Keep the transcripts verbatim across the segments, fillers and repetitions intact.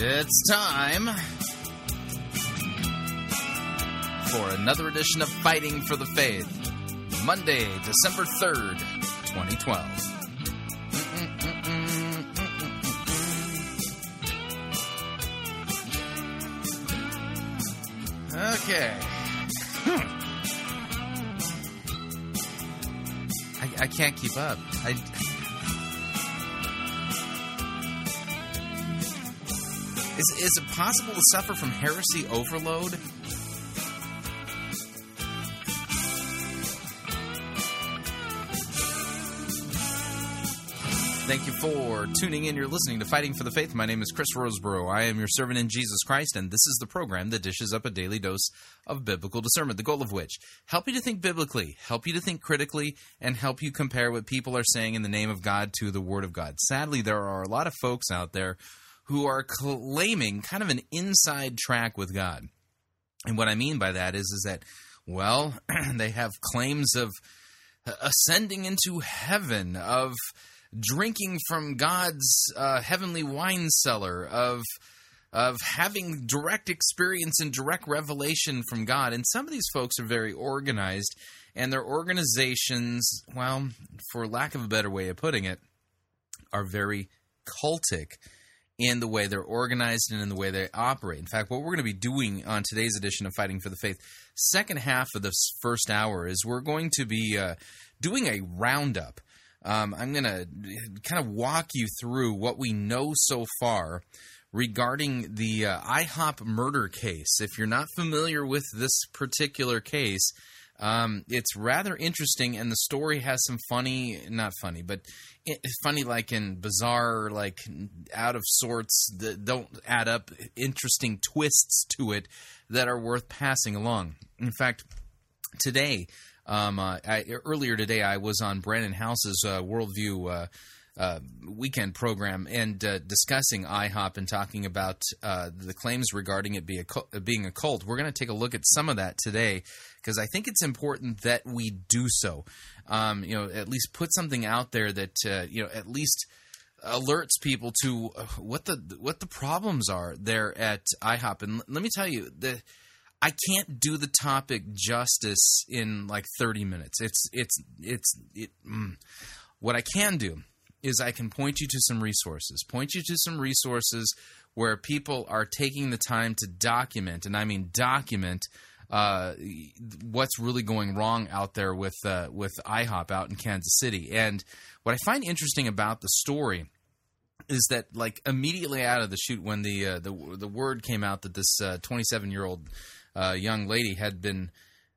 It's time for another edition of Fighting for the Faith, Monday, December third, twenty twelve. Mm-mm, mm-mm, mm-mm, mm-mm. Okay. Hmm. I, I can't keep up. I... Is, is it possible to suffer from heresy overload? Thank you for tuning in. You're listening to Fighting for the Faith. My name is Chris Roseborough. I am your servant in Jesus Christ, and this is the program that dishes up a daily dose of biblical discernment, the goal of which, help you to think biblically, help you to think critically, and help you compare what people are saying in the name of God to the Word of God. Sadly, there are a lot of folks out there who are claiming kind of an inside track with God. And what I mean by that is, is that, well, they have claims of ascending into heaven, of drinking from God's uh, heavenly wine cellar, of, of having direct experience and direct revelation from God. And some of these folks are very organized, and their organizations, well, for lack of a better way of putting it, are very cultic in the way they're organized and in the way they operate. In fact, what we're going to be doing on today's edition of Fighting for the Faith, second half of this first hour, is we're going to be uh, doing a roundup. Um, I'm going to kind of walk you through what we know so far regarding the uh, I hop murder case. If you're not familiar with this particular case, Um, it's rather interesting, and the story has some funny, not funny, but it, funny like in bizarre, like out of sorts, that don't add up, interesting twists to it that are worth passing along. In fact, today, um, uh, I, earlier today, I was on Brandon House's uh, Worldview uh, uh, weekend program and uh, discussing I hop and talking about uh, the claims regarding it be a, being a cult. We're going to take a look at some of that today, because I think it's important that we do so. Um, you know, at least put something out there that uh, you know, at least alerts people to what the what the problems are there at I hop. And let me tell you, the I can't do the topic justice in like thirty minutes. It's it's it's it. Mm. What I can do is I can point you to some resources, point you to some resources where people are taking the time to document, and I mean document, Uh, what's really going wrong out there with uh, with I hop out in Kansas City. And what I find interesting about the story is that, like, immediately out of the chute, when the uh, the the word came out that this uh, twenty-seven-year-old uh, young lady had been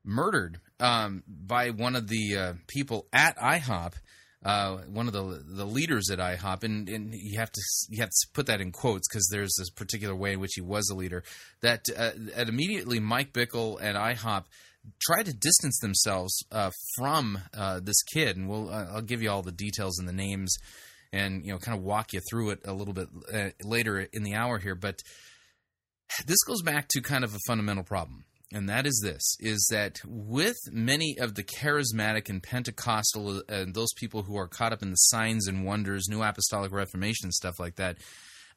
murdered um, by one of the uh, people at I hop, uh, one of the the leaders at I hop, and, and you have to you have to put that in quotes because there's this particular way in which he was a leader, that uh, at immediately Mike Bickle and I hop tried to distance themselves uh, from uh, this kid, and we'll uh, I'll give you all the details and the names, and you know, kind of walk you through it a little bit uh, later in the hour here. But this goes back to kind of a fundamental problem. and that is this, is that with many of the charismatic and Pentecostal and uh, those people who are caught up in the signs and wonders, New Apostolic Reformation and stuff like that,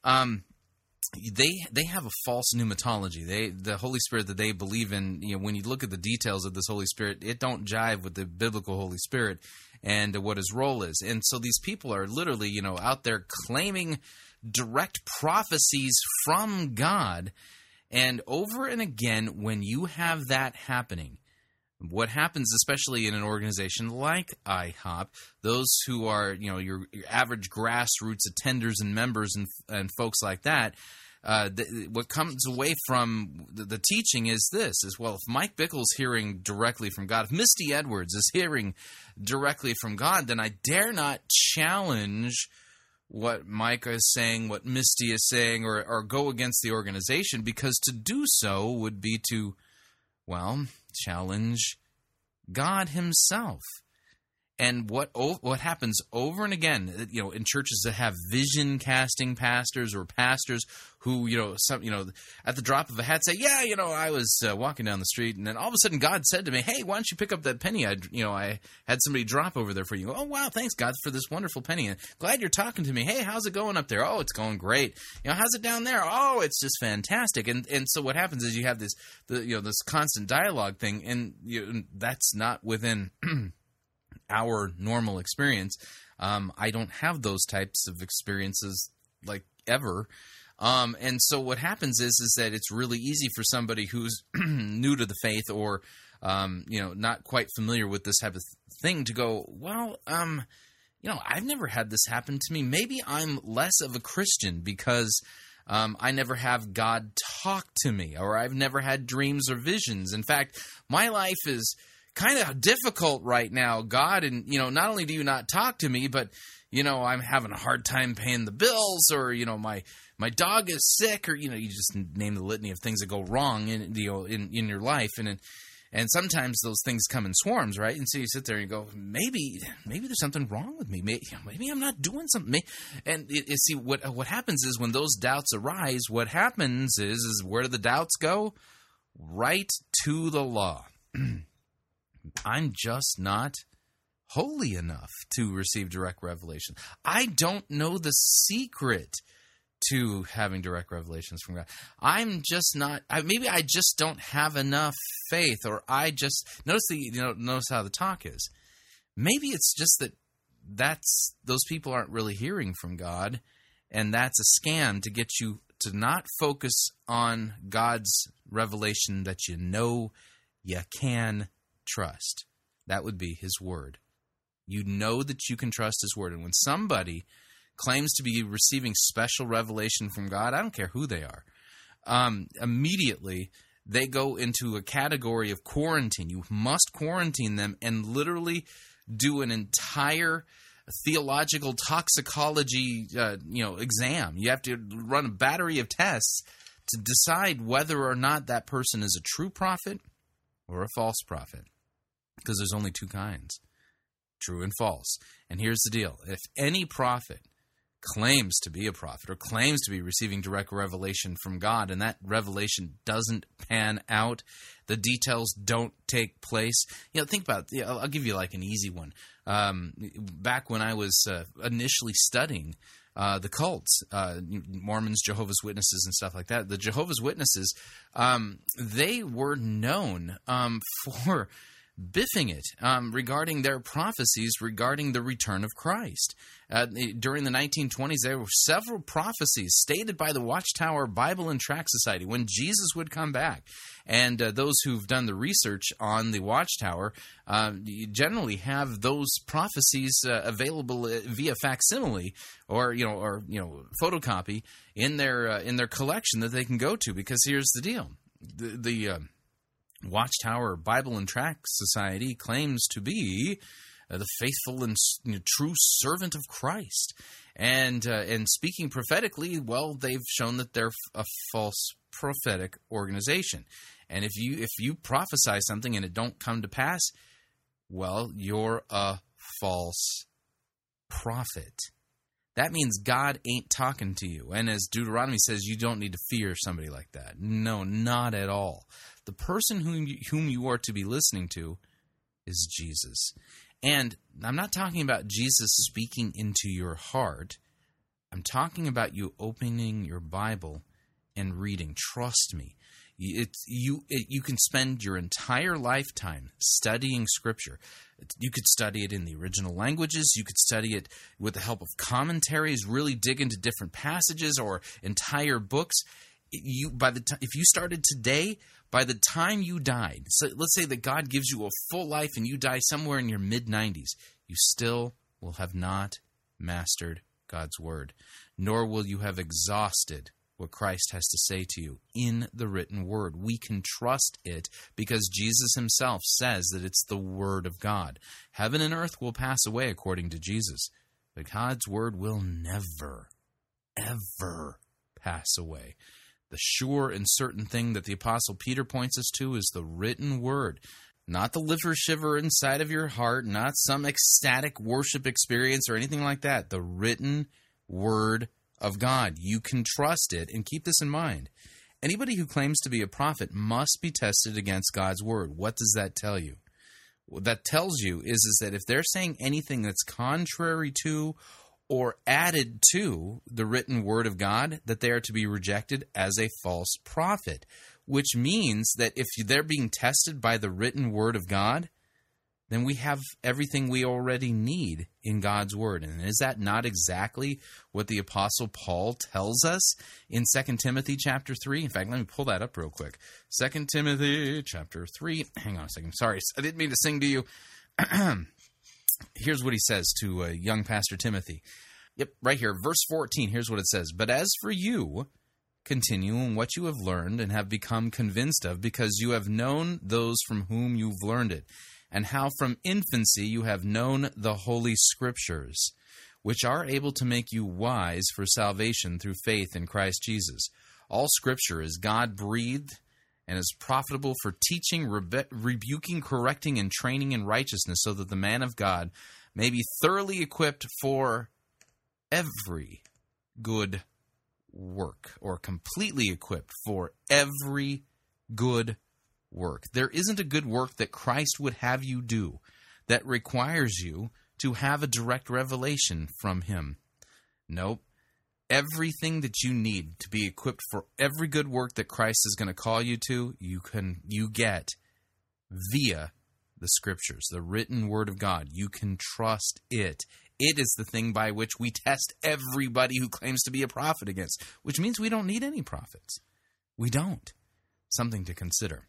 um, they they have a false pneumatology. They the Holy Spirit that they believe in, you know, when you look at the details of this Holy Spirit, it don't jive with the biblical Holy Spirit and what his role is. And so these people are literally, you know, out there claiming direct prophecies from God. And over and again, when you have that happening, what happens, especially in an organization like I HOP, those who are, you know, your, your average grassroots attenders and members and, and folks like that, uh, th- what comes away from the, the teaching is this, is, well, if Mike Bickle's hearing directly from God, if Misty Edwards is hearing directly from God, then I dare not challenge what Micah is saying, what Misty is saying, or, or go against the organization, because to do so would be to, well, challenge God himself. And what what happens over and again, you know, in churches that have vision casting pastors or pastors who, you know, some, you know, at the drop of a hat say, yeah, you know, I was uh, walking down the street, and then all of a sudden God said to me, hey, why don't you pick up that penny? I, you know, I had somebody drop over there for you. Oh, wow, thanks God for this wonderful penny. And glad you're talking to me. Hey, how's it going up there? Oh, it's going great. You know, how's it down there? Oh, it's just fantastic. And and so what happens is you have this, the, you know, this constant dialogue thing, and you know, that's not within our normal experience. Um, I don't have those types of experiences like ever. Um, and so what happens is, is that it's really easy for somebody who's new to the faith or, um, you know, not quite familiar with this type of thing to go, well, um, you know, I've never had this happen to me. Maybe I'm less of a Christian because Um, I never have God talk to me, or I've never had dreams or visions. In fact, my life is kind of difficult right now, God. And, you know, not only do you not talk to me, but, you know, I'm having a hard time paying the bills, or, you know, my, my dog is sick, or, you know, you just name the litany of things that go wrong in, you know, in, in your life. And, in, and sometimes those things come in swarms, right? And so you sit there and you go, maybe, maybe there's something wrong with me. Maybe, you know, maybe I'm not doing something. Maybe. And it, it, see, what, what happens is when those doubts arise, what happens is, is where do the doubts go? Right to the law. I'm just not holy enough to receive direct revelation. I don't know the secret to having direct revelations from God. I'm just not, I, maybe I just don't have enough faith, or I just, notice the, you know, notice how the talk is. Maybe it's just that that's, those people aren't really hearing from God, and that's a scam to get you to not focus on God's revelation that you know you can trust. That would be his word. You know that you can trust his word. And when somebody claims to be receiving special revelation from God, I don't care who they are, um, immediately they go into a category of quarantine. You must quarantine them and literally do an entire theological toxicology uh, you know, exam. You have to run a battery of tests to decide whether or not that person is a true prophet or a false prophet, because there's only two kinds, true and false. And here's the deal. If any prophet claims to be a prophet or claims to be receiving direct revelation from God, and that revelation doesn't pan out, the details don't take place. You know, think about, you know, I'll give you like an easy one. Um, back when I was uh, initially studying uh, the cults, uh, Mormons, Jehovah's Witnesses, and stuff like that, the Jehovah's Witnesses, um, they were known um, for biffing it um, regarding their prophecies regarding the return of Christ. Uh, during the nineteen twenties, there were several prophecies stated by the Watchtower Bible and Tract Society when Jesus would come back. And uh, those who've done the research on the Watchtower uh, generally have those prophecies uh, available via facsimile or you know or you know photocopy in their uh, in their collection that they can go to. Because here's the deal: the the uh, Watchtower Bible and Tract Society claims to be uh, the faithful and you know, true servant of Christ, and uh, and speaking prophetically, well, they've shown that they're a false prophetic organization. And if you if you prophesy something and it don't come to pass, well, you're a false prophet. that means God ain't talking to you. And as Deuteronomy says, you don't need to fear somebody like that. No, not at all. The person whom you, whom you are to be listening to is Jesus. And I'm not talking about Jesus speaking into your heart. I'm talking about you opening your Bible and reading. Trust me. It's, you it, you can spend your entire lifetime studying Scripture. You could study it in the original languages. You could study it with the help of commentaries, really dig into different passages or entire books. You by the t- If you started today, by the time you died, so let's say that God gives you a full life and you die somewhere in your mid-nineties, you still will have not mastered God's Word, nor will you have exhausted what Christ has to say to you in the written Word. We can trust it because Jesus himself says that it's the Word of God. Heaven and earth will pass away, according to Jesus, but God's Word will never, ever pass away. The sure and certain thing that the Apostle Peter points us to is the written Word. Not the liver shiver inside of your heart, not some ecstatic worship experience or anything like that. The written Word of God. You can trust it, and keep this in mind. Anybody who claims to be a prophet must be tested against God's Word. What does that tell you? What that tells you is, is that if they're saying anything that's contrary to or added to the written Word of God, that they are to be rejected as a false prophet, which means that if they're being tested by the written Word of God, then we have everything we already need in God's Word. And is that not exactly what the Apostle Paul tells us in Second Timothy chapter three? In fact, let me pull that up real quick. Second Timothy chapter three. Hang on a second. Sorry, I didn't mean to sing to you. Here's what he says to uh, young Pastor Timothy. Yep, right here, verse fourteen, here's what it says. But as for you, continue in what you have learned and have become convinced of, because you have known those from whom you've learned it, and how from infancy you have known the Holy Scriptures, which are able to make you wise for salvation through faith in Christ Jesus. All Scripture is God-breathed and is profitable for teaching, rebu- rebuking, correcting, and training in righteousness, so that the man of God may be thoroughly equipped for every good work, or completely equipped for every good work. There isn't a good work that Christ would have you do that requires you to have a direct revelation from him. Nope. Everything that you need to be equipped for every good work that Christ is going to call you to, you can you get via the Scriptures, the written Word of God. You can trust it. It is the thing by which we test everybody who claims to be a prophet against, which means we don't need any prophets. We don't. Something to consider.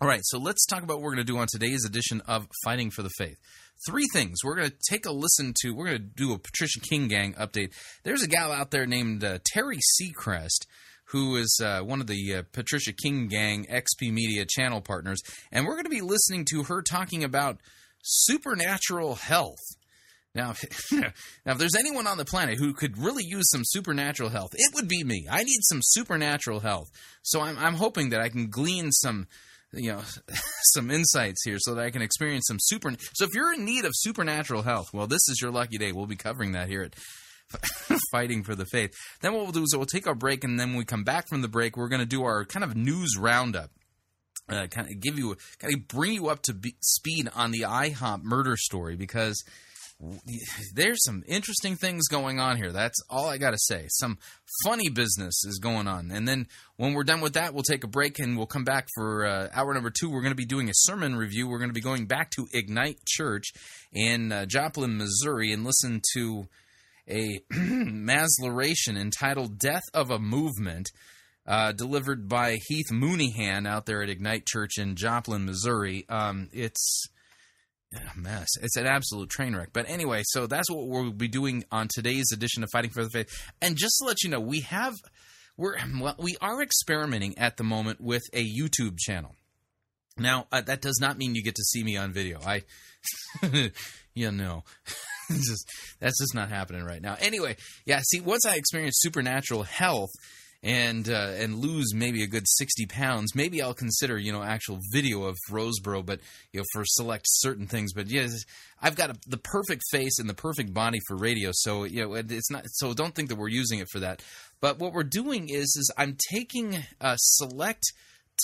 All right, so let's talk about what we're going to do on today's edition of Fighting for the Faith. Three things. We're going to take a listen to, we're going to do a Patricia King gang update. There's a gal out there named uh, Teri Secrest, who is uh, one of the uh, Patricia King gang X P Media channel partners, and we're going to be listening to her talking about supernatural health. Now, now, if there's anyone on the planet who could really use some supernatural health, it would be me. I need some supernatural health. So I'm, I'm hoping that I can glean some... you know, some insights here so that I can experience some super... So if you're in need of supernatural health, well, this is your lucky day. We'll be covering that here at Fighting for the Faith. Then what we'll do is we'll take our break, and then when we come back from the break, we're going to do our kind of news roundup. Uh, kind of give you, kind of bring you up to be, speed on the I hop murder story, because there's some interesting things going on here. That's all I got to say. Some funny business is going on. And then when we're done with that, we'll take a break and we'll come back for uh, hour number two. We're going to be doing a sermon review. We're going to be going back to Ignite Church in uh, Joplin, Missouri, and listen to a masquerade entitled Death of a Movement, uh, delivered by Heath Mooneyhan out there at Ignite Church in Joplin, Missouri. Um, it's... A mess. It's an absolute train wreck. But anyway, so that's what we'll be doing on today's edition of Fighting for the Faith. And just to let you know, we have we're well, we are experimenting at the moment with a YouTube channel. Now, uh, that does not mean you get to see me on video. I, you know, just, that's just not happening right now. Anyway, yeah. See, once I experience supernatural health and uh, and lose maybe a good sixty pounds, maybe I'll consider, you know, actual video of Roseborough, but, you know, for select certain things. But yes, I've got a, the perfect face and the perfect body for radio, so, you know, it's not. So don't think that we're using it for that. But what we're doing is, is I'm taking uh, select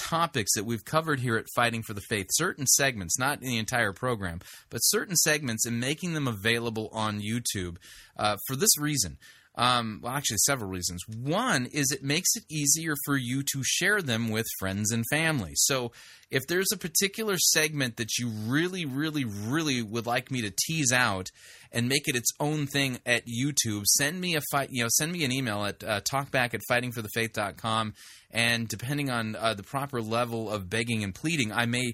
topics that we've covered here at Fighting for the Faith, certain segments, not in the entire program, but certain segments, and making them available on YouTube uh, for this reason. Um, well, actually, several reasons. One is it makes it easier for you to share them with friends and family. So if there's a particular segment that you really, really, really would like me to tease out and make it its own thing at YouTube, send me a fight, you know, send me an email at uh, talkback at fighting for the faith dot com, and depending on uh, the proper level of begging and pleading, I may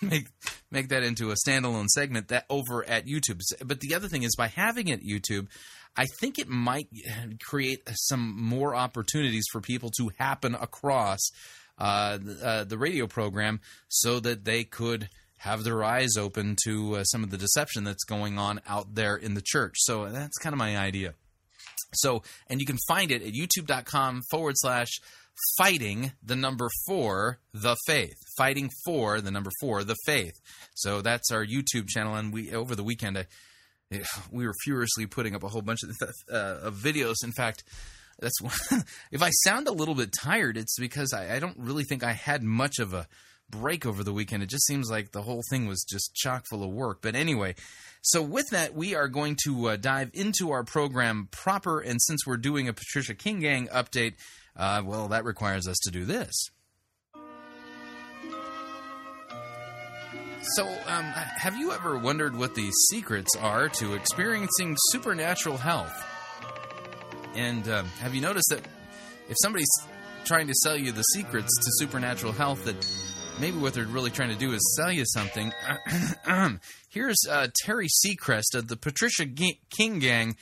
make make that into a standalone segment that over at YouTube. But the other thing is, by having it at YouTube, I think it might create some more opportunities for people to happen across uh, the, uh, the radio program, so that they could have their eyes open to uh, some of the deception that's going on out there in the church. So that's kind of my idea. So, and you can find it at youtube.com forward slash fighting the number four, the faith. Fighting for the number four, the faith. So that's our YouTube channel. And we, over the weekend, I, we were furiously putting up a whole bunch of, uh, of videos. In fact, that's one, if I sound a little bit tired, it's because I, I don't really think I had much of a break over the weekend. It just seems like the whole thing was just chock full of work. But anyway, so with that, we are going to uh, dive into our program proper. And since we're doing a Patricia King Gang update, uh, well, that requires us to do this. So, um, have you ever wondered what the secrets are to experiencing supernatural health? And um, have you noticed that if somebody's trying to sell you the secrets to supernatural health, that maybe what they're really trying to do is sell you something? Here's uh, Teri Secrest of the Patricia King Gang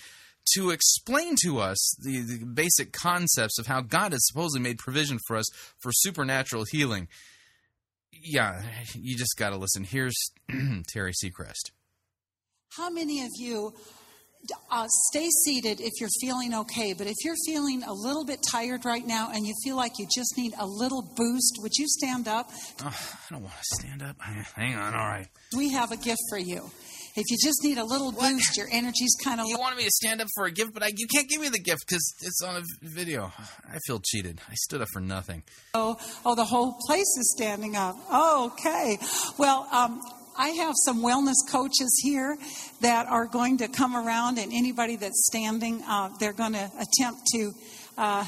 to explain to us the, the basic concepts of how God has supposedly made provision for us for supernatural healing. Yeah, you just got to listen. Here's Teri Secrest. How many of you uh, stay seated if you're feeling okay, but if you're feeling a little bit tired right now and you feel like you just need a little boost, would you stand up? Oh, I don't want to stand up. Hang on, all right. We have a gift for you. If you just need a little what? boost, your energy's kind of... You wanted me to stand up for a gift, but I, you can't give me the gift because it's on a video. I feel cheated. I stood up for nothing. Oh, oh, the whole place is standing up. Oh, okay. Well, um, I have some wellness coaches here that are going to come around, and anybody that's standing, uh, they're going to attempt to... Uh,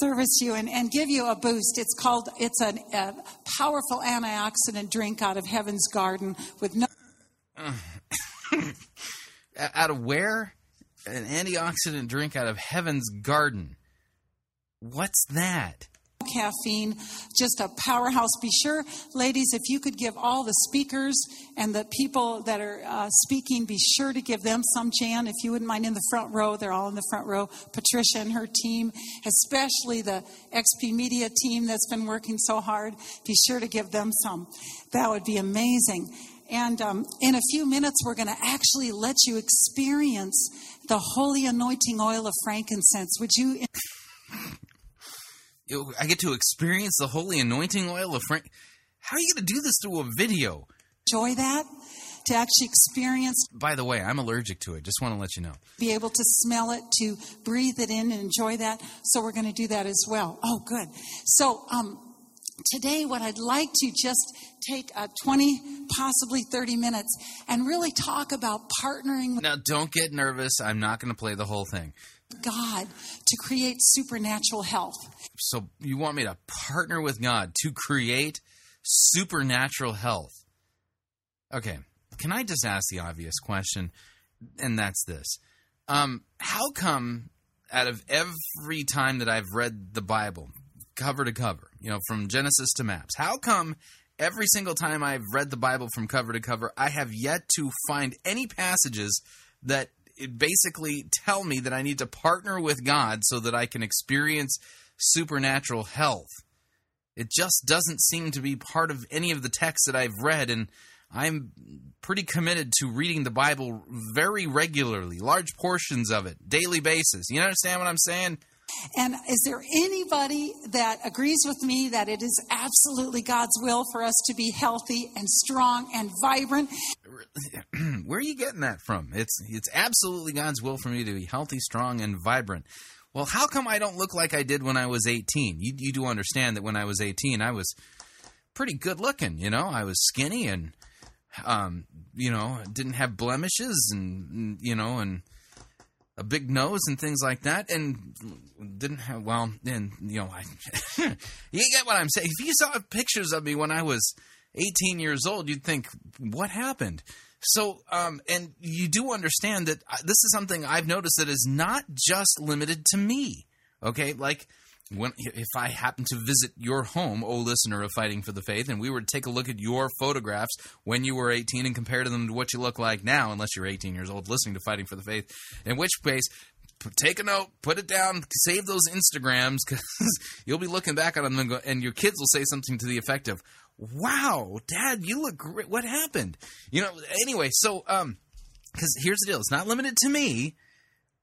service you and, and give you a boost. It's called, it's an, a powerful antioxidant drink out of Heaven's Garden with no... Out of where? An antioxidant drink out of Heaven's Garden. What's that? Caffeine, just a powerhouse. Be sure, ladies, if you could give all the speakers and the people that are uh, speaking, be sure to give them some, Jan, if you wouldn't mind, in the front row. They're all in the front row. Patricia and her team, especially the X P Media team that's been working so hard, be sure to give them some. That would be amazing. And um, in a few minutes, we're going to actually let you experience the holy anointing oil of frankincense. Would you... I get to experience the holy anointing oil of Frank. How are you going to do this through a video? Enjoy that, to actually experience. By the way, I'm allergic to it. Just want to let you know. Be able to smell it, to breathe it in and enjoy that. So we're going to do that as well. Oh, good. So um, today what I'd like to just take uh, twenty, possibly thirty minutes and really talk about partnering. Now, don't get nervous. I'm not going to play the whole thing. God to create supernatural health. So you want me to partner with God to create supernatural health. Okay, can I just ask the obvious question? And that's this. Um, how come out of every time that I've read the Bible, cover to cover, you know, from Genesis to Maps, how come every single time I've read the Bible from cover to cover, I have yet to find any passages that... It basically tell me that I need to partner with God so that I can experience supernatural health? It just doesn't seem to be part of any of the texts that I've read, and I'm pretty committed to reading the Bible very regularly, large portions of it, daily basis. You understand what I'm saying? And is there anybody that agrees with me that it is absolutely God's will for us to be healthy and strong and vibrant? Where are you getting that from? It's it's absolutely God's will for me to be healthy, strong, and vibrant. Well, how come I don't look like I did when I was eighteen? You, you do understand that when I was eighteen, I was pretty good looking, you know? I was skinny and, um, you know, didn't have blemishes and, you know, and a big nose and things like that, and didn't have, well, and, you know, I, you get what I'm saying. If you saw pictures of me when I was eighteen years old, you'd think, what happened? So, um, and you do understand that this is something I've noticed that is not just limited to me, okay? Like, when if I happen to visit your home, oh, listener of Fighting for the Faith, and we were to take a look at your photographs when you were eighteen and compare them to what you look like now, unless you're eighteen years old listening to Fighting for the Faith, in which case, take a note, put it down, save those Instagrams, because you'll be looking back on them, and, go, and your kids will say something to the effect of, wow, Dad, you look great. What happened? You know, anyway, so, um, because here's the deal. It's not limited to me.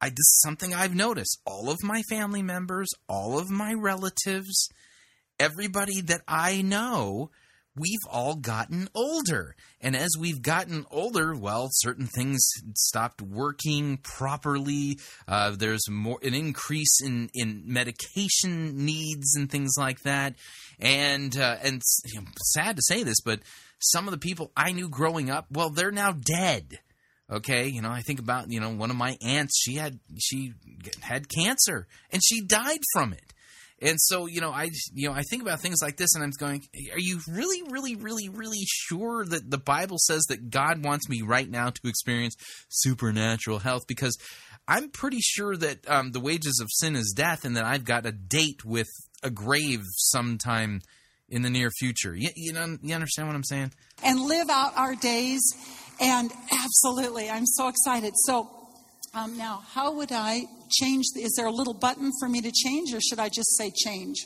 I, this is something I've noticed. All of my family members, all of my relatives, everybody that I know, we've all gotten older. And as we've gotten older, well, certain things stopped working properly. Uh, there's more an increase in, in medication needs and things like that. And uh, and you know, sad to say this, but some of the people I knew growing up, well, they're now dead. Okay, you know, I think about, you know, one of my aunts, she had she had cancer and she died from it. And so, you know, I you know, I think about things like this and I'm going, are you really, really, really, really sure that the Bible says that God wants me right now to experience supernatural health? Because I'm pretty sure that um, the wages of sin is death, and that I've got a date with a grave sometime in the near future. You, you know, you understand what I'm saying? And live out our days. And absolutely, I'm so excited. So um, now, how would I change? The, is there a little button for me to change, or should I just say change?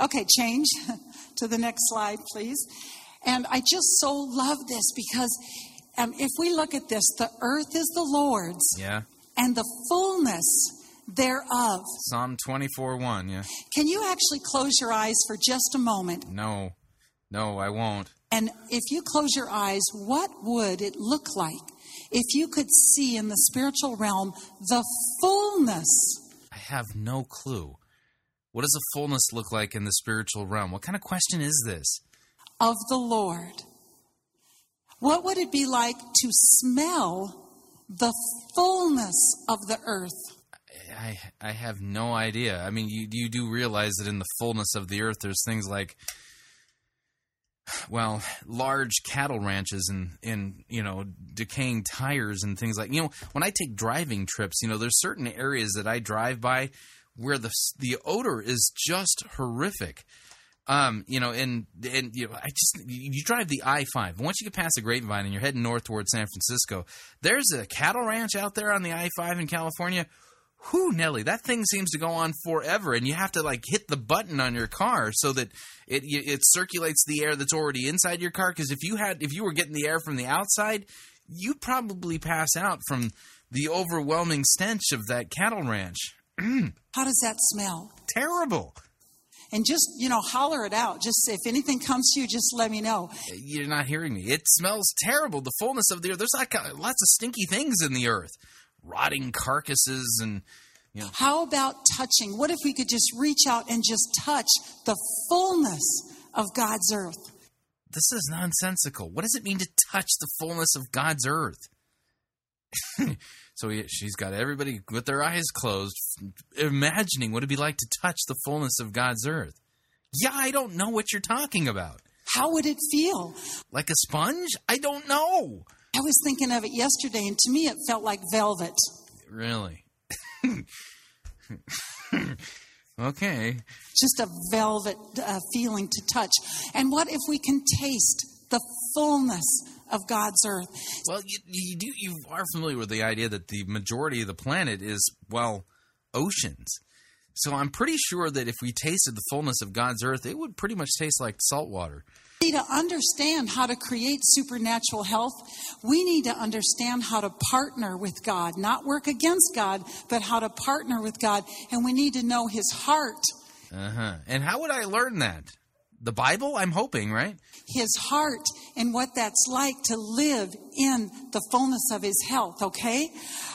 Okay, change to the next slide, please. And I just so love this because um, if we look at this, the earth is the Lord's, yeah, and the fullness thereof. Psalm twenty-four one, yeah. Can you actually close your eyes for just a moment? No, no, I won't. And if you close your eyes, what would it look like if you could see in the spiritual realm the fullness? I have no clue. What does the fullness look like in the spiritual realm? What kind of question is this? Of the Lord. What would it be like to smell the fullness of the earth? I, I have no idea. I mean, you, you do realize that in the fullness of the earth, there's things like, well, large cattle ranches and, and, you know, decaying tires and things like, you know, when I take driving trips, you know, there's certain areas that I drive by where the the odor is just horrific. Um, you know, and, and, you know, I just, you drive the I five. Once you get past the Grapevine and you're heading north towards San Francisco, there's a cattle ranch out there on the I five in California. Whew, Nelly, that thing seems to go on forever, and you have to, like, hit the button on your car so that it it circulates the air that's already inside your car, because if you had if you were getting the air from the outside, you'd probably pass out from the overwhelming stench of that cattle ranch. How does that smell? Terrible. And just, you know, holler it out. Just if anything comes to you, just let me know. You're not hearing me. It smells terrible. The fullness of the earth. There's like lots of stinky things in the earth. Rotting carcasses and, you know. How about touching? What if we could just reach out and just touch the fullness of God's earth? This is nonsensical. What does it mean to touch the fullness of God's earth? So she's got everybody with their eyes closed, imagining what it'd be like to touch the fullness of God's earth. Yeah, I don't know what you're talking about. How would it feel? Like a sponge? I don't know. I was thinking of it yesterday, and to me it felt like velvet. Really? Okay. Just a velvet uh, feeling to touch. And what if we can taste the fullness of God's earth? Well, you, you, do, you are familiar with the idea that the majority of the planet is, well, oceans. So I'm pretty sure that if we tasted the fullness of God's earth, it would pretty much taste like salt water. We need to understand how to create supernatural health. We need to understand how to partner with God, not work against God, but how to partner with God. And we need to know his heart. Uh-huh. And how would I learn that? The Bible, I'm hoping, right? His heart and what that's like to live in the fullness of his health, okay?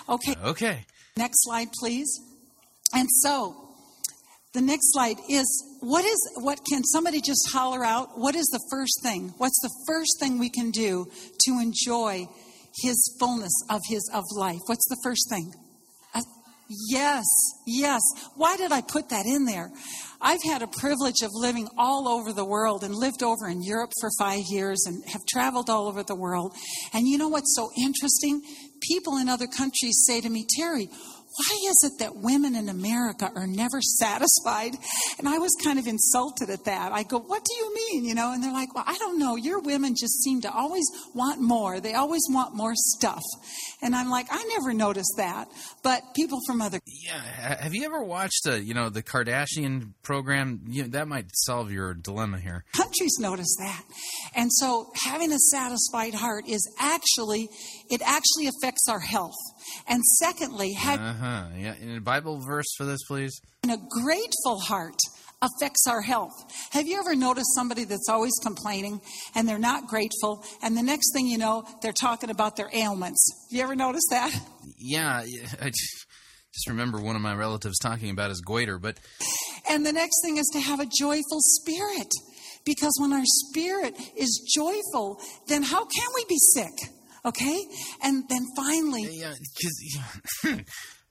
Okay. Okay. Next slide, please. And so the next slide is what is what can somebody just holler out? What is the first thing? What's the first thing we can do to enjoy his fullness of his of life? What's the first thing? Yes, yes. Why did I put that in there? I've had a privilege of living all over the world and lived over in Europe for five years and have traveled all over the world. And you know what's so interesting? People in other countries say to me, Teri, why is it that women in America are never satisfied? And I was kind of insulted at that. I go, what do you mean? You know, and they're like, well, I don't know. Your women just seem to always want more. They always want more stuff. And I'm like, I never noticed that. But people from other... Yeah. Have you ever watched, a, you know, the Kardashian program? You know, that might solve your dilemma here. Countries notice that. And so having a satisfied heart is actually, it actually affects our health. And secondly, having... Uh-huh. Huh. Yeah, and a Bible verse for this, please. And a grateful heart affects our health. Have you ever noticed somebody that's always complaining and they're not grateful, and the next thing you know, they're talking about their ailments? You ever notice that? Yeah, I just remember one of my relatives talking about his goiter, but... And the next thing is to have a joyful spirit, because when our spirit is joyful, then how can we be sick? Okay? And then finally... Yeah, because...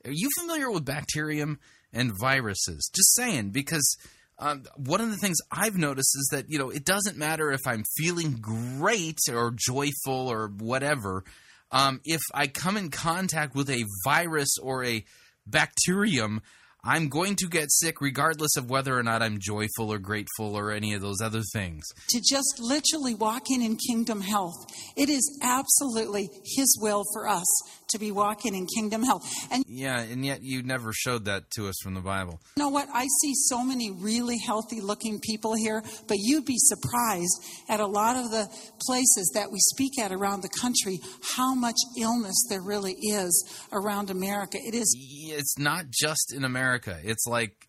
Are you familiar with bacterium and viruses? Just saying, because um, one of the things I've noticed is that, you know, it doesn't matter if I'm feeling great or joyful or whatever. Um, if I come in contact with a virus or a bacterium, I'm going to get sick regardless of whether or not I'm joyful or grateful or any of those other things. To just literally walk in in kingdom health. It is absolutely his will for us to be walking in kingdom health. And yeah, and yet you never showed that to us from the Bible. You know what? I see so many really healthy looking people here, but you'd be surprised at a lot of the places that we speak at around the country, how much illness there really is around America. It is. It's not just in America. It's like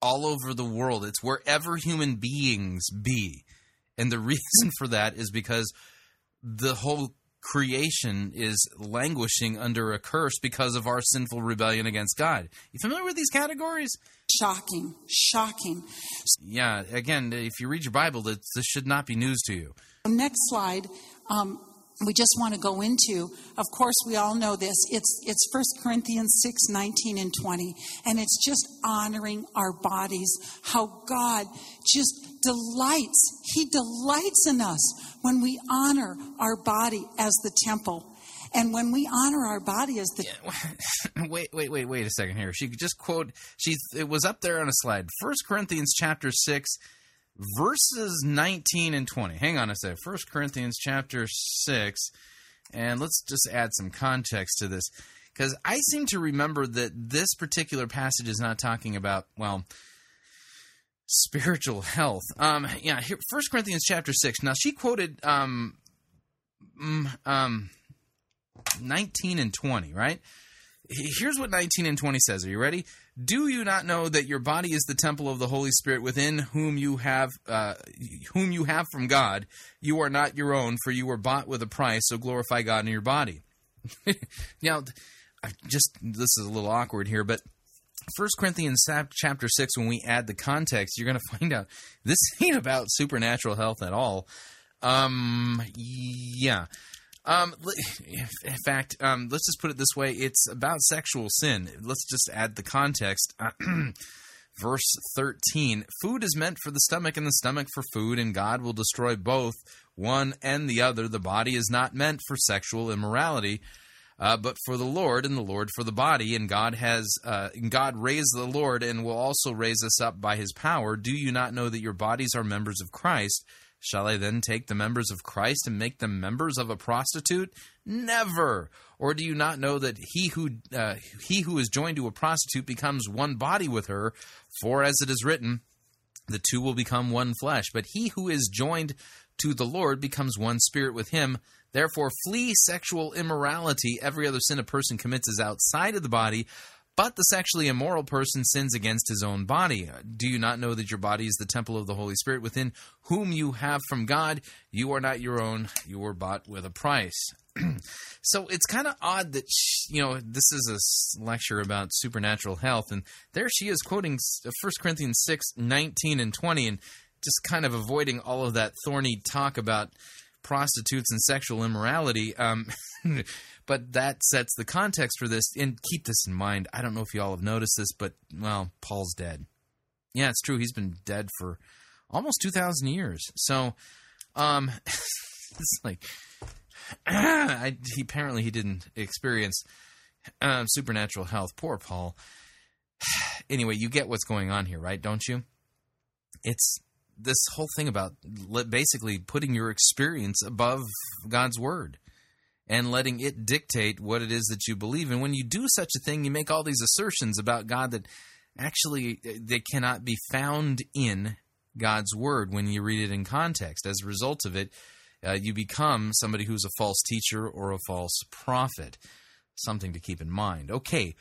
all over the world. It's wherever human beings be. And the reason for that is because the whole creation is languishing under a curse because of our sinful rebellion against God. You familiar with these categories? Shocking. Shocking. Yeah. Again, if you read your Bible, this should not be news to you. Next slide. Um, We just want to go into, of course, we all know this. It's it's First Corinthians six, nineteen and twenty. And it's just honoring our bodies, how God just delights. He delights in us when we honor our body as the temple. And when we honor our body as the... Yeah, wait, wait, wait, wait a second here. She just quote, she it was up there on a slide. First Corinthians chapter six, verses nineteen and twenty. Hang on a sec. First Corinthians chapter six, and let's just add some context to this, because I seem to remember that this particular passage is not talking about, well, spiritual health. Um, yeah, here, First Corinthians chapter six. Now, she quoted um, um, nineteen and twenty, right? Here's what nineteen and twenty says. Are you ready? Do you not know that your body is the temple of the Holy Spirit within whom you have uh, whom you have from God? You are not your own, for you were bought with a price, so glorify God in your body. Now, I just this is a little awkward here, but First Corinthians chapter six, when we add the context, you're going to find out this ain't about supernatural health at all. Um, yeah. Um, in fact, um, let's just put it this way. It's about sexual sin. Let's just add the context. Verse thirteen, food is meant for the stomach and the stomach for food, and God will destroy both one and the other. The body is not meant for sexual immorality, uh, but for the Lord, and the Lord for the body. And God has, uh, God raised the Lord and will also raise us up by his power. Do you not know that your bodies are members of Christ? Shall I then take the members of Christ and make them members of a prostitute? Never! Or do you not know that he who uh, he who is joined to a prostitute becomes one body with her? For as it is written, the two will become one flesh. But he who is joined to the Lord becomes one spirit with him. Therefore, flee sexual immorality. Every other sin a person commits is outside of the body, but the sexually immoral person sins against his own body. Do you not know that your body is the temple of the Holy Spirit within whom you have from God? You are not your own. You were bought with a price. So it's kind of odd that, she, you know, this is a lecture about supernatural health, and there she is quoting First Corinthians six, nineteen and twenty, and just kind of avoiding all of that thorny talk about prostitutes and sexual immorality. Um, but that sets the context for this, and keep this in mind. I don't know if you all have noticed this, but, well, Paul's dead. Yeah, it's true. He's been dead for almost two thousand years. So um, it's like... I, he, apparently he didn't experience um, supernatural health. Poor Paul. Anyway, you get what's going on here, right? Don't you? It's this whole thing about basically putting your experience above God's word and letting it dictate what it is that you believe. And when you do such a thing, you make all these assertions about God that actually they cannot be found in God's word when you read it in context. As a result of it, Uh, you become somebody who's a false teacher or a false prophet. Something to keep in mind. Okay,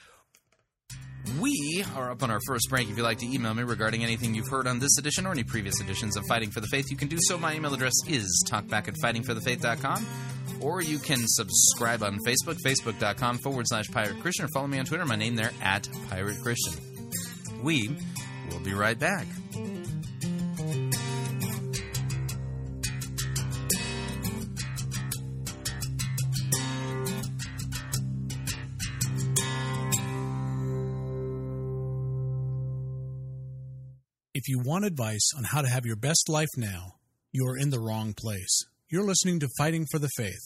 we are up on our first break. If you'd like to email me regarding anything you've heard on this edition or any previous editions of Fighting for the Faith, you can do so. My email address is talkback at fighting for the faith dot com. Or you can subscribe on Facebook, facebook dot com forward slash Pirate Christian, or follow me on Twitter, my name there, at Pirate Christian. We will be right back. If you want advice on how to have your best life now, you are in the wrong place. You're listening to Fighting for the Faith.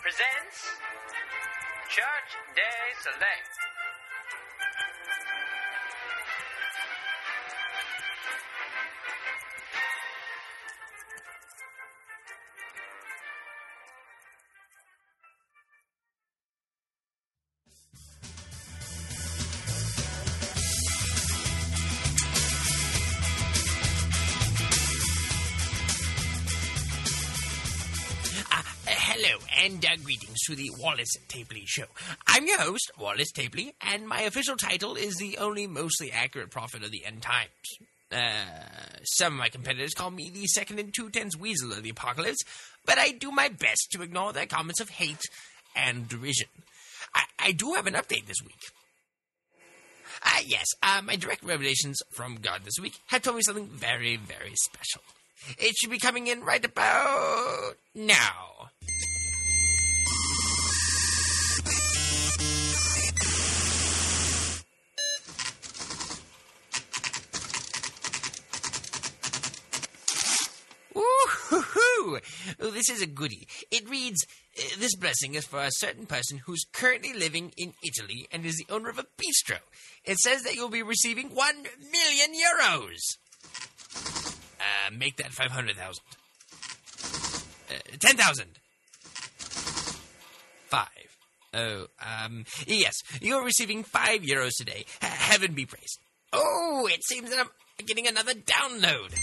Presents Church Day Select. To the Wallace Tapley Show. I'm your host, Wallace Tapley, and my official title is the only mostly accurate prophet of the end times. Uh, some of my competitors call me the second and two-tenths weasel of the apocalypse, but I do my best to ignore their comments of hate and derision. I, I do have an update this week. Ah, uh, yes, uh, my direct revelations from God this week have told me something very, very special. It should be coming in right about now. Oh, this is a goodie. It reads, this blessing is for a certain person who's currently living in Italy and is the owner of a bistro. It says that you'll be receiving one million euros. Uh, make that five hundred thousand. Uh, ten thousand. Five. Oh, um, yes. You're receiving five euros today. H- heaven be praised. Oh, it seems that I'm getting another download.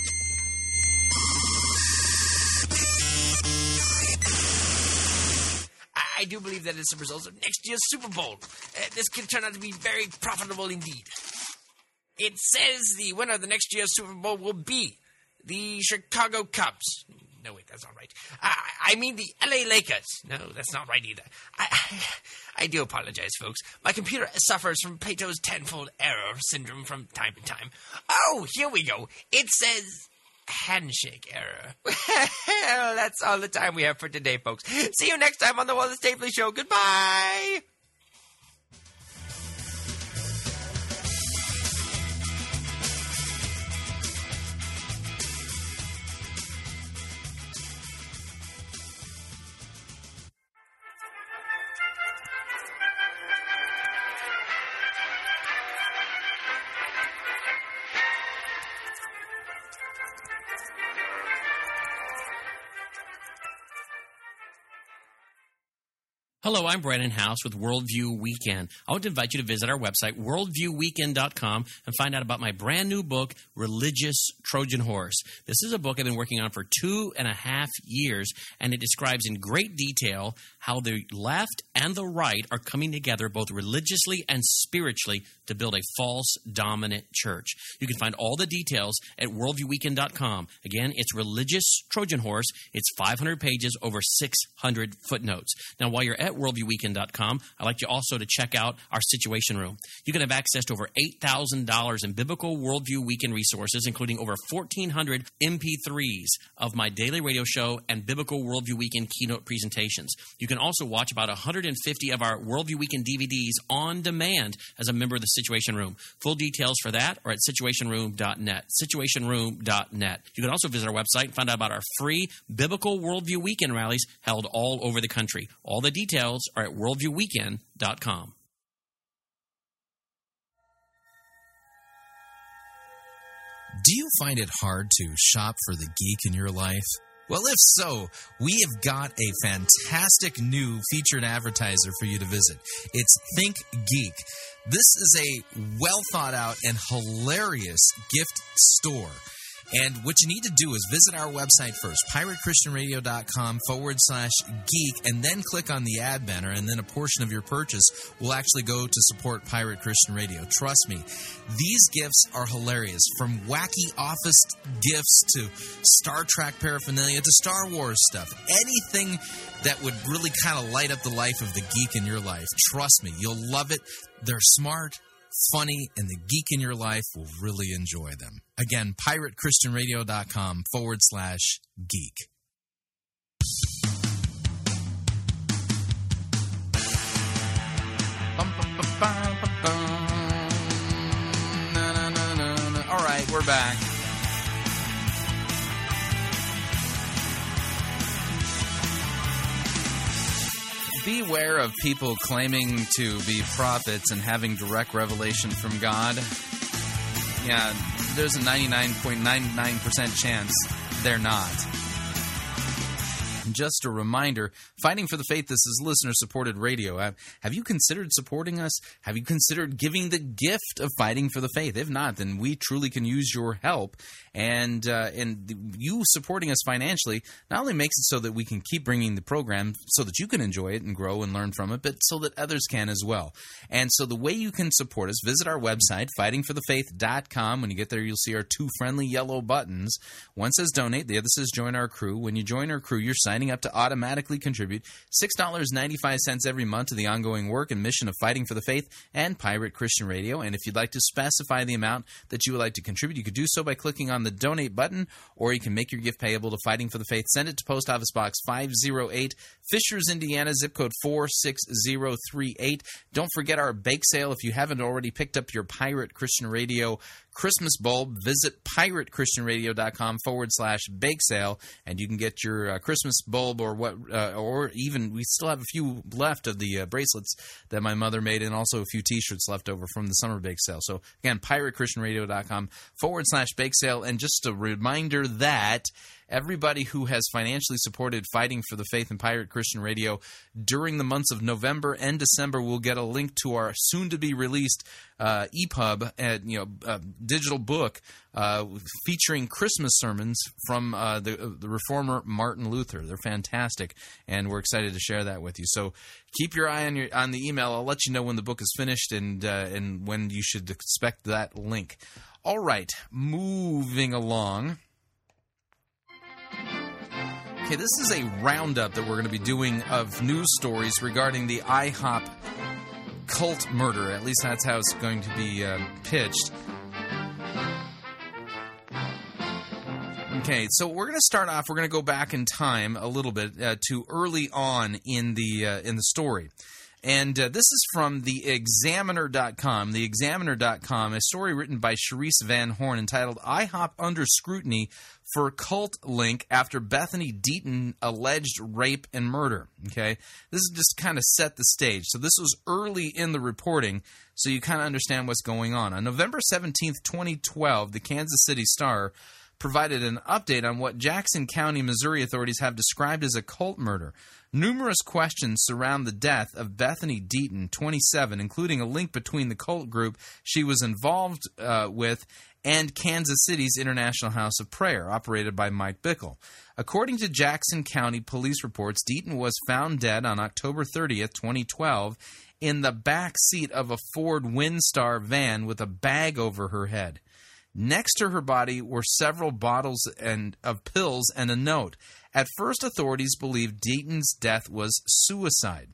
I do believe that it's the result of next year's Super Bowl. Uh, this could turn out to be very profitable indeed. It says the winner of the next year's Super Bowl will be the Chicago Cubs. No, wait, that's not right. I, I mean the L A Lakers. No, that's not right either. I, I, I do apologize, folks. My computer suffers from Plato's tenfold error syndrome from time to time. Oh, here we go. It says... handshake error. Well, that's all the time we have for today, folks. See you next time on the Wallace Tapley Show. Goodbye! Hello, I'm Brandon House with Worldview Weekend. I want to invite you to visit our website, worldview weekend dot com, and find out about my brand new book, Religious Trojan Horse. This is a book I've been working on for two and a half years, and it describes in great detail how the left and the right are coming together both religiously and spiritually to build a false dominant church. You can find all the details at worldview weekend dot com. Again, it's Religious Trojan Horse. It's five hundred pages, over six hundred footnotes. Now, while you're at worldview weekend dot com, I'd like you also to check out our Situation Room. You can have access to over eight thousand dollars in biblical Worldview Weekend resources, including over fourteen hundred M P threes of my daily radio show and biblical Worldview Weekend keynote presentations. You can also watch about one hundred fifty of our Worldview Weekend D V Ds on demand as a member of the Situation Room. Full details for that are at situation room dot net, situation room dot net. You can also visit our website and find out about our free biblical Worldview Weekend rallies held all over the country. All the details are at worldview weekend dot com. Do you find it hard to shop for the geek in your life? Well, if so, we have got a fantastic new featured advertiser for you to visit. It's Think Geek. This is a well-thought-out and hilarious gift store. And what you need to do is visit our website first, pirate christian radio dot com forward slash geek, and then click on the ad banner, and then a portion of your purchase will actually go to support Pirate Christian Radio. Trust me, these gifts are hilarious, from wacky office gifts to Star Trek paraphernalia to Star Wars stuff. Anything that would really kind of light up the life of the geek in your life. Trust me, you'll love it. They're smart, funny, and the geek in your life will really enjoy them. Again, pirate christian radio dot com forward slash geek. All right, we're back. Beware of people claiming to be prophets and having direct revelation from God. Yeah, there's a ninety-nine point nine nine percent chance they're not. Just a reminder, Fighting for the Faith, this is listener-supported radio. Have you considered supporting us? Have you considered giving the gift of Fighting for the Faith? If not, then we truly can use your help. And uh, and you supporting us financially not only makes it so that we can keep bringing the program so that you can enjoy it and grow and learn from it, but so that others can as well. And so the way you can support us, visit our website, fighting for the faith dot com. When you get there, you'll see our two friendly yellow buttons. One says donate, the other says join our crew. When you join our crew, you're signing up to automatically contribute six dollars and ninety-five cents every month to the ongoing work and mission of Fighting for the Faith and Pirate Christian Radio. And if you'd like to specify the amount that you would like to contribute, you could do so by clicking on the Donate button, or you can make your gift payable to Fighting for the Faith. Send it to Post Office Box five oh eight, Fishers, Indiana, zip code four six zero three eight. Don't forget our bake sale. If you haven't already picked up your Pirate Christian Radio Christmas bulb, visit pirate christian radio dot com forward slash bake sale, and you can get your uh, Christmas bulb, or what, uh, or even we still have a few left of the uh, bracelets that my mother made, and also a few T-shirts left over from the summer bake sale. So again, pirate christian radio dot com forward slash bake sale, and just a reminder that everybody who has financially supported Fighting for the Faith and Pirate Christian Radio during the months of November and December will get a link to our soon-to-be-released uh, E P U B and you know uh, digital book uh, featuring Christmas sermons from uh, the, uh, the reformer Martin Luther. They're fantastic, and we're excited to share that with you. So keep your eye on your on the email. I'll let you know when the book is finished and uh, and when you should expect that link. All right, moving along. Okay, this is a roundup that we're going to be doing of news stories regarding the IHOP cult murder. At least that's how it's going to be uh, pitched. Okay, so we're going to start off. We're going to go back in time a little bit uh, to early on in the uh, in the story. And uh, this is from the Examiner dot com. The Examiner dot com, a story written by Sharice Van Horn entitled IHOP Under Scrutiny for Cult Link After Bethany Deaton Alleged Rape and Murder. Okay, this is just kind of set the stage. So this was early in the reporting, so you kind of understand what's going on. On November seventeenth, twenty twelve, the Kansas City Star provided an update on what Jackson County, Missouri authorities have described as a cult murder. Numerous questions surround the death of Bethany Deaton, twenty-seven, including a link between the cult group she was involved uh, with and Kansas City's International House of Prayer, operated by Mike Bickle. According to Jackson County police reports, Deaton was found dead on October thirtieth, twenty twelve, in the back seat of a Ford Windstar van with a bag over her head. Next to her body were several bottles and of pills and a note. At first, authorities believed Deaton's death was suicide.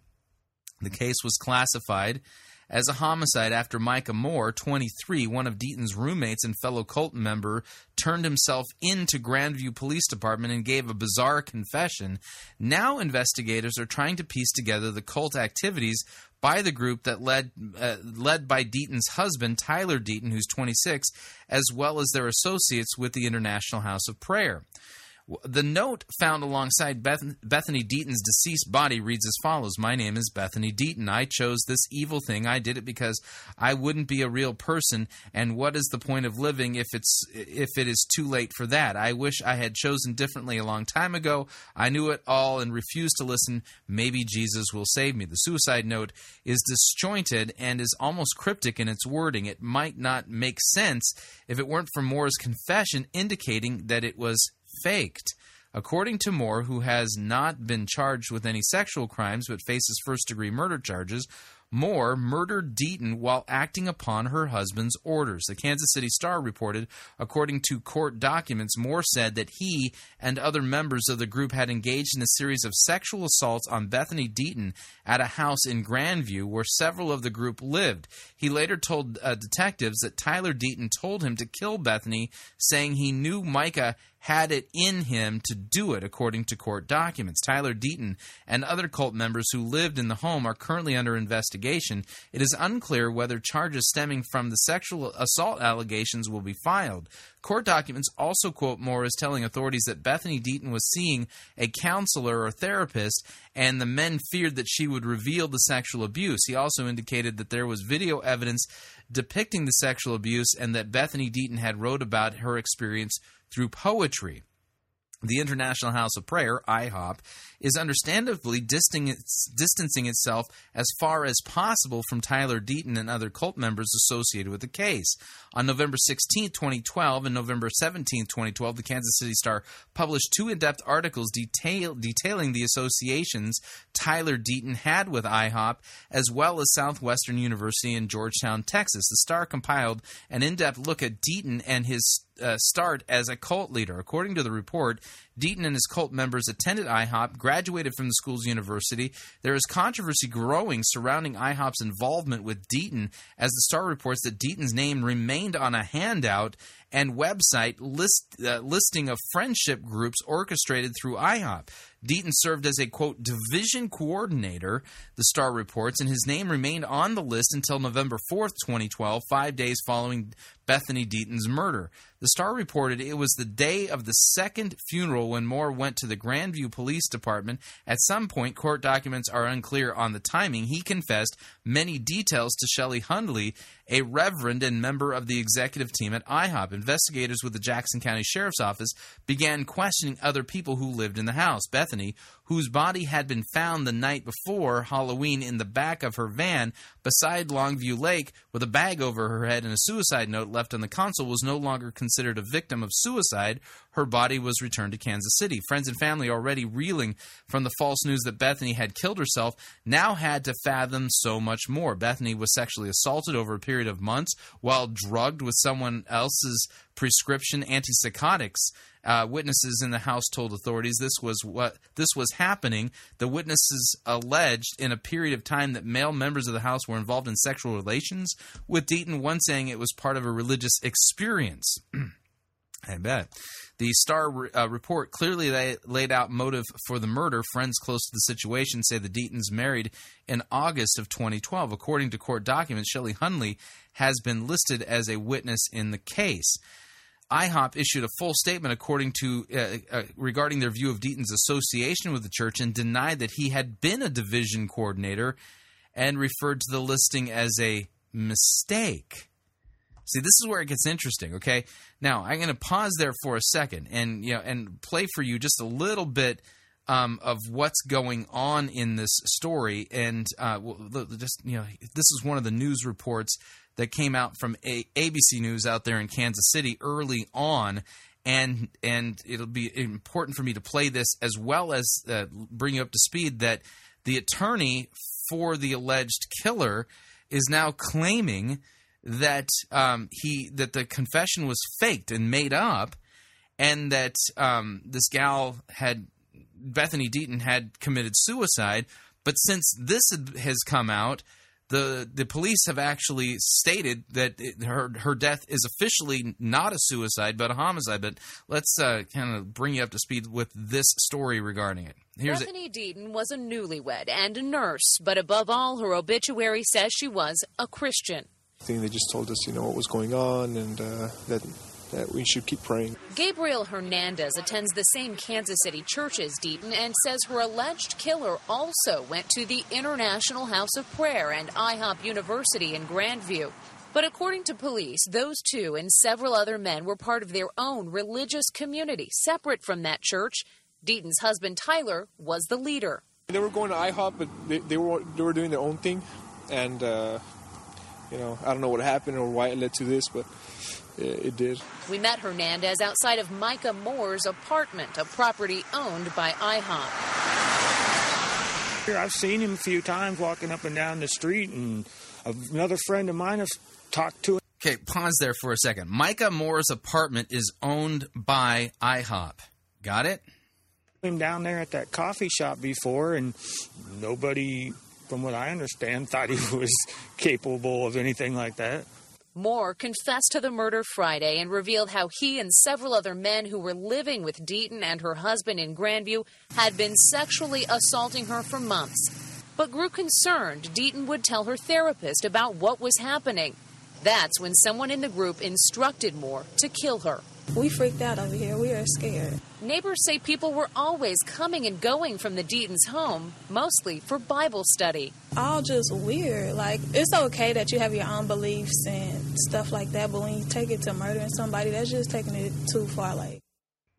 The case was classified as a homicide after Micah Moore, twenty-three, one of Deaton's roommates and fellow cult member, turned himself into Grandview Police Department and gave a bizarre confession. Now investigators are trying to piece together the cult activities by the group that led uh, led by Deaton's husband, Tyler Deaton, who's twenty-six, as well as their associates with the International House of Prayer. The note found alongside Beth- Bethany Deaton's deceased body reads as follows: "My name is Bethany Deaton. I chose this evil thing. I did it because I wouldn't be a real person, and what is the point of living if it's if it is too late for that? I wish I had chosen differently a long time ago. I knew it all and refused to listen. Maybe Jesus will save me." The suicide note is disjointed and is almost cryptic in its wording. It might not make sense if it weren't for Moore's confession indicating that it was faked. According to Moore, who has not been charged with any sexual crimes but faces first-degree murder charges, Moore murdered Deaton while acting upon her husband's orders. The Kansas City Star reported, according to court documents, Moore said that he and other members of the group had engaged in a series of sexual assaults on Bethany Deaton at a house in Grandview where several of the group lived. He later told uh, detectives that Tyler Deaton told him to kill Bethany, saying he knew Micah had it in him to do it, according to court documents. Tyler Deaton and other cult members who lived in the home are currently under investigation. It is unclear whether charges stemming from the sexual assault allegations will be filed. Court documents also quote Moore as telling authorities that Bethany Deaton was seeing a counselor or therapist, and the men feared that she would reveal the sexual abuse. He also indicated that there was video evidence depicting the sexual abuse and that Bethany Deaton had wrote about her experience through poetry. The International House of Prayer, I HOP, is understandably distancing itself as far as possible from Tyler Deaton and other cult members associated with the case. On November sixteenth, twenty twelve and November seventeenth, twenty twelve, the Kansas City Star published two in-depth articles detail, detailing the associations Tyler Deaton had with I HOP, as well as Southwestern University in Georgetown, Texas. The Star compiled an in-depth look at Deaton and his Uh, start as a cult leader. According to the report, Deaton and his cult members attended I HOP, graduated from the school's university. There is controversy growing surrounding I HOP's involvement with Deaton, as the Star reports that Deaton's name remained on a handout and website list, uh, listing of friendship groups orchestrated through I HOP. Deaton served as a, quote, division coordinator, the Star reports, and his name remained on the list until November fourth, twenty twelve, five days following Bethany Deaton's murder. The Star reported it was the day of the second funeral when Moore went to the Grandview Police Department. At some point, court documents are unclear on the timing. He confessed many details to Shelly Hundley, a reverend and member of the executive team at I HOP. Investigators with the Jackson County Sheriff's Office began questioning other people who lived in the house. Bethany, whose body had been found the night before Halloween in the back of her van beside Longview Lake with a bag over her head and a suicide note left on the console, was no longer considered a victim of suicide. Her body was returned to Kansas City. Friends and family, already reeling from the false news that Bethany had killed herself, now had to fathom so much more. Bethany was sexually assaulted over a period of months while drugged with someone else's prescription antipsychotics. Uh, witnesses in the house told authorities this was what this was happening. The witnesses alleged in a period of time that male members of the house were involved in sexual relations with Deaton, one saying it was part of a religious experience. I bet. The Star uh, report clearly lay, laid out motive for the murder. Friends close to the situation say the Deatons married in August of twenty twelve. According to court documents, Shelly Hundley has been listed as a witness in the case. I HOP issued a full statement according to uh, uh, regarding their view of Deaton's association with the church and denied that he had been a division coordinator and referred to the listing as a mistake. See, this is where it gets interesting, okay? Now, I'm going to pause there for a second and you know and play for you just a little bit um, of what's going on in this story. And uh, we'll, just you know, this is one of the news reports that came out from A B C News out there in Kansas City early on. And and it'll be important for me to play this as well as uh, bring you up to speed that the attorney for the alleged killer is now claiming that um, he that the confession was faked and made up, and that um, this gal had Bethany Deaton had committed suicide. But since this has come out, the the police have actually stated that it, her her death is officially not a suicide but a homicide. But let's uh, kind of bring you up to speed with this story regarding it. Here's Bethany it. Deaton was a newlywed and a nurse, but above all, her obituary says she was a Christian. They just told us, you know, what was going on and uh, that, that we should keep praying. Gabriel Hernandez attends the same Kansas City church as Deaton and says her alleged killer also went to the International House of Prayer and I hop University in Grandview. But according to police, those two and several other men were part of their own religious community separate from that church. Deaton's husband, Tyler, was the leader. They were going to I hop, but they, they, were, they were doing their own thing, and... Uh... You know, I don't know what happened or why it led to this, but it, it did. We met Hernandez outside of Micah Moore's apartment, a property owned by I hop. I've seen him a few times walking up and down the street, and another friend of mine has talked to him. Okay, pause there for a second. Micah Moore's apartment is owned by I hop. Got it? Him down there at that coffee shop before, and nobody... from what I understand, thought he was capable of anything like that. Moore confessed to the murder Friday and revealed how he and several other men who were living with Deaton and her husband in Grandview had been sexually assaulting her for months, but grew concerned Deaton would tell her therapist about what was happening. That's when someone in the group instructed Moore to kill her. We freaked out over here. We are scared. Neighbors say people were always coming and going from the Deaton's home, mostly for Bible study. All just weird. Like, it's okay that you have your own beliefs and stuff like that, but when you take it to murdering somebody, that's just taking it too far. Like,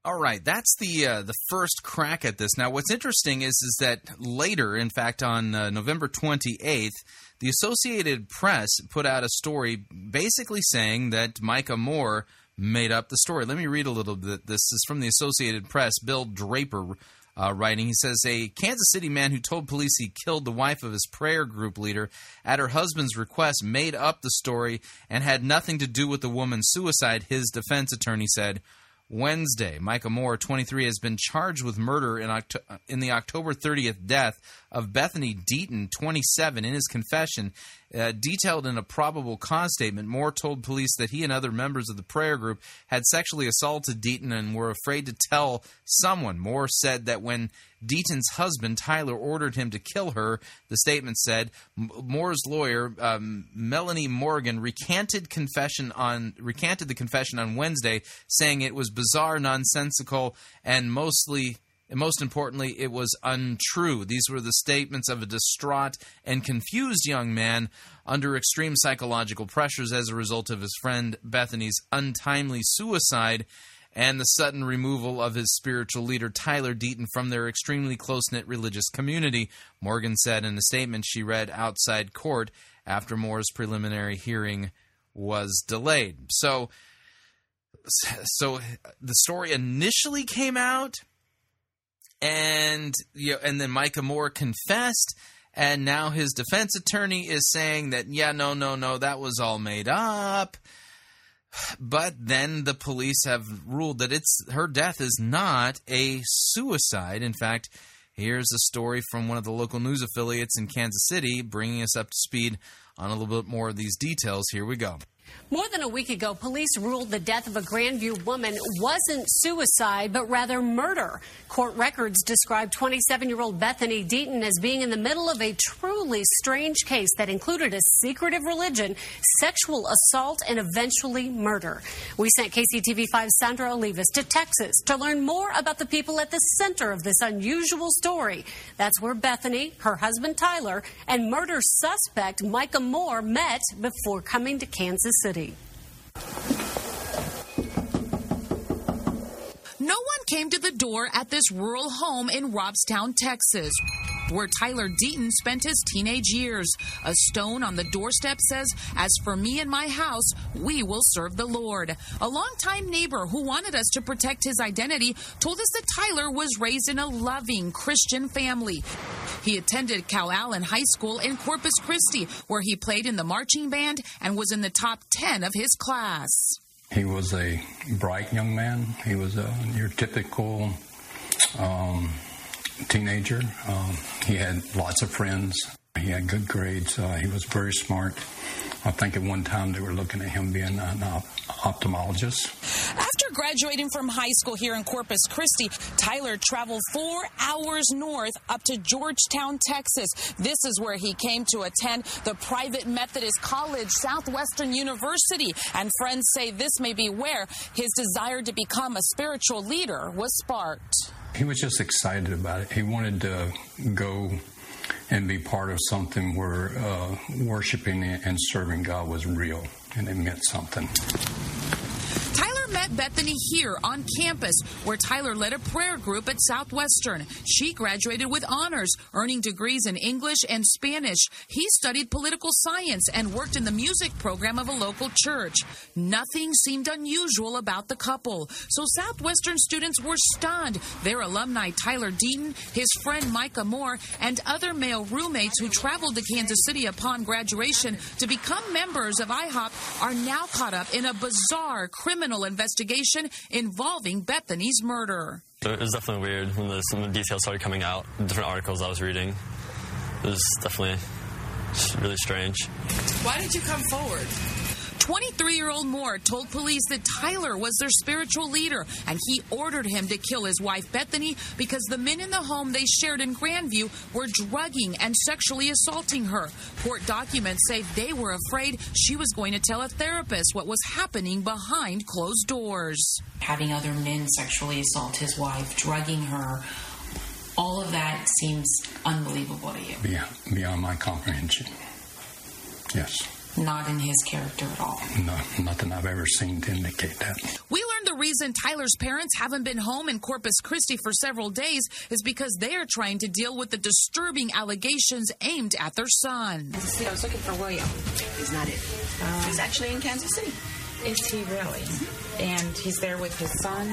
all right, that's the uh, the first crack at this. Now, what's interesting is is that later, in fact, on uh, November twenty-eighth, the Associated Press put out a story basically saying that Micah Moore made up the story. Let me read a little bit. This is from the Associated Press. Bill Draper uh, writing. He says, a Kansas City man who told police he killed the wife of his prayer group leader at her husband's request made up the story and had nothing to do with the woman's suicide, his defense attorney said Wednesday. Micah Moore, twenty-three, has been charged with murder in, Oct- in the October thirtieth death of Bethany Deaton, twenty-seven. In his confession, Uh, detailed in a probable cause statement, Moore told police that he and other members of the prayer group had sexually assaulted Deaton and were afraid to tell someone. Moore said that when Deaton's husband, Tyler, ordered him to kill her, the statement said, Moore's lawyer, um, Melanie Morgan, recanted confession on recanted the confession on Wednesday, saying it was bizarre, nonsensical, and mostly... and most importantly, it was untrue. These were the statements of a distraught and confused young man under extreme psychological pressures as a result of his friend Bethany's untimely suicide and the sudden removal of his spiritual leader, Tyler Deaton, from their extremely close-knit religious community, Morgan said in a statement she read outside court after Moore's preliminary hearing was delayed. So, so the story initially came out, and you know, and then Micah Moore confessed, and now his defense attorney is saying that, yeah, no, no, no, that was all made up. But then the police have ruled that it's her death is not a suicide. In fact, here's a story from one of the local news affiliates in Kansas City, bringing us up to speed on a little bit more of these details. Here we go. More than a week ago, police ruled the death of a Grandview woman wasn't suicide, but rather murder. Court records describe twenty-seven-year-old Bethany Deaton as being in the middle of a truly strange case that included a secretive religion, sexual assault, and eventually murder. We sent K C T V five's Sandra Olivas to Texas to learn more about the people at the center of this unusual story. That's where Bethany, her husband Tyler, and murder suspect Micah Moore met before coming to Kansas City. door at this rural home in Robstown, Texas, where Tyler Deaton spent his teenage years. A stone on the doorstep says, "As for me and my house, we will serve the Lord." A longtime neighbor who wanted us to protect his identity told us that Tyler was raised in a loving Christian family. He attended Cal Allen High School in Corpus Christi, where he played in the marching band and was in the top ten of his class. He was a bright young man. He was a, your typical um, teenager. Um, he had lots of friends. He had good grades. Uh, he was very smart. I think at one time they were looking at him being an op- ophthalmologist. After graduating from high school here in Corpus Christi, Tyler traveled four hours north up to Georgetown, Texas. This is where he came to attend the private Methodist college, Southwestern University. And friends say this may be where his desire to become a spiritual leader was sparked. He was just excited about it. He wanted to go and be part of something where uh, worshiping and serving God was real and it meant something. Tyler met Bethany here on campus, where Tyler led a prayer group at Southwestern. She graduated with honors, earning degrees in English and Spanish. He studied political science and worked in the music program of a local church. Nothing seemed unusual about the couple, so Southwestern students were stunned. Their alumni, Tyler Deaton, his friend Micah Moore, and other male roommates who traveled to Kansas City upon graduation to become members of I hop, are now caught up in a bizarre criminal investigation involving Bethany's murder. It was definitely weird when the, when the details started coming out, different articles I was reading. It was definitely really strange. Why did you come forward? twenty-three-year-old Moore told police that Tyler was their spiritual leader, and he ordered him to kill his wife, Bethany, because the men in the home they shared in Grandview were drugging and sexually assaulting her. Court documents say they were afraid she was going to tell a therapist what was happening behind closed doors. Having other men sexually assault his wife, drugging her, all of that seems unbelievable to you. Beyond, beyond my comprehension, yes. Not in his character at all. No, nothing I've ever seen to indicate that. We learned the reason Tyler's parents haven't been home in Corpus Christi for several days is because they are trying to deal with the disturbing allegations aimed at their son. I was looking for William. He's not it. Um, he's actually in Kansas City. Is he really? And he's there with his son?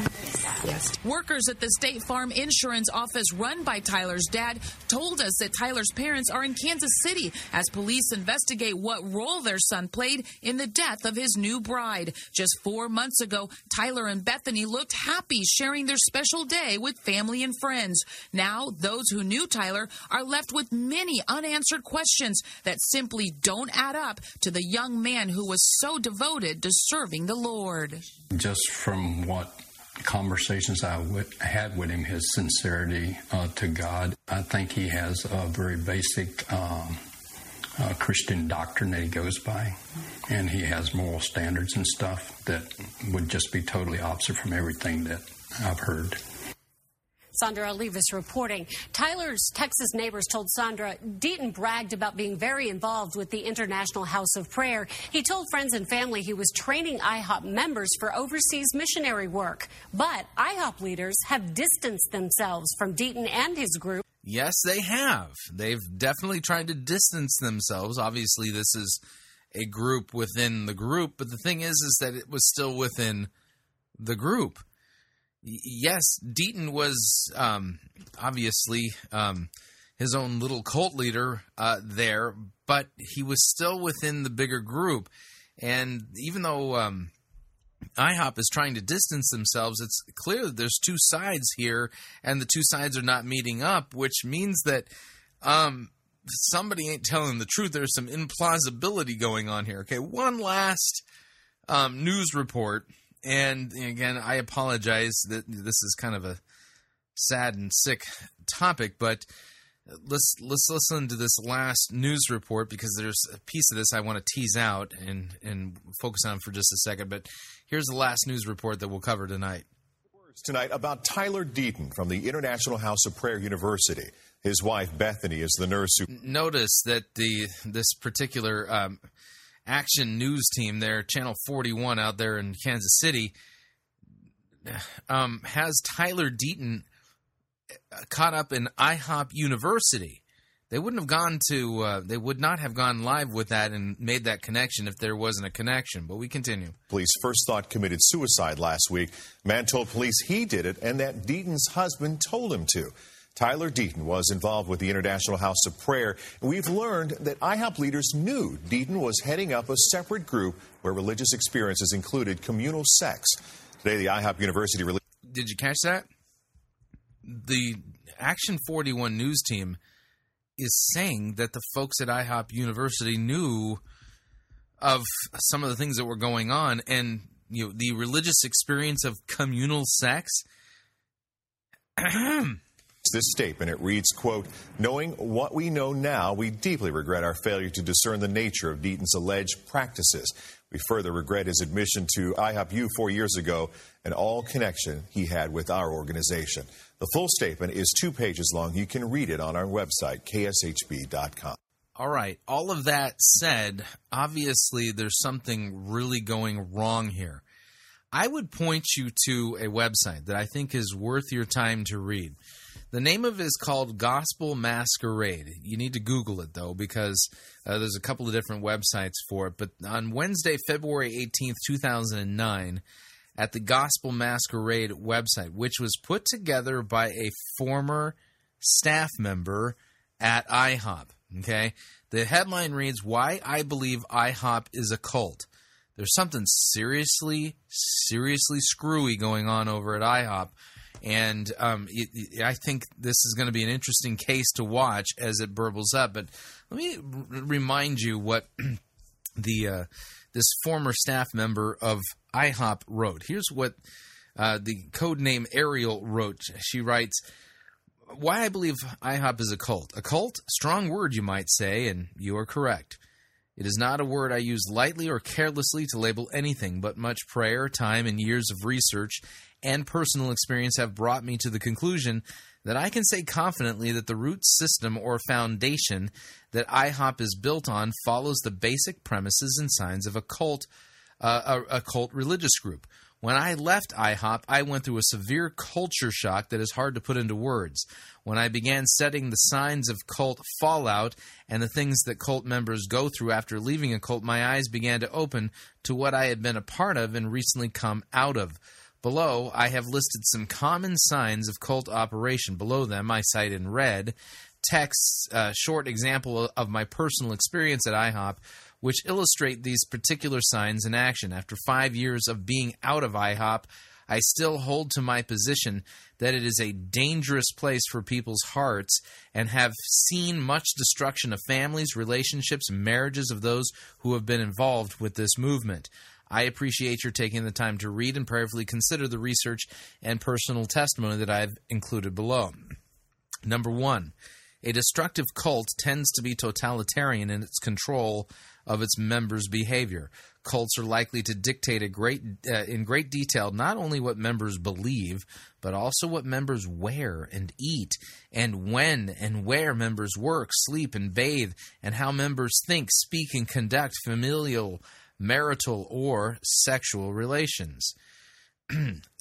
Yes. Workers at the State Farm Insurance office run by Tyler's dad told us that Tyler's parents are in Kansas City as police investigate what role their son played in the death of his new bride. Just four months ago, Tyler and Bethany looked happy sharing their special day with family and friends. Now, those who knew Tyler are left with many unanswered questions that simply don't add up to the young man who was so devoted to serving the Lord. Just from what conversations I w- had with him, his sincerity uh, to God, I think he has a very basic um, uh, Christian doctrine that he goes by, and he has moral standards and stuff that would just be totally opposite from everything that I've heard. Sandra Olivas reporting. Tyler's Texas neighbors told Sandra Deaton bragged about being very involved with the International House of Prayer. He told friends and family he was training I hop members for overseas missionary work. But I hop leaders have distanced themselves from Deaton and his group. Yes, they have. They've definitely tried to distance themselves. Obviously, this is a group within the group. But the thing is, is that it was still within the group. Yes, Deaton was um, obviously um, his own little cult leader uh, there, but he was still within the bigger group. And even though um, I hop is trying to distance themselves, it's clear that there's two sides here, and the two sides are not meeting up, which means that um, somebody ain't telling the truth. There's some implausibility going on here. Okay, one last um, news report. And again, I apologize that this is kind of a sad and sick topic, but let's let's listen to this last news report because there's a piece of this I want to tease out and, and focus on for just a second. But here's the last news report that we'll cover tonight. Tonight about Tyler Deaton from the International House of Prayer University. His wife, Bethany, is the nurse who... Notice that the this particular... Um, Action News team there, Channel forty-one out there in Kansas City, um, has Tyler Deaton caught up in I hop University. They wouldn't have gone to, uh, they would not have gone live with that and made that connection if there wasn't a connection. But we continue. Police first thought committed suicide last week. Man told police he did it and that Deaton's husband told him to. Tyler Deaton was involved with the International House of Prayer. And we've learned that I hop leaders knew Deaton was heading up a separate group where religious experiences included communal sex. Today, the I hop University released. Did you catch that? The Action forty-one news team is saying that the folks at I hop University knew of some of the things that were going on, and you know, the religious experience of communal sex. This statement, it reads, quote, "Knowing what we know now, we deeply regret our failure to discern the nature of Deaton's alleged practices. We further regret his admission to I hop U four years ago and all connection he had with our organization." The full statement is two pages long. You can read it on our website, K S H B dot com. All right. All of that said, obviously there's something really going wrong here. I would point you to a website that I think is worth your time to read. The name of it is called Gospel Masquerade. You need to Google it, though, because uh, there's a couple of different websites for it. But on Wednesday, February eighteenth, two thousand nine, at the Gospel Masquerade website, which was put together by a former staff member at I hop, okay? The headline reads, "Why I Believe I hop is a Cult." There's something seriously, seriously screwy going on over at I hop. And um, it, it, I think this is going to be an interesting case to watch as it burbles up. But let me r- remind you what the uh, this former staff member of I hop wrote. Here's what uh, the codename Ariel wrote. She writes, "Why I believe I hop is a cult. A cult, strong word you might say, and you are correct. It is not a word I use lightly or carelessly to label anything, but much prayer, time, and years of research and personal experience have brought me to the conclusion that I can say confidently that the root system or foundation that I hop is built on follows the basic premises and signs of a cult, uh, a, a cult religious group. When I left I hop, I went through a severe culture shock that is hard to put into words. When I began studying the signs of cult fallout and the things that cult members go through after leaving a cult, my eyes began to open to what I had been a part of and recently come out of. Below, I have listed some common signs of cult operation. Below them, I cite in red texts, a short example of my personal experience at I hop, which illustrate these particular signs in action. After five years of being out of I hop, I still hold to my position that it is a dangerous place for people's hearts and have seen much destruction of families, relationships, marriages of those who have been involved with this movement. I appreciate your taking the time to read and prayerfully consider the research and personal testimony that I've included below. Number one, a destructive cult tends to be totalitarian in its control of its members' behavior. Cults are likely to dictate a great, uh, in great detail not only what members believe, but also what members wear and eat, and when and where members work, sleep, and bathe, and how members think, speak, and conduct familial, marital, or sexual relations.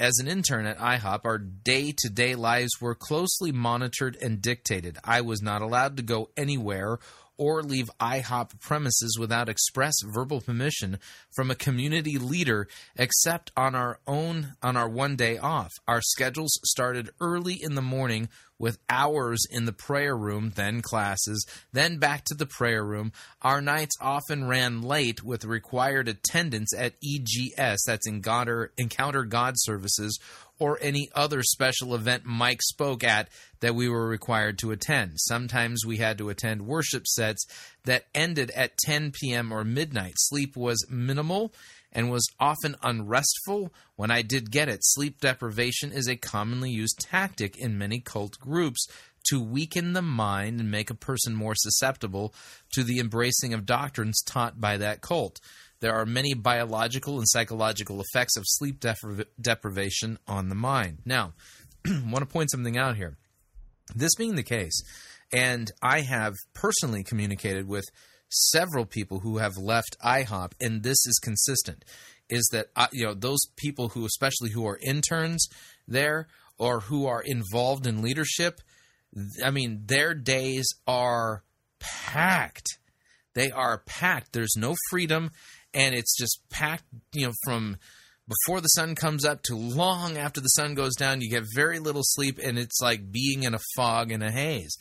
As an intern at I hop, our day-to-day lives were closely monitored and dictated. I was not allowed to go anywhere or leave I hop premises without express verbal permission from a community leader, except on our own on our one day off. Our schedules started early in the morning with hours in the prayer room, then classes, then back to the prayer room. Our nights often ran late with required attendance at E G S, that's Encounter God Services, or any other special event Mike spoke at that we were required to attend. Sometimes we had to attend worship sets that ended at ten p.m. or midnight. Sleep was minimal and was often unrestful. When I did get it, sleep deprivation is a commonly used tactic in many cult groups to weaken the mind and make a person more susceptible to the embracing of doctrines taught by that cult. There are many biological and psychological effects of sleep depri- deprivation on the mind. Now, I want to point something out here. This being the case, and I have personally communicated with several people who have left I hop, and this is consistent. is that I, you know, those people who, especially who are interns there or who are involved in leadership, I mean, their days are packed. They are packed. There's no freedom, and it's just packed, you know, from before the sun comes up to long after the sun goes down. You get very little sleep, and it's like being in a fog and a haze.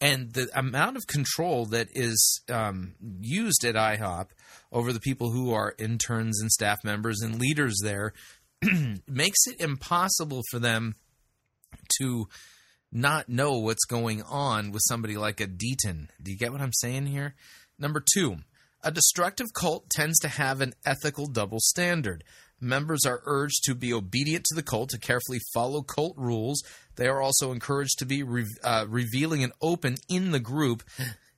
And the amount of control that is um, used at I HOP over the people who are interns and staff members and leaders there makes it impossible for them to not know what's going on with somebody like a Deaton. Do you get what I'm saying here? Number two, a destructive cult tends to have an ethical double standard. Members are urged to be obedient to the cult, to carefully follow cult rules. They are also encouraged to be re- uh, revealing and open in the group,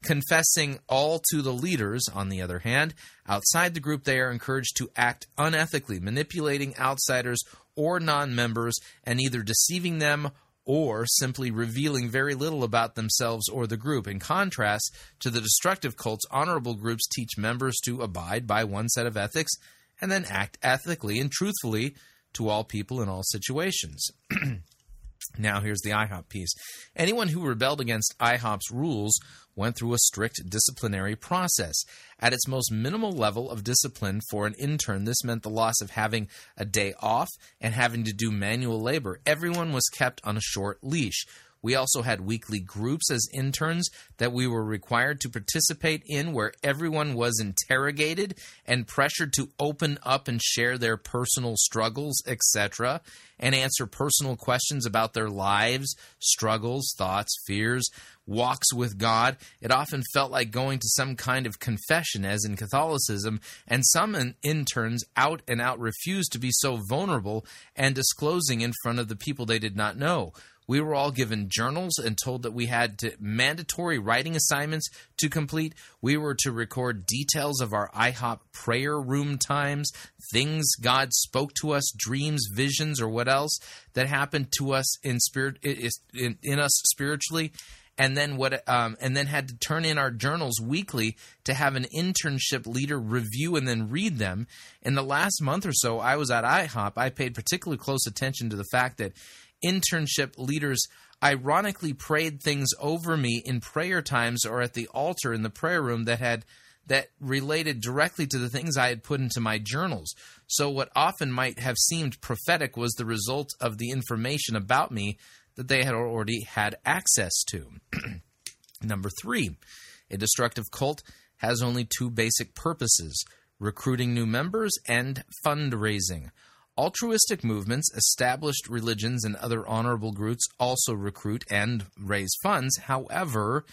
confessing all to the leaders. On the other hand, outside the group, they are encouraged to act unethically, manipulating outsiders or non-members, and either deceiving them or simply revealing very little about themselves or the group. In contrast to the destructive cults, honorable groups teach members to abide by one set of ethics and then act ethically and truthfully to all people in all situations. Now here's the I HOP piece. Anyone who rebelled against I HOP's rules went through a strict disciplinary process. At its most minimal level of discipline for an intern, this meant the loss of having a day off and having to do manual labor. Everyone was kept on a short leash. We also had weekly groups as interns that we were required to participate in, where everyone was interrogated and pressured to open up and share their personal struggles, et cetera, and answer personal questions about their lives, struggles, thoughts, fears, walks with God. It often felt like going to some kind of confession, as in Catholicism, and some interns out and out refused to be so vulnerable and disclosing in front of the people they did not know. We were all given journals and told that we had to, mandatory writing assignments to complete. We were to record details of our I HOP prayer room times, things God spoke to us, dreams, visions, or what else that happened to us in spirit, in, in us spiritually, and then what? Um, and then had to turn in our journals weekly to have an internship leader review and then read them. In the last month or so I was at I HOP, I paid particularly close attention to the fact that internship leaders ironically prayed things over me in prayer times or at the altar in the prayer room that had that related directly to the things I had put into my journals. So what often might have seemed prophetic was the result of the information about me that they had already had access to. Number three, a destructive cult has only two basic purposes: recruiting new members and fundraising. Altruistic movements, established religions, and other honorable groups also recruit and raise funds. However,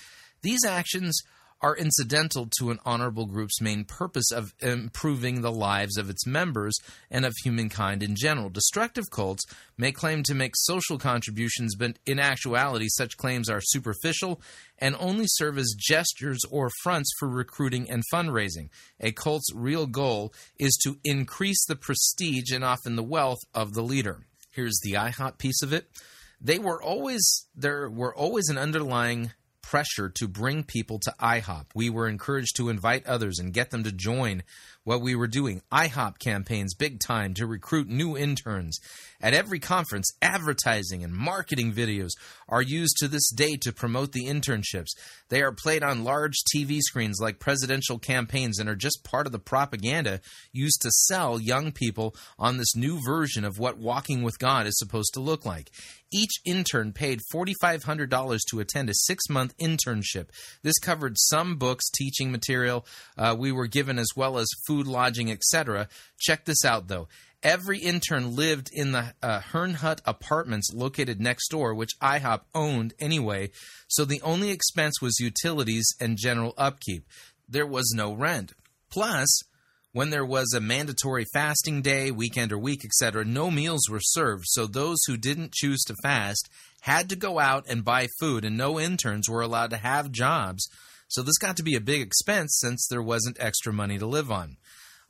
these actions are incidental to an honorable group's main purpose of improving the lives of its members and of humankind in general. Destructive cults may claim to make social contributions, but in actuality, such claims are superficial and only serve as gestures or fronts for recruiting and fundraising. A cult's real goal is to increase the prestige and often the wealth of the leader. Here's the I HOP piece of it. They were always, there were always an underlying pressure to bring people to I HOP. We were encouraged to invite others and get them to join what we were doing. I HOP campaigns big time to recruit new interns. At every conference, advertising and marketing videos are used to this day to promote the internships. They are played on large T V screens like presidential campaigns and are just part of the propaganda used to sell young people on this new version of what walking with God is supposed to look like. Each intern paid four thousand five hundred dollars to attend a six-month internship. This covered some books, teaching material uh, we were given, as well as food, lodging, et cetera. Check this out, though. Every intern lived in the uh, Hernhut Apartments located next door, which I HOP owned anyway, so the only expense was utilities and general upkeep. There was no rent. Plus, when there was a mandatory fasting day, weekend or week, et cetera, no meals were served, so those who didn't choose to fast had to go out and buy food, and no interns were allowed to have jobs. So this got to be a big expense since there wasn't extra money to live on.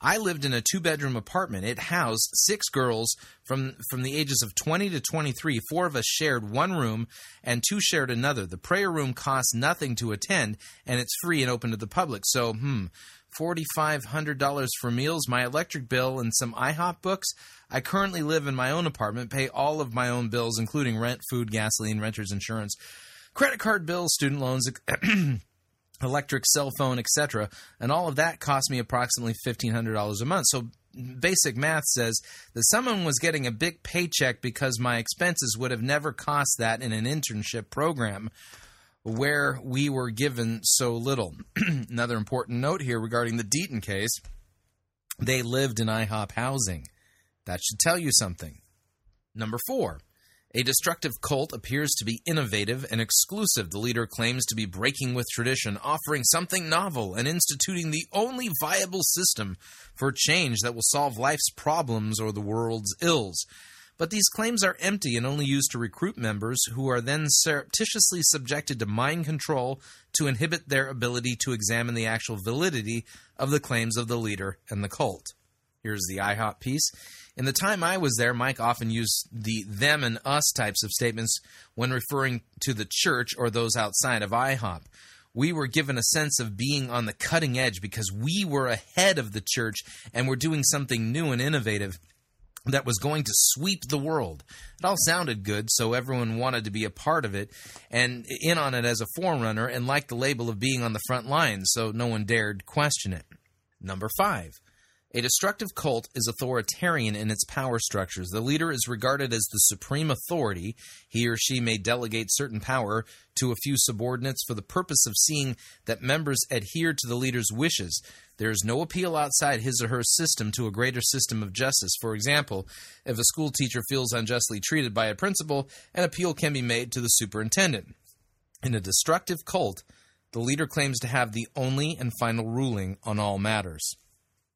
I lived in a two-bedroom apartment. It housed six girls from, from the ages of twenty to twenty-three. Four of us shared one room, and two shared another. The prayer room costs nothing to attend, and it's free and open to the public. So, hmm, four thousand five hundred dollars for meals, my electric bill, and some IHOP books. I currently live in my own apartment, pay all of my own bills, including rent, food, gasoline, renter's insurance, credit card bills, student loans, electric, cell phone, et cetera, and all of that cost me approximately fifteen hundred dollars a month. So basic math says that someone was getting a big paycheck because my expenses would have never cost that in an internship program where we were given so little. Another important note here regarding the Deaton case, they lived in IHOP housing. That should tell you something. Number four. A destructive cult appears to be innovative and exclusive. The leader claims to be breaking with tradition, offering something novel, and instituting the only viable system for change that will solve life's problems or the world's ills. But these claims are empty and only used to recruit members who are then surreptitiously subjected to mind control to inhibit their ability to examine the actual validity of the claims of the leader and the cult. Here's the IHOP piece. In the time I was there, Mike often used the them and us types of statements when referring to the church or those outside of IHOP. We were given a sense of being on the cutting edge because we were ahead of the church and were doing something new and innovative that was going to sweep the world. It all sounded good, so everyone wanted to be a part of it and in on it as a forerunner and liked the label of being on the front line, so no one dared question it. Number five. A destructive cult is authoritarian in its power structures. The leader is regarded as the supreme authority. He or she may delegate certain power to a few subordinates for the purpose of seeing that members adhere to the leader's wishes. There is no appeal outside his or her system to a greater system of justice. For example, if a school teacher feels unjustly treated by a principal, an appeal can be made to the superintendent. In a destructive cult, the leader claims to have the only and final ruling on all matters.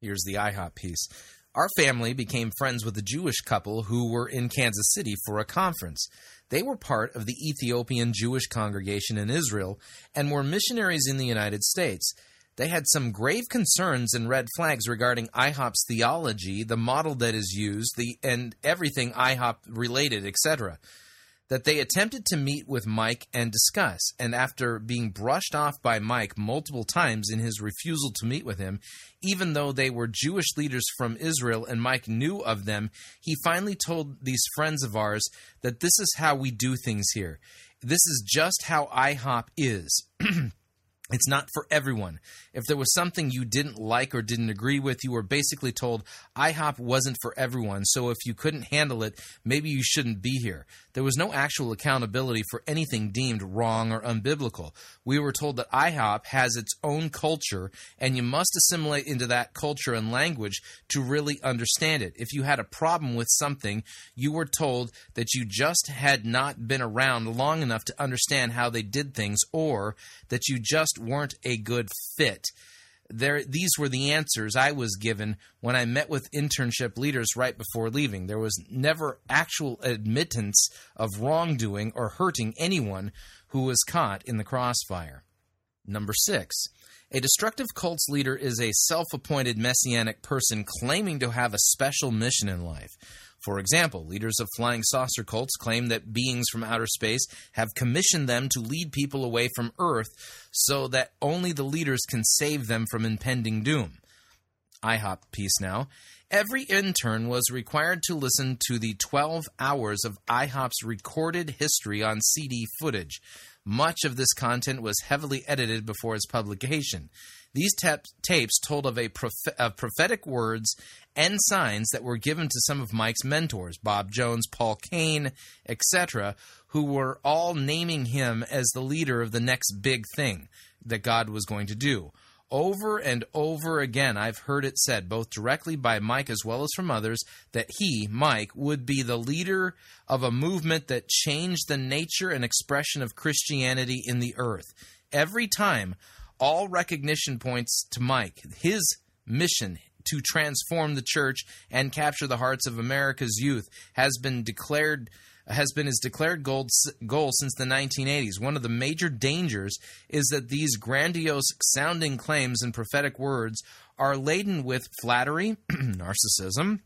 Here's the IHOP piece. Our family became friends with a Jewish couple who were in Kansas City for a conference. They were part of the Ethiopian Jewish congregation in Israel and were missionaries in the United States. They had some grave concerns and red flags regarding IHOP's theology, the model that is used, the and everything IHOP related, et cetera, that they attempted to meet with Mike and discuss, and after being brushed off by Mike multiple times in his refusal to meet with him, even though they were Jewish leaders from Israel and Mike knew of them, he finally told these friends of ours that this is how we do things here. This is just how IHOP is. It's not for everyone. If there was something you didn't like or didn't agree with, you were basically told IHOP wasn't for everyone, so if you couldn't handle it, maybe you shouldn't be here. There was no actual accountability for anything deemed wrong or unbiblical. We were told that IHOP has its own culture, and you must assimilate into that culture and language to really understand it. If you had a problem with something, you were told that you just had not been around long enough to understand how they did things, or that you just weren't a good fit. There, these were the answers I was given when I met with internship leaders right before leaving. There was never actual admittance of wrongdoing or hurting anyone who was caught in the crossfire. Number six. A destructive cult's leader is a self-appointed messianic person claiming to have a special mission in life. For example, leaders of flying saucer cults claim that beings from outer space have commissioned them to lead people away from Earth so that only the leaders can save them from impending doom. IHOP piece now. Every intern was required to listen to the twelve hours of IHOP's recorded history on C D footage. Much of this content was heavily edited before its publication. These tap- tapes told of a prof- of prophetic words and signs that were given to some of Mike's mentors, Bob Jones, Paul Kane, et cetera, who were all naming him as the leader of the next big thing that God was going to do. Over and over again, I've heard it said, both directly by Mike as well as from others, that he, Mike, would be the leader of a movement that changed the nature and expression of Christianity in the earth. Every time, all recognition points to Mike, his mission to transform the church and capture the hearts of America's youth has been declared has been his declared goal since the nineteen eighties. One of the major dangers is that these grandiose-sounding claims and prophetic words are laden with flattery, narcissism,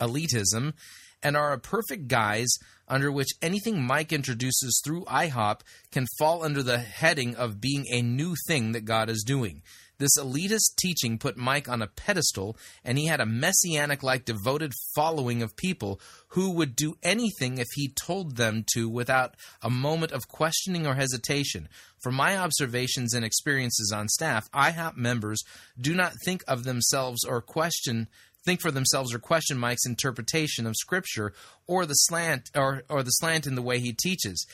elitism, and are a perfect guise under which anything Mike introduces through I HOP can fall under the heading of being a new thing that God is doing. This elitist teaching put Mike on a pedestal, and he had a messianic-like devoted following of people who would do anything if he told them to without a moment of questioning or hesitation. From my observations and experiences on staff, I HOP members do not think of themselves or question think for themselves or question Mike's interpretation of Scripture or the slant or, or the slant in the way he teaches.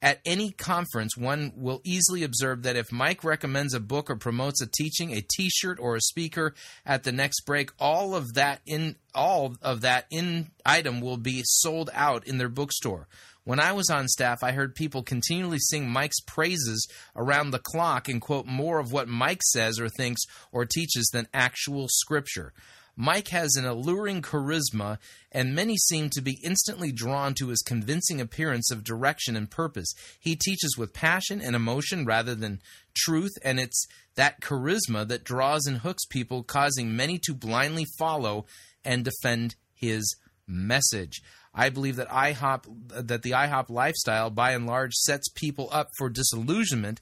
At any conference, one will easily observe that if Mike recommends a book or promotes a teaching, a T-shirt, or a speaker at the next break, all of that in all of that in item will be sold out in their bookstore. When I was on staff, I heard people continually sing Mike's praises around the clock and quote more of what Mike says or thinks or teaches than actual Scripture. Mike has an alluring charisma, and many seem to be instantly drawn to his convincing appearance of direction and purpose. He teaches with passion and emotion rather than truth, and it's that charisma that draws and hooks people, causing many to blindly follow and defend his message. I believe that I HOP, that the I HOP lifestyle, by and large, sets people up for disillusionment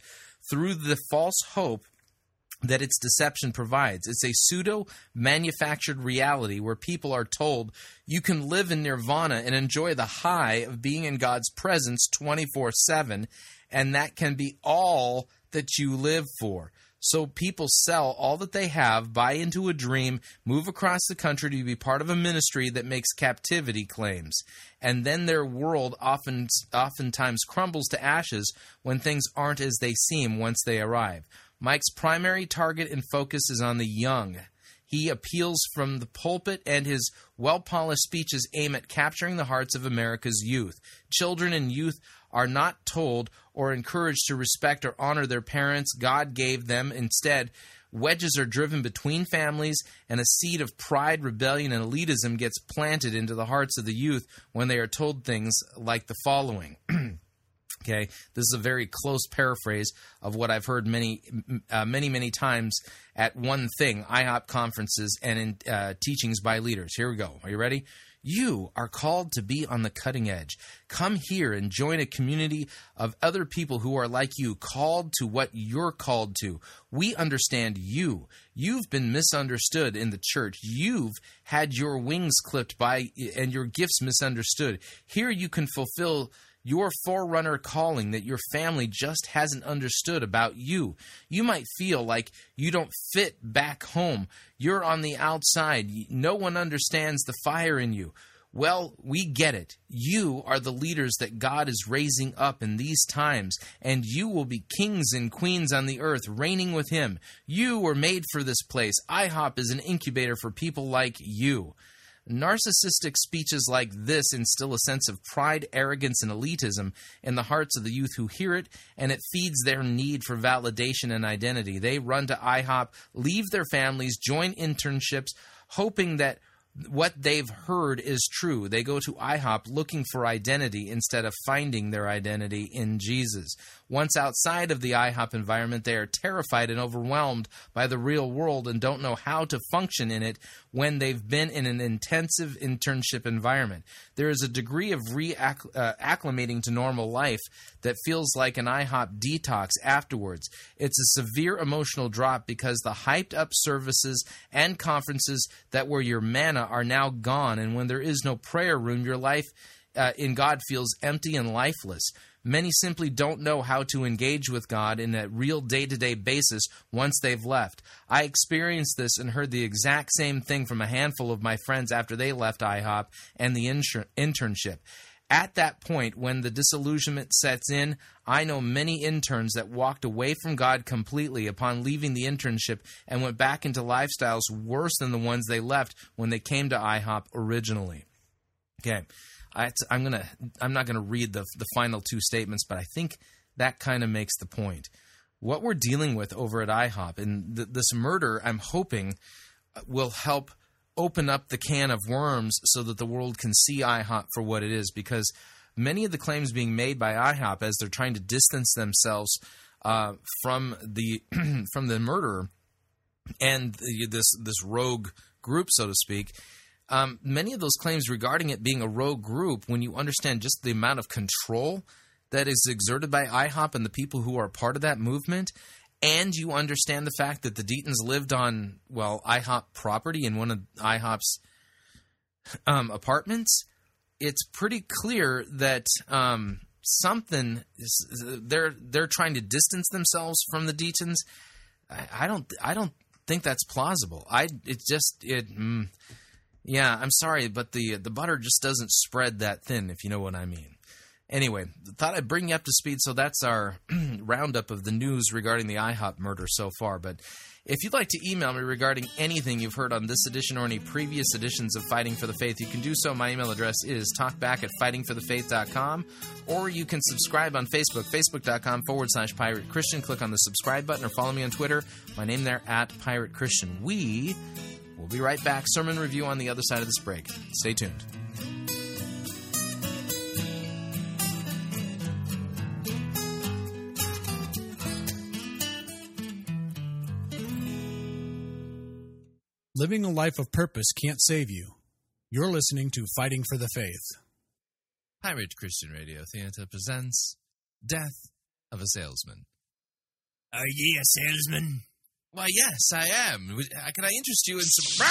through the false hope that its deception provides. It's a pseudo-manufactured reality where people are told you can live in nirvana and enjoy the high of being in God's presence twenty-four seven, and that can be all that you live for. So people sell all that they have, buy into a dream, move across the country to be part of a ministry that makes captivity claims. And then their world often, oftentimes crumbles to ashes when things aren't as they seem once they arrive. Mike's primary target and focus is on the young. He appeals from the pulpit, and his well-polished speeches aim at capturing the hearts of America's youth. Children and youth are not told or encouraged to respect or honor their parents. God gave them. Instead, wedges are driven between families, and a seed of pride, rebellion, and elitism gets planted into the hearts of the youth when they are told things like the following. Okay, this is a very close paraphrase of what I've heard many, uh, many, many times at one thing, I HOP conferences and in uh, teachings by leaders. Here we go. Are you ready? You are called to be on the cutting edge. Come here and join a community of other people who are like you, called to what you're called to. We understand you. You've been misunderstood in the church. You've had your wings clipped by and your gifts misunderstood. Here you can fulfill your forerunner calling that your family just hasn't understood about you. You might feel like you don't fit back home. You're on the outside. No one understands the fire in you. Well, we get it. You are the leaders that God is raising up in these times, and you will be kings and queens on the earth, reigning with Him. You were made for this place. I HOP is an incubator for people like you. Narcissistic speeches like this instill a sense of pride, arrogance, and elitism in the hearts of the youth who hear it, and it feeds their need for validation and identity. They run to I HOP, leave their families, join internships, hoping that what they've heard is true. They go to I HOP looking for identity instead of finding their identity in Jesus. Once outside of the I HOP environment, they are terrified and overwhelmed by the real world and don't know how to function in it when they've been in an intensive internship environment. There is a degree of reacclimating to normal life that feels like an I HOP detox afterwards. It's a severe emotional drop because the hyped-up services and conferences that were your manna are now gone, and when there is no prayer room, your life uh, in God feels empty and lifeless. Many simply don't know how to engage with God in a real day-to-day basis once they've left. I experienced this and heard the exact same thing from a handful of my friends after they left I HOP and the inter- internship. At that point, when the disillusionment sets in, I know many interns that walked away from God completely upon leaving the internship and went back into lifestyles worse than the ones they left when they came to I HOP originally. Okay, I, I'm gonna, I'm not going to read the, the final two statements, but I think that kind of makes the point. What we're dealing with over at I HOP, and th- this murder, I'm hoping, will help open up the can of worms so that the world can see I HOP for what it is, because many of the claims being made by I HOP as they're trying to distance themselves uh, from the from the murderer and this this rogue group, so to speak. Um, many of those claims regarding it being a rogue group, when you understand just the amount of control that is exerted by I HOP and the people who are part of that movement, and you understand the fact that the Deatons lived on, well, I HOP property in one of I HOP's um, apartments, it's pretty clear that um, something is, they're they're trying to distance themselves from the Deatons. I, I don't I don't think that's plausible. I it just it. Mm, Yeah, I'm sorry, but the the butter just doesn't spread that thin, if you know what I mean. Anyway, thought I'd bring you up to speed, so that's our roundup of the news regarding the I HOP murder so far. But if you'd like to email me regarding anything you've heard on this edition or any previous editions of Fighting for the Faith, you can do so. My email address is talkback at fighting for the faith dot com, or you can subscribe on Facebook, facebook.com forward slash Pirate Christian. Click on the subscribe button or follow me on Twitter. My name there, at Pirate Christian. We... We'll be right back. Sermon review on the other side of this break. Stay tuned. Living a life of purpose can't save you. You're listening to Fighting for the Faith. Pirate Christian Radio Theater presents Death of a Salesman. Are ye a salesman? Why, yes, I am. Can I interest you in some...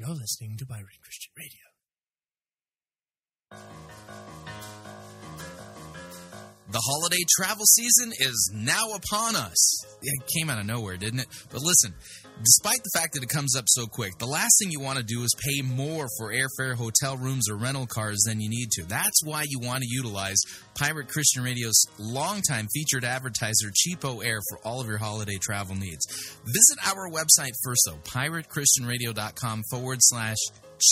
You're listening to Byron Christian Radio. The holiday travel season is now upon us. It came out of nowhere, didn't it? But listen... Despite the fact that it comes up so quick, the last thing you want to do is pay more for airfare, hotel rooms, or rental cars than you need to. That's why you want to utilize Pirate Christian Radio's longtime featured advertiser, Cheapo Air, for all of your holiday travel needs. Visit our website first, though, pirate christian radio dot com forward slash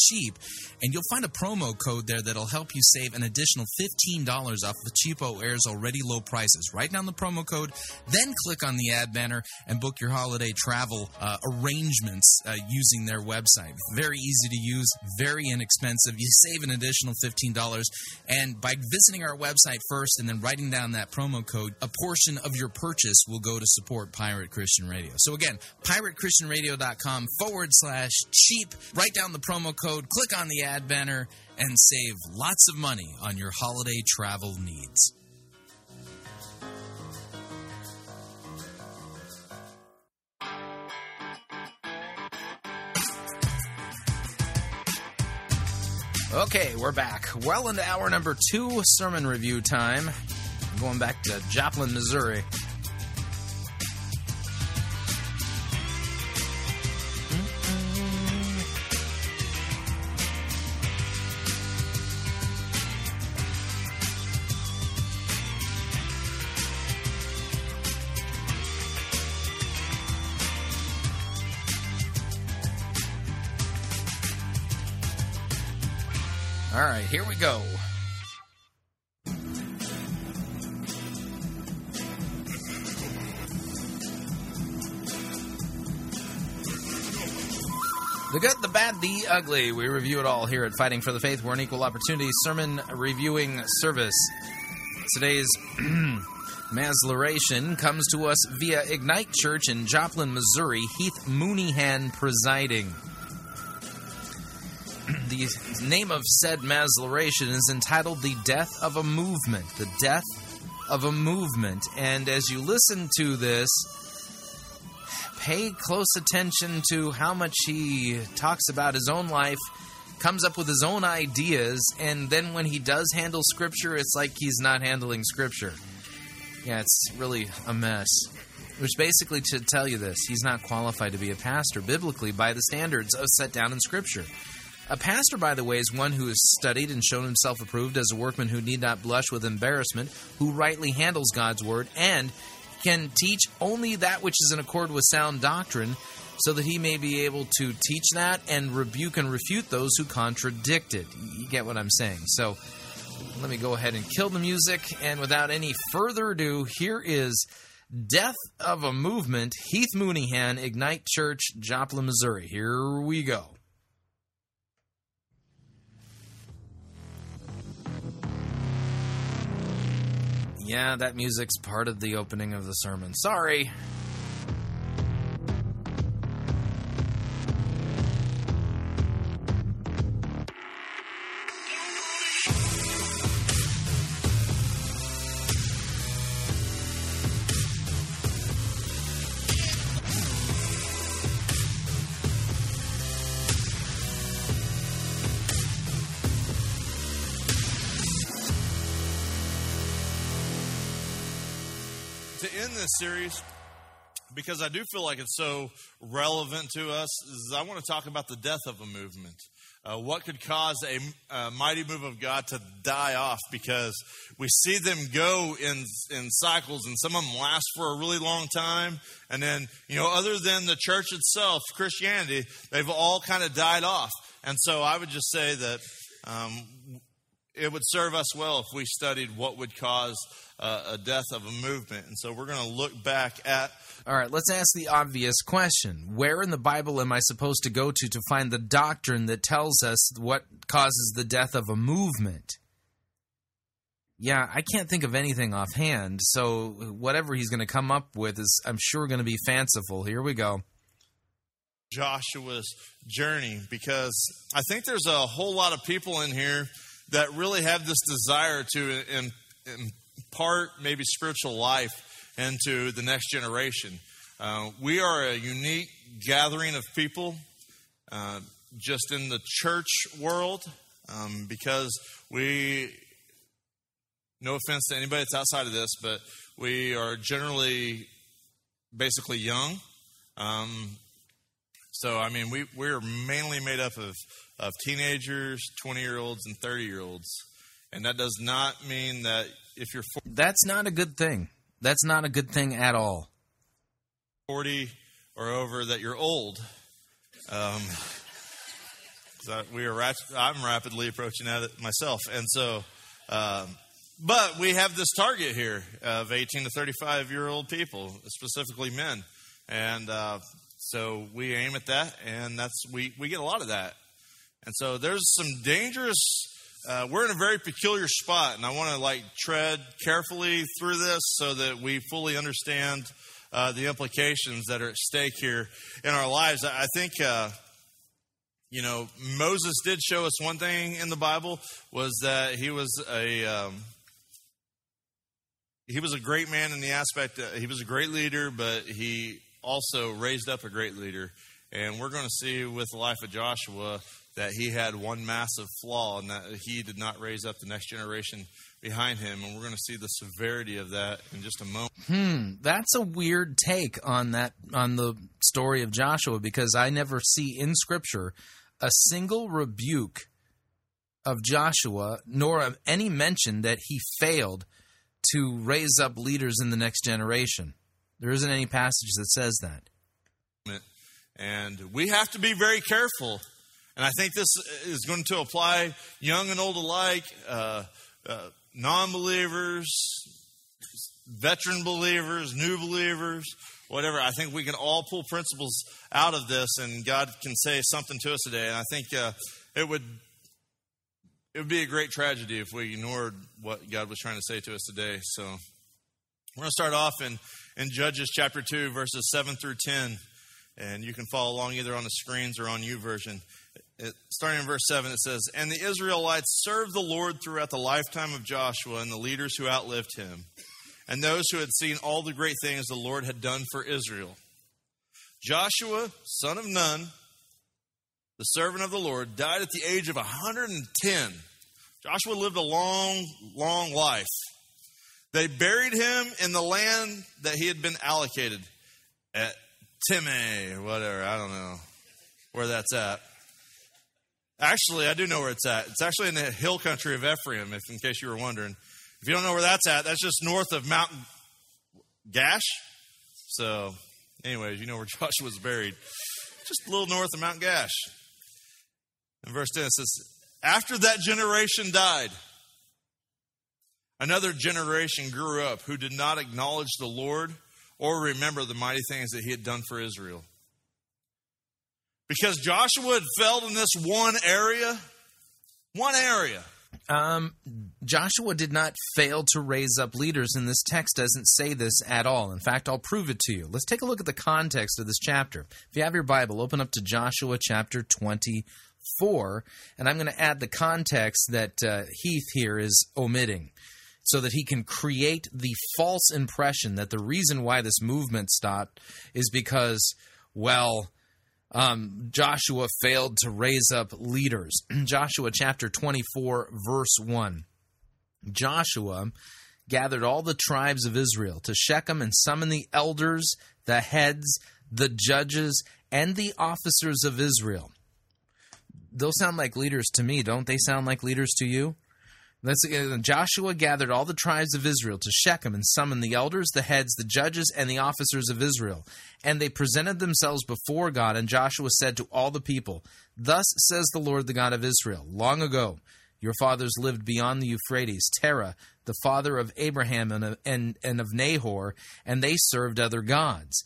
cheap, and you'll find a promo code there that'll help you save an additional fifteen dollars off the Cheapo Air's already low prices. Write down the promo code, then click on the ad banner and book your holiday travel uh, arrangements uh, using their website. Very easy to use, very inexpensive. You save an additional fifteen dollars, and by visiting our website first and then writing down that promo code, a portion of your purchase will go to support Pirate Christian Radio. So again, pirate christian radio dot com forward slash cheap. Write down the promo code. Code, click on the ad banner, and save lots of money on your holiday travel needs. Okay, we're back. Well into hour number two, sermon review time. I'm going back to Joplin, Missouri. All right, here we go. The good, the bad, the ugly. We review it all here at Fighting for the Faith. We're an equal opportunity sermon reviewing service. Today's masluration comes to us via Ignite Church in Joplin, Missouri. Heath Mooneyhan presiding. The name of said masluration is entitled The Death of a Movement. The Death of a Movement. And as you listen to this, pay close attention to how much he talks about his own life, comes up with his own ideas, and then when he does handle Scripture, it's like he's not handling Scripture. Yeah, it's really a mess. Which basically should tell you this. He's not qualified to be a pastor biblically by the standards set down in Scripture. A pastor, by the way, is one who is studied and shown himself approved as a workman who need not blush with embarrassment, who rightly handles God's word, and can teach only that which is in accord with sound doctrine, so that he may be able to teach that and rebuke and refute those who contradict it. You get what I'm saying. So let me go ahead and kill the music. And without any further ado, here is Death of a Movement, Heath Mooneyhan, Ignite Church, Joplin, Missouri. Here we go. Yeah, that music's part of the opening of the sermon. Sorry. Series, because I do feel like it's so relevant to us, is I want to talk about the death of a movement. Uh, what could cause a, a mighty move of God to die off? Because we see them go in in cycles, and some of them last for a really long time. And then, you know, other than the church itself, Christianity, they've all kind of died off. And so I would just say that um, it would serve us well if we studied what would cause Uh, a death of a movement. And so we're going to look back at... All right, let's ask the obvious question. Where in the Bible am I supposed to go to to find the doctrine that tells us what causes the death of a movement? Yeah, I can't think of anything offhand, so whatever he's going to come up with is, I'm sure, going to be fanciful. Here we go. Joshua's journey, because I think there's a whole lot of people in here that really have this desire to... In, in, part maybe spiritual life into the next generation. Uh, we are a unique gathering of people uh, just in the church world um, because we, no offense to anybody that's outside of this, but we are generally basically young. Um, so, I mean, we, we're mainly made up of, of teenagers, twenty-year-olds, and thirty-year-olds. And that does not mean that if you're... forty, that's not a good thing. That's not a good thing at all. forty or over, that you're old. Um, so we are. Rap- I'm rapidly approaching that myself. And so... Um, but we have this target here of eighteen to thirty-five-year-old people, specifically men. And uh, so we aim at that, and that's we, we get a lot of that. And so there's some dangerous... Uh, we're in a very peculiar spot, and I want to like tread carefully through this so that we fully understand uh, the implications that are at stake here in our lives. I think, uh, you know, Moses did show us one thing in the Bible, was that he was a um, he was a great man in the aspect that he was a great leader, but he also raised up a great leader. And we're going to see with the life of Joshua that he had one massive flaw, and that he did not raise up the next generation behind him. And we're going to see the severity of that in just a moment. Hmm, that's a weird take on that, on the story of Joshua, because I never see in Scripture a single rebuke of Joshua, nor of any mention that he failed to raise up leaders in the next generation. There isn't any passage that says that. And we have to be very careful. And I think this is going to apply young and old alike, uh, uh, non-believers, veteran believers, new believers, whatever. I think we can all pull principles out of this, and God can say something to us today. And I think uh, it would it would be a great tragedy if we ignored what God was trying to say to us today. So we're going to start off in, in Judges chapter two, verses seven through ten. And you can follow along either on the screens or on YouVersion. It, starting in verse seven, it says, "And the Israelites served the Lord throughout the lifetime of Joshua and the leaders who outlived him, and those who had seen all the great things the Lord had done for Israel. Joshua, son of Nun, the servant of the Lord, died at the age of one hundred ten. Joshua lived a long, long life. They buried him in the land that he had been allocated at Timeh, whatever, I don't know where that's at. Actually, I do know where it's at. It's actually in the hill country of Ephraim, if in case you were wondering. If you don't know where that's at, that's just north of Mount Gash. So, anyways, you know where Joshua's buried. Just a little north of Mount Gash. In verse ten, it says, "After that generation died, Another generation grew up who did not acknowledge the Lord or remember the mighty things that he had done for Israel. Because Joshua had failed in this one area, one area. Um, Joshua did not fail to raise up leaders, and this text doesn't say this at all. In fact, I'll prove it to you. Let's take a look at the context of this chapter. If you have your Bible, open up to Joshua chapter twenty-four, and I'm going to add the context that uh, Heath here is omitting so that he can create the false impression that the reason why this movement stopped is because, well... Um, Joshua failed to raise up leaders. Joshua chapter twenty-four, verse one. Joshua gathered all the tribes of Israel to Shechem and summoned the elders, the heads, the judges, and the officers of Israel. Those sound like leaders to me. Don't they sound like leaders to you? Let's, uh, Joshua gathered all the tribes of Israel to Shechem and summoned the elders, the heads, the judges, and the officers of Israel. And they presented themselves before God, and Joshua said to all the people, "Thus says the Lord, the God of Israel, long ago your fathers lived beyond the Euphrates, Terah, the father of Abraham and of, and, and of Nahor, and they served other gods.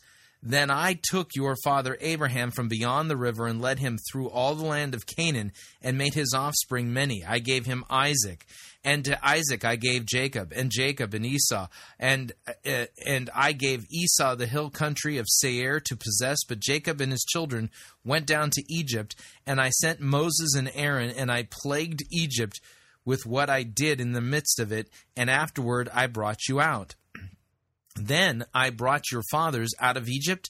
Then I took your father Abraham from beyond the river and led him through all the land of Canaan and made his offspring many. I gave him Isaac, and to Isaac I gave Jacob, and Jacob and Esau, and uh, and I gave Esau the hill country of Seir to possess, but Jacob and his children went down to Egypt, and I sent Moses and Aaron, and I plagued Egypt with what I did in the midst of it, and afterward I brought you out. Then I brought your fathers out of Egypt,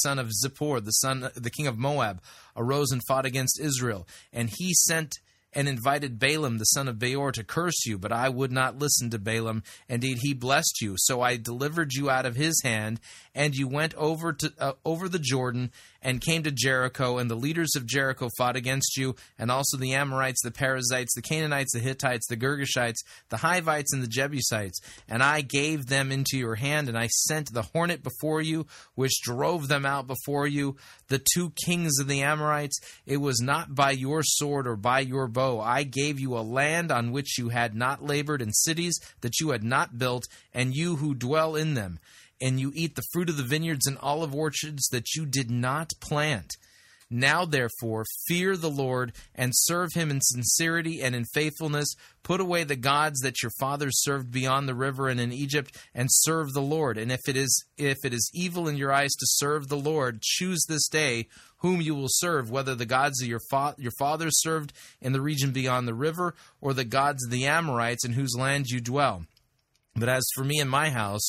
son of Zippor, the son, the king of Moab, arose and fought against Israel. And he sent and invited Balaam, the son of Beor, to curse you, but I would not listen to Balaam. Indeed, he blessed you. So I delivered you out of his hand, and you went over to uh, over the Jordan and came to Jericho, and the leaders of Jericho fought against you, and also the Amorites, the Perizzites, the Canaanites, the Hittites, the Girgashites, the Hivites, and the Jebusites. And I gave them into your hand, and I sent the hornet before you, which drove them out before you, the two kings of the Amorites. It was not by your sword or by your bow. I gave you a land on which you had not labored, and cities that you had not built, and you who dwell in them. And you eat the fruit of the vineyards and olive orchards that you did not plant. Now, therefore, fear the Lord and serve him in sincerity and in faithfulness. Put away the gods that your fathers served beyond the river and in Egypt, and serve the Lord. And if it is if it is evil in your eyes to serve the Lord, choose this day whom you will serve, whether the gods of your fa- your fathers served in the region beyond the river, or the gods of the Amorites in whose land you dwell. But as for me and my house,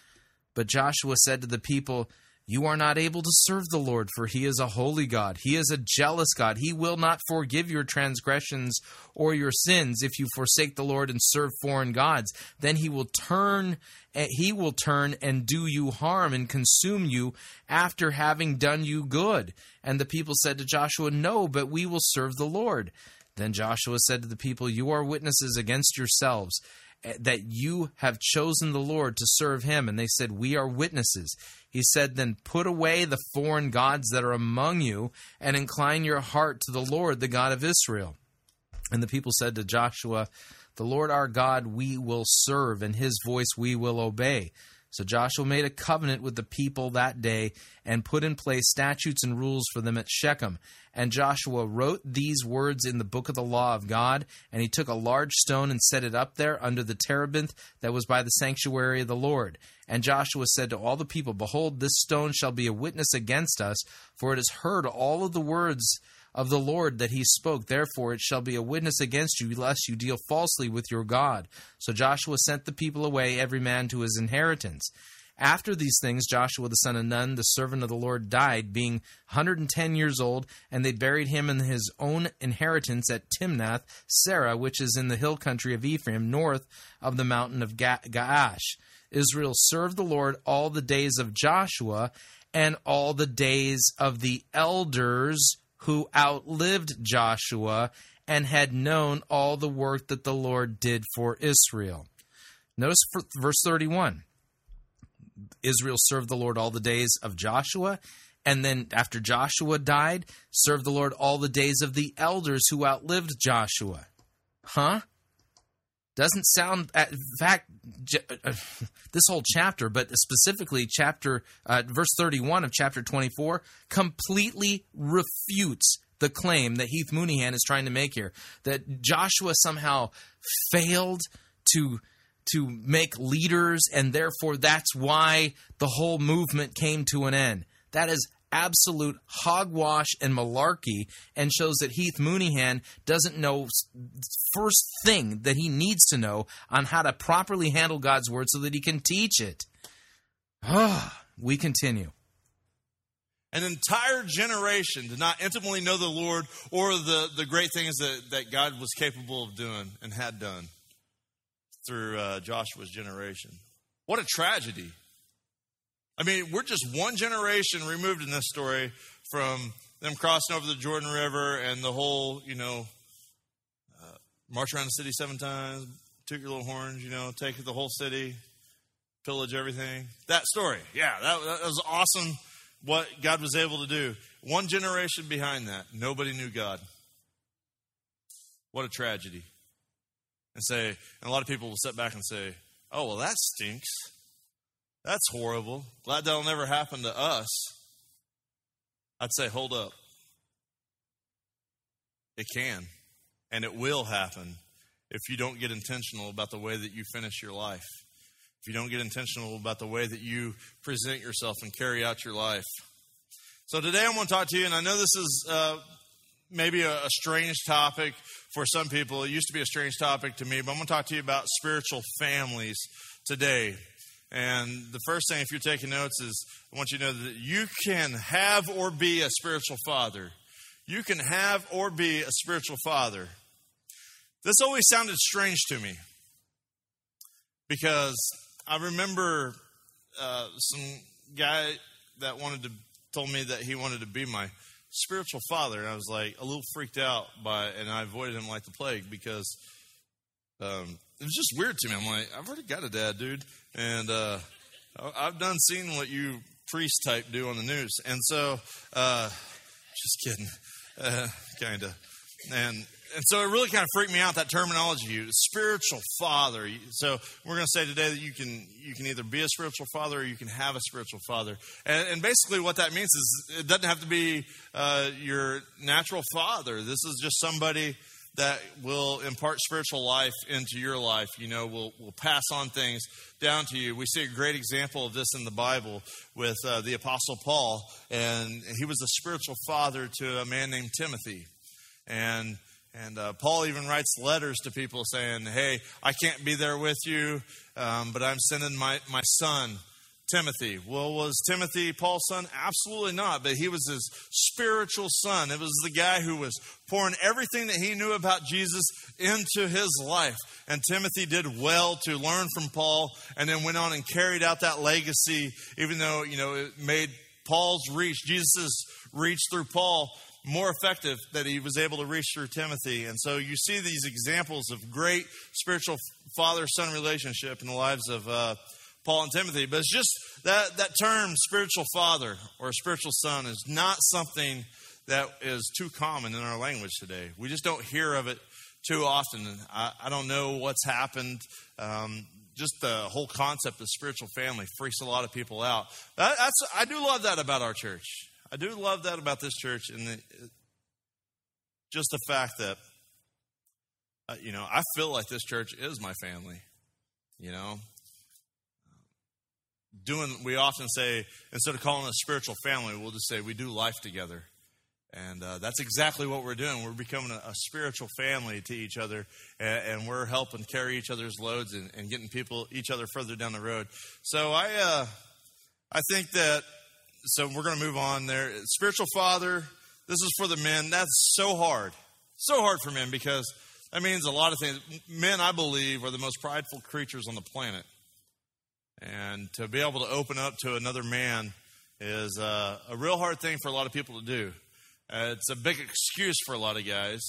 But Joshua said to the people, "You are not able to serve the Lord, for he is a holy God. He is a jealous God. He will not forgive your transgressions or your sins if you forsake the Lord and serve foreign gods. Then he will turn he will turn and do you harm and consume you after having done you good." And the people said to Joshua, "No, but we will serve the Lord." Then Joshua said to the people, "You are witnesses against yourselves that you have chosen the Lord to serve him." And they said, "We are witnesses." He said, "Then put away the foreign gods that are among you, and incline your heart to the Lord, the God of Israel." And the people said to Joshua, "The Lord our God we will serve, and his voice we will obey." So Joshua made a covenant with the people that day and put in place statutes and rules for them at Shechem. And Joshua wrote these words in the book of the law of God, and he took a large stone and set it up there under the terebinth that was by the sanctuary of the Lord. And Joshua said to all the people, Behold, this stone shall be a witness against us, for it has heard all of the words of the Lord that he spoke. Therefore it shall be a witness against you, lest you deal falsely with your God. So Joshua sent the people away, every man to his inheritance. After these things, Joshua the son of Nun, the servant of the Lord, died, being one hundred ten years old, and they buried him in his own inheritance at Timnath Serah, which is in the hill country of Ephraim, north of the mountain of Ga- Gaash. Israel served the Lord all the days of Joshua and all the days of the elders who outlived Joshua and had known all the work that the Lord did for Israel. Notice verse thirty-one. Israel served the Lord all the days of Joshua, and then after Joshua died, served the Lord all the days of the elders who outlived Joshua. Huh? Doesn't sound, in fact, this whole chapter, but specifically chapter uh, verse thirty-one of chapter twenty-four, completely refutes the claim that Heath Mooneyhan is trying to make here, that Joshua somehow failed to... to make leaders, and therefore that's why the whole movement came to an end. That is absolute hogwash and malarkey, and shows that Heath Mooneyhan doesn't know first thing that he needs to know on how to properly handle God's word so that he can teach it. Ah, we continue. An entire generation did not intimately know the Lord or the, the great things that, that God was capable of doing and had done through uh, Joshua's generation. What a tragedy. I mean, we're just one generation removed in this story from them crossing over the Jordan River and the whole, you know, uh, march around the city seven times, toot your little horns, you know, take the whole city, pillage everything. That story, yeah, that, that was awesome what God was able to do. One generation behind that, nobody knew God. What a tragedy. And say, and a lot of people will sit back and say, oh, well, that stinks. That's horrible. Glad that'll never happen to us. I'd say, hold up. It can, and it will happen if you don't get intentional about the way that you finish your life. If you don't get intentional about the way that you present yourself and carry out your life. So today I'm going to talk to you, and I know this is... Uh, maybe a, a strange topic for some people. It used to be a strange topic to me, but I'm going to talk to you about spiritual families today. And the first thing, if you're taking notes, is I want you to know that you can have or be a spiritual father. You can have or be a spiritual father. This always sounded strange to me because I remember uh, some guy that wanted to told me that he wanted to be my spiritual father, and I was like a little freaked out by, and I avoided him like the plague because um, it was just weird to me. I'm like, I've already got a dad, dude, and uh, I've done seen what you priest type do on the news, and so uh, just kidding, uh, kind of, and and so it really kind of freaked me out, that terminology you spiritual father. So we're going to say today that you can you can either be a spiritual father or you can have a spiritual father, and, and basically what that means is it doesn't have to be Uh, your natural father. This is just somebody that will impart spiritual life into your life. You know, will will pass on things down to you. We see a great example of this in the Bible with uh, the Apostle Paul, and he was a spiritual father to a man named Timothy, and and uh, Paul even writes letters to people saying, "Hey, I can't be there with you, um, but I'm sending my my son." Timothy. Well, was Timothy Paul's son? Absolutely not, but he was his spiritual son. It was the guy who was pouring everything that he knew about Jesus into his life. And Timothy did well to learn from Paul and then went on and carried out that legacy, even though, you know, it made Paul's reach, Jesus' reach through Paul, more effective that he was able to reach through Timothy. And so you see these examples of great spiritual father-son relationship in the lives of uh Paul and Timothy, but it's just that, that term spiritual father or spiritual son is not something that is too common in our language today. We just don't hear of it too often. I, I don't know what's happened. Um, just the whole concept of spiritual family freaks a lot of people out. That, that's, I do love that about our church. I do love that about this church, and just the fact that, uh, you know, I feel like this church is my family, you know. Doing, we often say, instead of calling it a spiritual family, we'll just say we do life together. And uh, that's exactly what we're doing. We're becoming a, a spiritual family to each other, and, and we're helping carry each other's loads and, and getting people, each other further down the road. So I uh, I think that, so we're going to move on there. Spiritual father, this is for the men. That's so hard. So hard for men, because that means a lot of things. Men, I believe, are the most prideful creatures on the planet. And to be able to open up to another man is uh, a real hard thing for a lot of people to do. Uh, it's a big excuse for a lot of guys.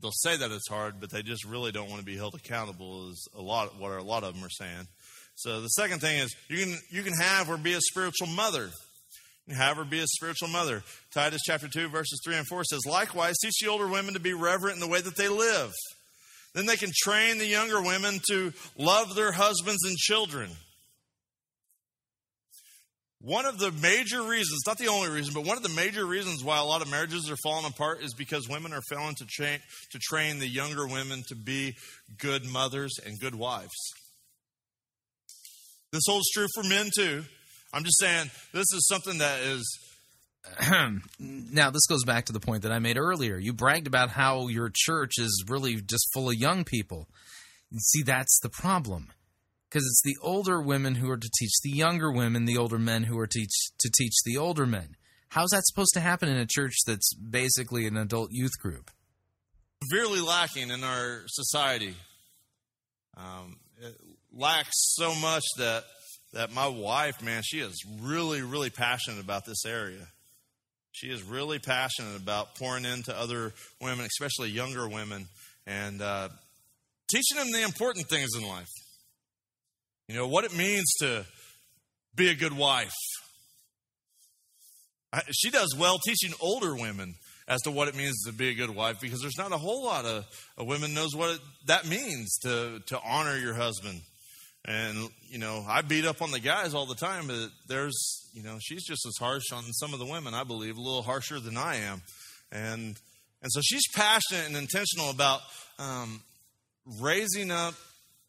They'll say that it's hard, but they just really don't want to be held accountable is a lot what a lot of them are saying. So the second thing is you can you can have her be a spiritual mother. You can have her be a spiritual mother. Titus chapter two, verses three and four says, "Likewise, teach the older women to be reverent in the way that they live. Then they can train the younger women to love their husbands and children." One of the major reasons, not the only reason, but one of the major reasons why a lot of marriages are falling apart is because women are failing to train, to train the younger women to be good mothers and good wives. This holds true for men too. I'm just saying this is something that is... Now, this goes back to the point that I made earlier. You bragged about how your church is really just full of young people. You see, that's the problem. Because it's the older women who are to teach the younger women, the older men who are teach, to teach the older men. How's that supposed to happen in a church that's basically an adult youth group? Severely lacking in our society. Um, it lacks so much that that my wife, man, she is really, really passionate about this area. She is really passionate about pouring into other women, especially younger women, and uh, teaching them the important things in life. You know, what it means to be a good wife. I, she does well teaching older women as to what it means to be a good wife, because there's not a whole lot of, of women knows what it, that means to, to honor your husband. And, you know, I beat up on the guys all the time, but there's, you know, she's just as harsh on some of the women, I believe, a little harsher than I am. And and so she's passionate and intentional about um, raising up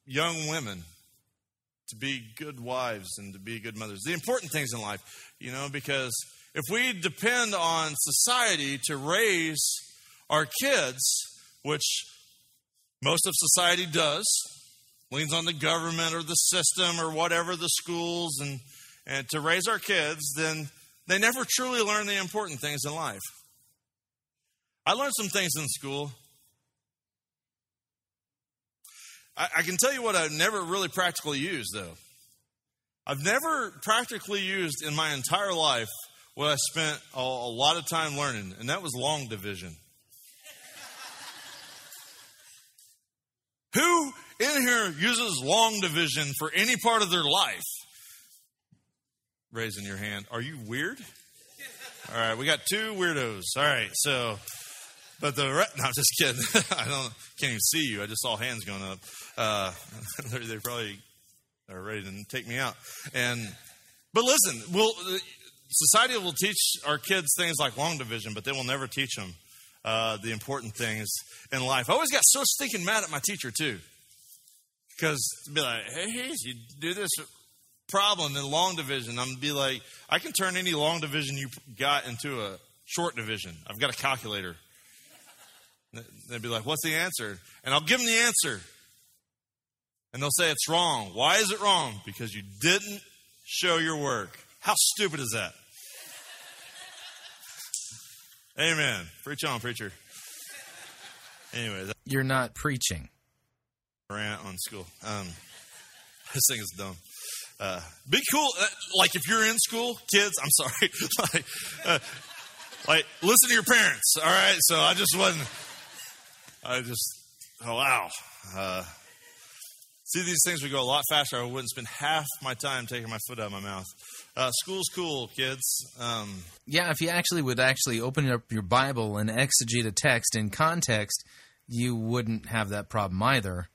young women to be good wives and to be good mothers. The important things in life, you know, because if we depend on society to raise our kids, which most of society does, leans on the government or the system or whatever, the schools, and, and to raise our kids, then they never truly learn the important things in life. I learned some things in school. I can tell you what I've never really practically used, though. I've never practically used in my entire life what I spent a, a lot of time learning, and that was long division. Who in here uses long division for any part of their life? Raising your hand. Are you weird? All right, we got two weirdos. All right, so... But the re- no, I'm just kidding. I don't can't even see you. I just saw hands going up. Uh, they probably are ready to take me out. And but listen, we'll, society will teach our kids things like long division, but they will never teach them uh, the important things in life. I always got so stinking mad at my teacher too, because to be like, hey, you do this problem in long division, I'm be like, I can turn any long division you got into a short division. I've got a calculator. They'd be like, what's the answer? And I'll give them the answer. And they'll say, it's wrong. Why is it wrong? Because you didn't show your work. How stupid is that? Amen. Preach on, preacher. Anyways. You're not preaching. Rant on school. Um, this thing is dumb. Uh, be cool. Uh, like, if you're in school, kids, I'm sorry. like, uh, like, listen to your parents, all right? So I just wasn't... I just, oh, wow. Uh, see, these things would go a lot faster. I wouldn't spend half my time taking my foot out of my mouth. Uh, school's cool, kids. Um, yeah, if you actually would actually open up your Bible and exegete a text in context, you wouldn't have that problem either.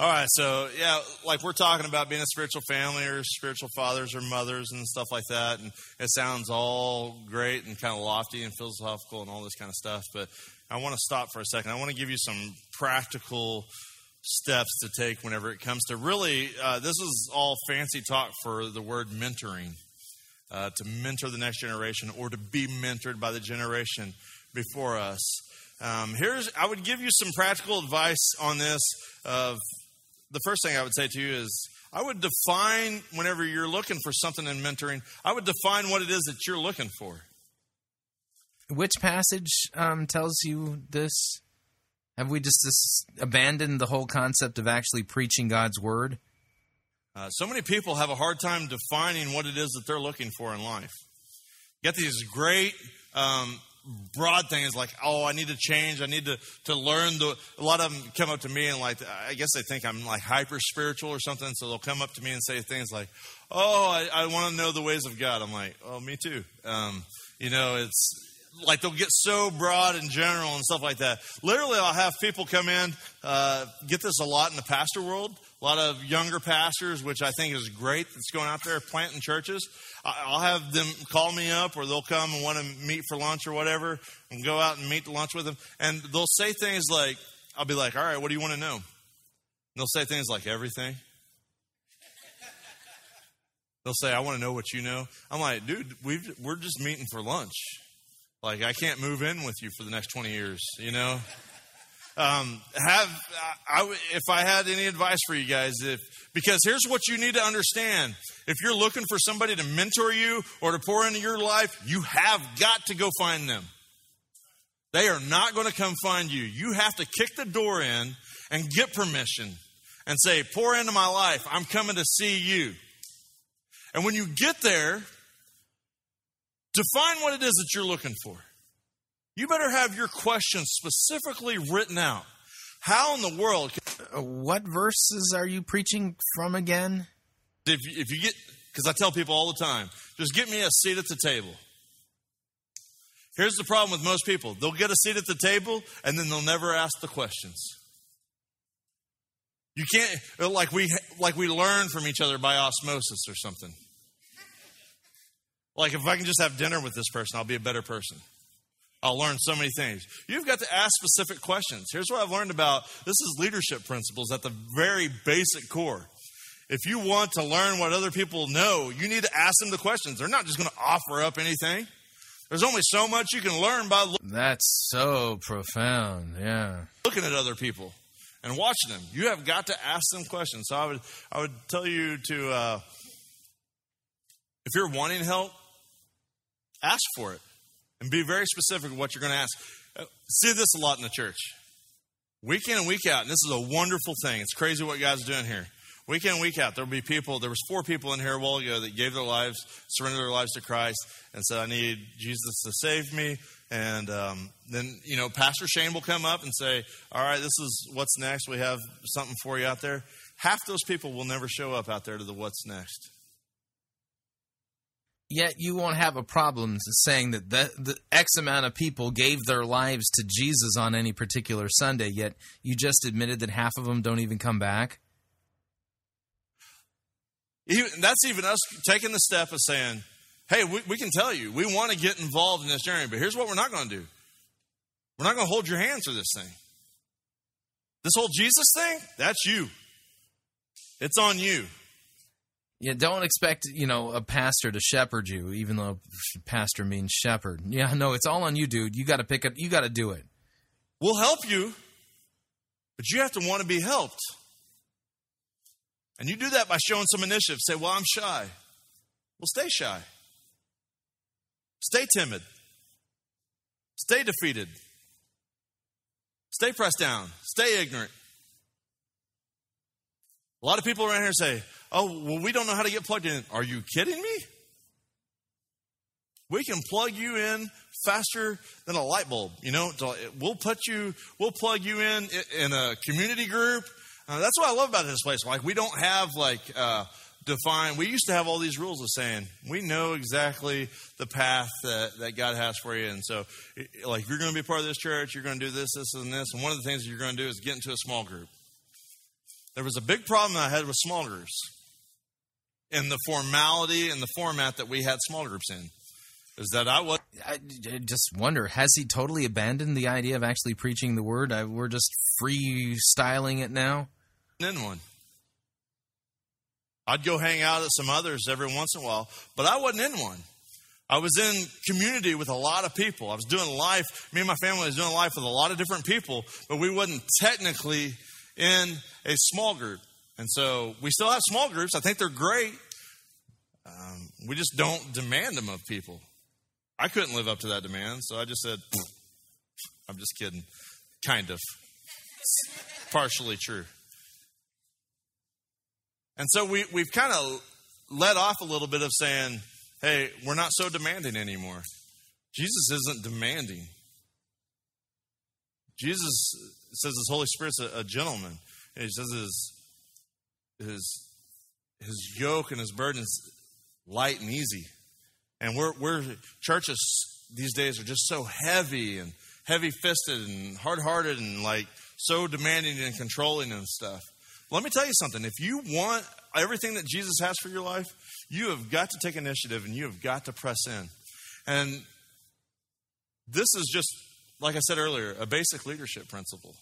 All right, so, yeah, like we're talking about being a spiritual family or spiritual fathers or mothers and stuff like that, and it sounds all great and kind of lofty and philosophical and all this kind of stuff, but I want to stop for a second. I want to give you some practical steps to take whenever it comes to really, uh, this is all fancy talk for the word mentoring, uh, to mentor the next generation or to be mentored by the generation before us. Um, here's, I would give you some practical advice on this of, the first thing I would say to you is I would define, whenever you're looking for something in mentoring, I would define what it is that you're looking for. Which passage um, tells you this? Have we just, just abandoned the whole concept of actually preaching God's word? Uh, so many people have a hard time defining what it is that they're looking for in life. Get these great... Um, broad things like, oh, I need to change. I need to, to learn. The, a lot of them come up to me and like, I guess they think I'm like hyper spiritual or something. So they'll come up to me and say things like, oh, I, I want to know the ways of God. I'm like, oh, me too. Um, you know, it's like, they'll get so broad and general and stuff like that. Literally, I'll have people come in, uh, get this a lot in the pastor world. A lot of younger pastors, which I think is great, that's going out there planting churches. I'll have them call me up, or they'll come and want to meet for lunch or whatever, and go out and meet to lunch with them. And they'll say things like, I'll be like, all right, what do you want to know? And they'll say things like, everything. They'll say, I want to know what you know. I'm like, dude, we've, we're just meeting for lunch. Like, I can't move in with you for the next twenty years, you know? Um, have, I, I, if I had any advice for you guys, if, because here's what you need to understand. If you're looking for somebody to mentor you or to pour into your life, you have got to go find them. They are not going to come find you. You have to kick the door in and get permission and say, pour into my life. I'm coming to see you. And when you get there, define what it is that you're looking for. You better have your questions specifically written out. How in the world? Can- what verses are you preaching from again? If you, if you get, because I tell people all the time, just get me a seat at the table. Here's the problem with most people. They'll get a seat at the table and then they'll never ask the questions. You can't, like we, like we learn from each other by osmosis or something. Like if I can just have dinner with this person, I'll be a better person. I'll learn so many things. You've got to ask specific questions. Here's what I've learned about, this is leadership principles at the very basic core. If you want to learn what other people know, you need to ask them the questions. They're not just going to offer up anything. There's only so much you can learn by looking. That's so profound, yeah. Looking at other people and watching them. You have got to ask them questions. So I would, I would tell you to, uh, if you're wanting help, ask for it. And be very specific with what you're going to ask. See this a lot in the church. Week in and week out, and this is a wonderful thing. It's crazy what God's doing here. Week in and week out, there'll be people, there was four people in here a while ago that gave their lives, surrendered their lives to Christ, and said, I need Jesus to save me. And um, then, you know, Pastor Shane will come up and say, all right, this is what's next. We have something for you out there. Half those people will never show up out there to the what's next. Yet you won't have a problem saying that the, the X amount of people gave their lives to Jesus on any particular Sunday, yet you just admitted that half of them don't even come back? Even, that's even us taking the step of saying, hey, we, we can tell you, we want to get involved in this journey, but here's what we're not going to do. We're not going to hold your hands through this thing. This whole Jesus thing, that's you. It's on you. Yeah, don't expect, you know, a pastor to shepherd you, even though pastor means shepherd. Yeah, no, it's all on you, dude. You got to pick up, you got to do it. We'll help you, but you have to want to be helped. And you do that by showing some initiative. Say, well, I'm shy. Well, stay shy. Stay timid. Stay defeated. Stay pressed down. Stay ignorant. A lot of people around here say, oh, well, we don't know how to get plugged in. Are you kidding me? We can plug you in faster than a light bulb. You know, we'll put you, we'll plug you in in a community group. Uh, that's what I love about this place. Like, we don't have like uh, defined. We used to have all these rules of saying we know exactly the path that, that God has for you. And so, like, if you're going to be part of this church, you're going to do this, this, and this. And one of the things that you're going to do is get into a small group. There was a big problem I had with small groups and the formality and the format that we had small groups in. Is that I was? I just wonder, has he totally abandoned the idea of actually preaching the word? I, we're just freestyling it now? In one. I'd go hang out at some others every once in a while, but I wasn't in one. I was in community with a lot of people. I was doing life. Me and my family was doing life with a lot of different people, but we wasn't technically in a small group. And so we still have small groups. I think they're great. Um, we just don't demand them of people. I couldn't live up to that demand, so I just said, I'm just kidding. Kind of. Partially true. And so we, we've kind of let off a little bit of saying, hey, we're not so demanding anymore. Jesus isn't demanding. Jesus says his Holy Spirit's a, a gentleman. And he says his, his, his yoke and his burden's light and easy. And we're, we're churches these days are just so heavy and heavy-fisted and hard-hearted and like so demanding and controlling and stuff. Let me tell you something. If you want everything that Jesus has for your life, you have got to take initiative and you have got to press in. And this is just, like I said earlier, a basic leadership principle.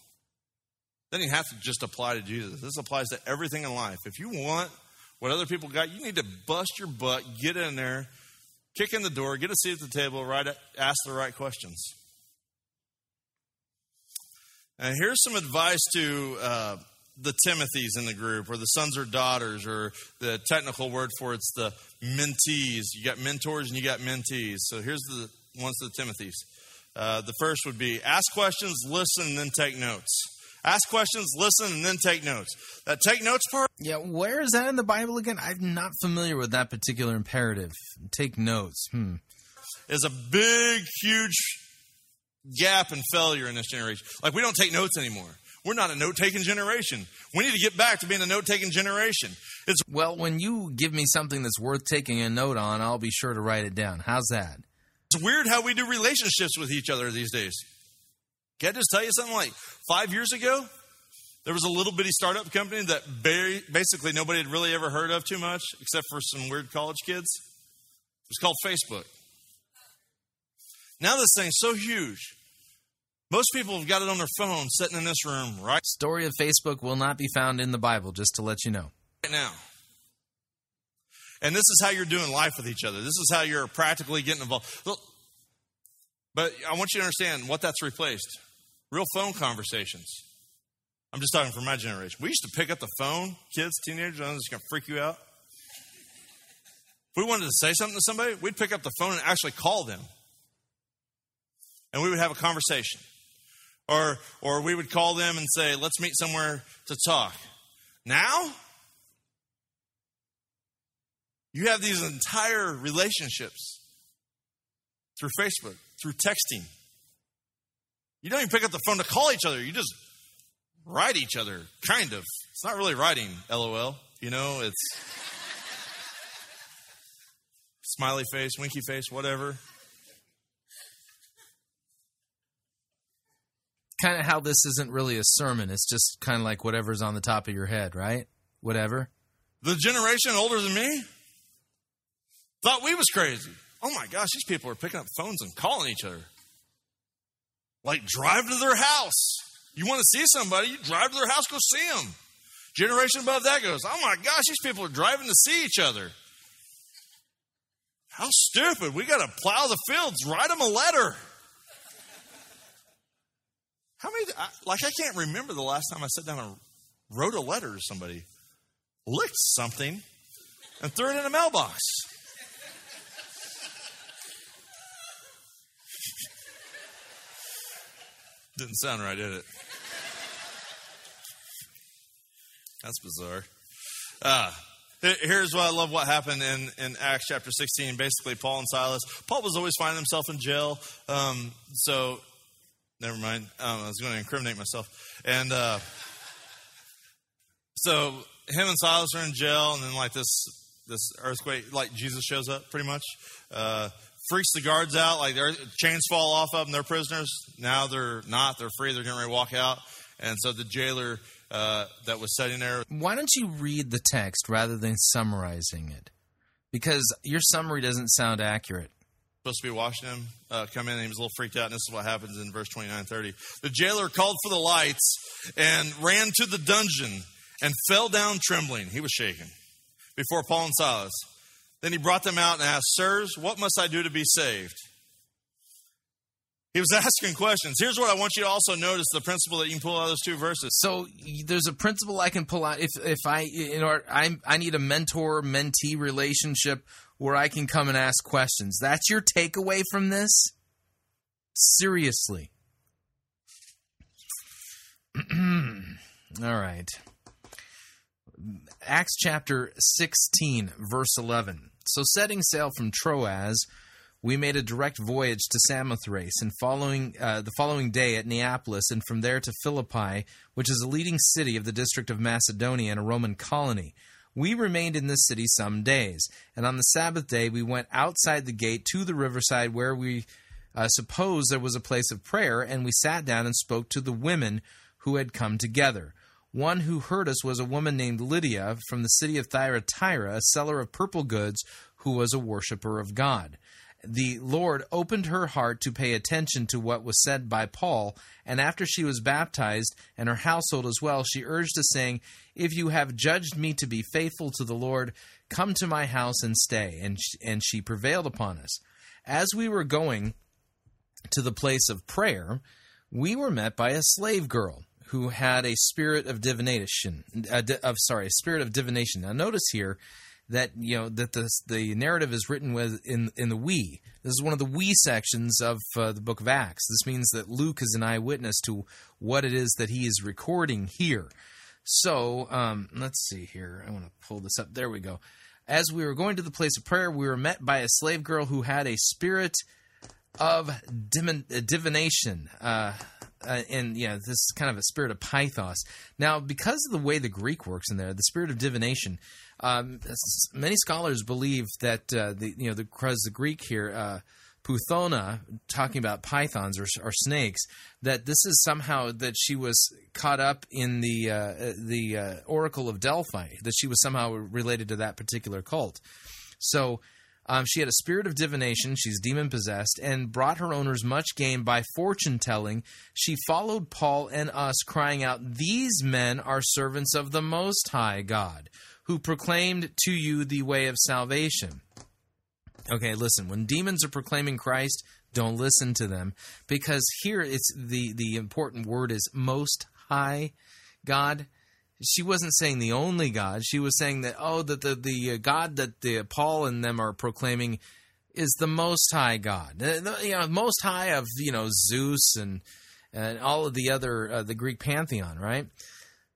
Then you have to just apply to Jesus. This applies to everything in life. If you want what other people got, you need to bust your butt, get in there, kick in the door, get a seat at the table, right? Ask the right questions. And here's some advice to uh, the Timothys in the group, or the sons or daughters, or the technical word for it's the mentees. You got mentors and you got mentees. So here's the ones to the Timothys. Uh, the first would be ask questions, listen, and then take notes. Ask questions, listen, and then take notes. That take notes part? Yeah, where is that in the Bible again? I'm not familiar with that particular imperative. Take notes. Hmm. There's a big, huge gap and failure in this generation. Like, we don't take notes anymore. We're not a note-taking generation. We need to get back to being a note-taking generation. It's Well, when you give me something that's worth taking a note on, I'll be sure to write it down. How's that? It's weird how we do relationships with each other these days. Can I just tell you something? Like five years ago, there was a little bitty startup company that basically nobody had really ever heard of too much, except for some weird college kids. It was called Facebook. Now this thing's so huge. Most people have got it on their phone sitting in this room, right? Story of Facebook will not be found in the Bible, just to let you know. Right now. And this is how you're doing life with each other. This is how you're practically getting involved. But I want you to understand what that's replaced. Real phone conversations. I'm just talking for my generation. We used to pick up the phone, kids, teenagers, I'm just going to freak you out. If we wanted to say something to somebody, we'd pick up the phone and actually call them. And we would have a conversation. Or, or we would call them and say, let's meet somewhere to talk. Now, you have these entire relationships through Facebook, through texting. You don't even pick up the phone to call each other. You just write each other, kind of. It's not really writing, LOL. You know, it's smiley face, winky face, whatever. Kind of how this isn't really a sermon. It's just kind of like whatever's on the top of your head, right? Whatever. The generation older than me thought we was crazy. Oh my gosh, these people are picking up phones and calling each other. Like, drive to their house. You want to see somebody, you drive to their house, go see them. Generation above that goes, oh my gosh, these people are driving to see each other. How stupid. We got to plow the fields, write them a letter. How many, I, like, I can't remember the last time I sat down and wrote a letter to somebody, licked something, and threw it in a mailbox. Didn't sound right, did it? That's bizarre. Uh, here's why I love what happened in, in Acts chapter sixteen. Basically, Paul and Silas. Paul was always finding himself in jail. Um, so, never mind. Um, I was going to incriminate myself. And uh, so, him and Silas are in jail. And then, like, this this earthquake, like, Jesus shows up, pretty much. Uh Freaks the guards out, like their chains fall off of them, they're prisoners. Now they're not, they're free, they're getting ready to walk out. And so the jailer uh, that was sitting there. Why don't you read the text rather than summarizing it? Because your summary doesn't sound accurate. Supposed to be watching him uh, come in, and he was a little freaked out. And this is what happens in verse twenty-nine thirty. The jailer called for the lights and ran to the dungeon and fell down trembling. He was shaken before Paul and Silas. Then he brought them out and asked, "Sirs, what must I do to be saved?" He was asking questions. Here's what I want you to also notice, the principle that you can pull out of those two verses. So there's a principle I can pull out. If if I you know I I need a mentor-mentee relationship where I can come and ask questions. That's your takeaway from this? Seriously. All right. Acts chapter sixteen, verse eleven. So setting sail from Troas, we made a direct voyage to Samothrace, and following uh, the following day at Neapolis, and from there to Philippi, which is a leading city of the district of Macedonia and a Roman colony. We remained in this city some days, and on the Sabbath day we went outside the gate to the riverside, where we uh, supposed there was a place of prayer, and we sat down and spoke to the women who had come together. One who heard us was a woman named Lydia from the city of Thyatira, a seller of purple goods, who was a worshiper of God. The Lord opened her heart to pay attention to what was said by Paul, and after she was baptized, and her household as well, she urged us, saying, "If you have judged me to be faithful to the Lord, come to my house and stay." And she, and she prevailed upon us. As we were going to the place of prayer, we were met by a slave girl who had a spirit of divination. Uh, di- of sorry, a spirit of divination. Now, notice here that you know that the the narrative is written with in in the we. This is one of the we sections of uh, the book of Acts. This means that Luke is an eyewitness to what it is that he is recording here. So um, let's see here. I want to pull this up. There we go. As we were going to the place of prayer, we were met by a slave girl who had a spirit of dimin- divination. Uh, uh, and yeah, this is kind of a spirit of Pythos. Now, because of the way the Greek works in there, the spirit of divination. Um, many scholars believe that uh, the you know the because the Greek here uh, Puthona, talking about pythons or, or snakes, that this is somehow that she was caught up in the uh, the uh, Oracle of Delphi, that she was somehow related to that particular cult. So um, she had a spirit of divination. She's demon possessed and brought her owners much gain by fortune telling. She followed Paul and us, crying out, "These men are servants of the Most High God, who proclaimed to you the way of salvation." Okay, listen, when demons are proclaiming Christ, don't listen to them, because here it's the, the important word is Most High God. She wasn't saying the only God. She was saying that, oh, that the, the God that the Paul and them are proclaiming is the Most High God. The, you know, Most High of, you know, Zeus and, and all of the other, uh, the Greek pantheon, right?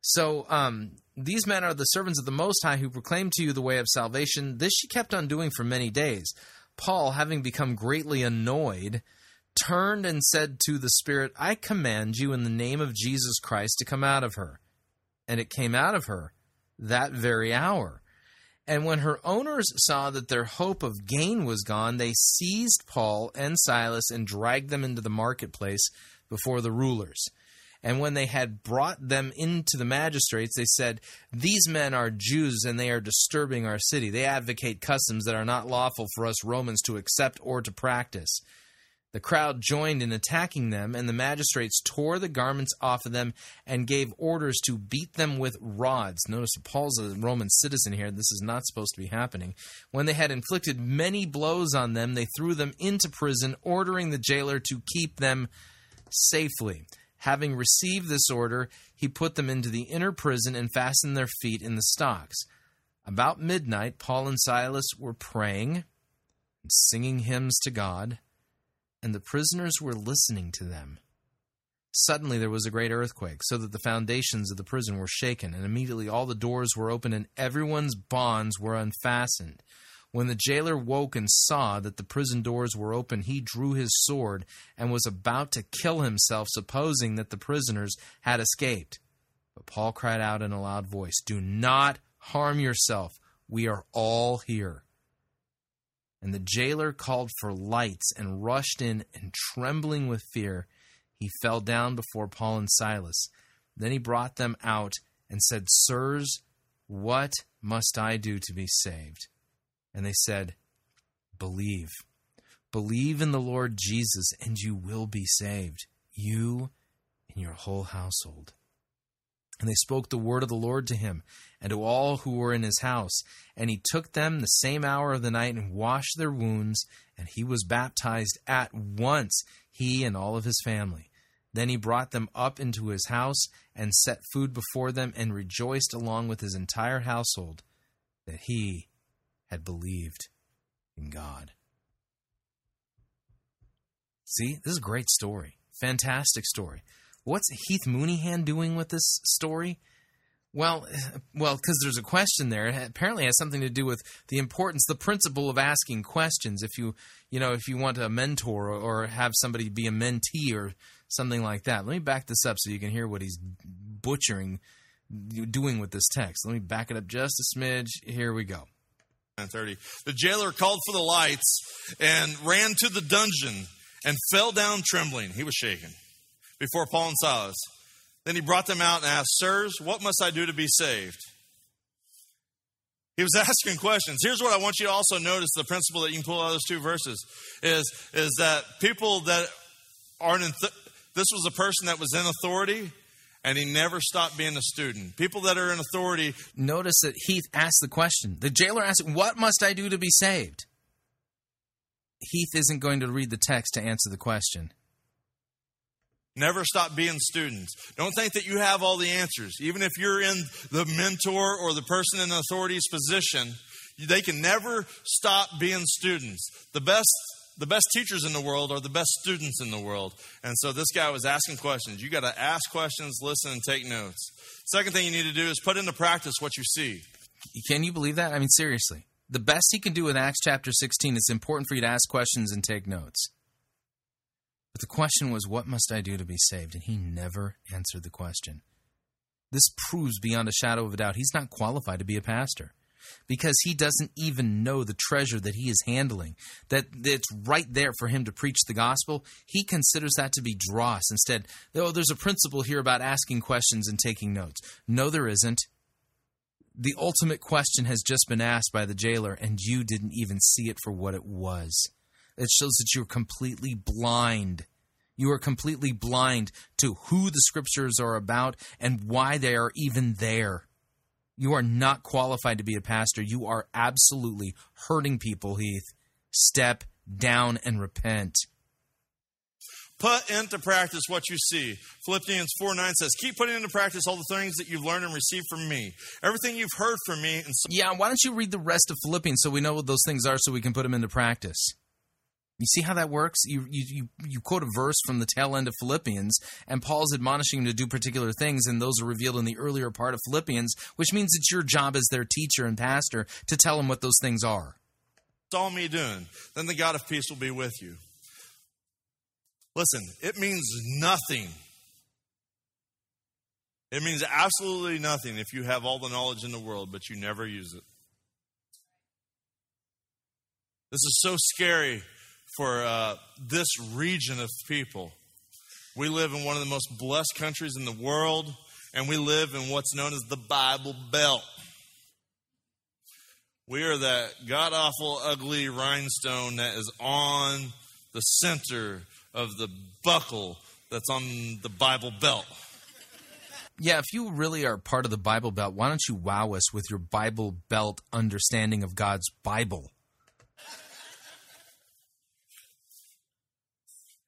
So, um... "These men are the servants of the Most High, who proclaim to you the way of salvation." This she kept on doing for many days. Paul, having become greatly annoyed, turned and said to the spirit, "I command you in the name of Jesus Christ to come out of her." And it came out of her that very hour. And when her owners saw that their hope of gain was gone, they seized Paul and Silas and dragged them into the marketplace before the rulers. And when they had brought them into the magistrates, they said, "These men are Jews, and they are disturbing our city. They advocate customs that are not lawful for us Romans to accept or to practice." The crowd joined in attacking them, and the magistrates tore the garments off of them and gave orders to beat them with rods. Notice Paul's a Roman citizen here. This is not supposed to be happening. When they had inflicted many blows on them, they threw them into prison, ordering the jailer to keep them safely. Having received this order, he put them into the inner prison and fastened their feet in the stocks. About midnight, Paul and Silas were praying and singing hymns to God, and the prisoners were listening to them. Suddenly there was a great earthquake, so that the foundations of the prison were shaken, and immediately all the doors were opened and everyone's bonds were unfastened. When the jailer woke and saw that the prison doors were open, he drew his sword and was about to kill himself, supposing that the prisoners had escaped. But Paul cried out in a loud voice, "Do not harm yourself. We are all here." And the jailer called for lights and rushed in, and trembling with fear, he fell down before Paul and Silas. Then he brought them out and said, Sirs, what must I do to be saved? And they said, Believe. Believe in the Lord Jesus, and you will be saved, you and your whole household. And they spoke the word of the Lord to him and to all who were in his house. And he took them the same hour of the night and washed their wounds, and he was baptized at once, he and all of his family. Then he brought them up into his house and set food before them and rejoiced along with his entire household that he had believed in God. See, this is a great story. Fantastic story. What's Heath Mooneyhan doing with this story? Well, well, because there's a question there. It apparently has something to do with the importance, the principle of asking questions. If you, you know, if you want a mentor or have somebody be a mentee or something like that. Let me back this up so you can hear what he's butchering, doing with this text. Let me back it up just a smidge. Here we go. thirty. The jailer called for the lights and ran to the dungeon and fell down trembling. He was shaken. Before Paul and Silas. Then he brought them out and asked, Sirs, what must I do to be saved? He was asking questions. Here's what I want you to also notice, the principle that you can pull out of those two verses, is, is that people that aren't in, th- this was a person that was in authority, and he never stopped being a student. People that are in authority. Notice that Heath asked the question. The jailer asked, what must I do to be saved? Heath isn't going to read the text to answer the question. Never stop being students. Don't think that you have all the answers. Even if you're in the mentor or the person in authority's position, they can never stop being students. The best, the best teachers in the world are the best students in the world. And so this guy was asking questions. You got to ask questions, listen, and take notes. Second thing you need to do is put into practice what you see. Can you believe that? I mean, seriously. The best he can do in Acts chapter sixteen, it's important for you to ask questions and take notes. But the question was, what must I do to be saved? And he never answered the question. This proves beyond a shadow of a doubt he's not qualified to be a pastor because he doesn't even know the treasure that he is handling, that it's right there for him to preach the gospel. He considers that to be dross. Instead, oh, there's a principle here about asking questions and taking notes. No, there isn't. The ultimate question has just been asked by the jailer, and you didn't even see it for what it was. It shows that you're completely blind. You are completely blind to who the scriptures are about and why they are even there. You are not qualified to be a pastor. You are absolutely hurting people, Heath. Step down and repent. Put into practice what you see. Philippians four nine says, keep putting into practice all the things that you've learned and received from me. Everything you've heard from me. And so- yeah, why don't you read the rest of Philippians so we know what those things are so we can put them into practice? You see how that works? You, you you you quote a verse from the tail end of Philippians, and Paul's admonishing him to do particular things, and those are revealed in the earlier part of Philippians, which means it's your job as their teacher and pastor to tell them what those things are. It's all me doing. Then the God of peace will be with you. Listen, it means nothing. It means absolutely nothing if you have all the knowledge in the world, but you never use it. This is so scary. For uh, this region of people, we live in one of the most blessed countries in the world, and we live in what's known as the Bible Belt. We are that god-awful, ugly rhinestone that is on the center of the buckle that's on the Bible Belt. Yeah, if you really are part of the Bible Belt, why don't you wow us with your Bible Belt understanding of God's Bible?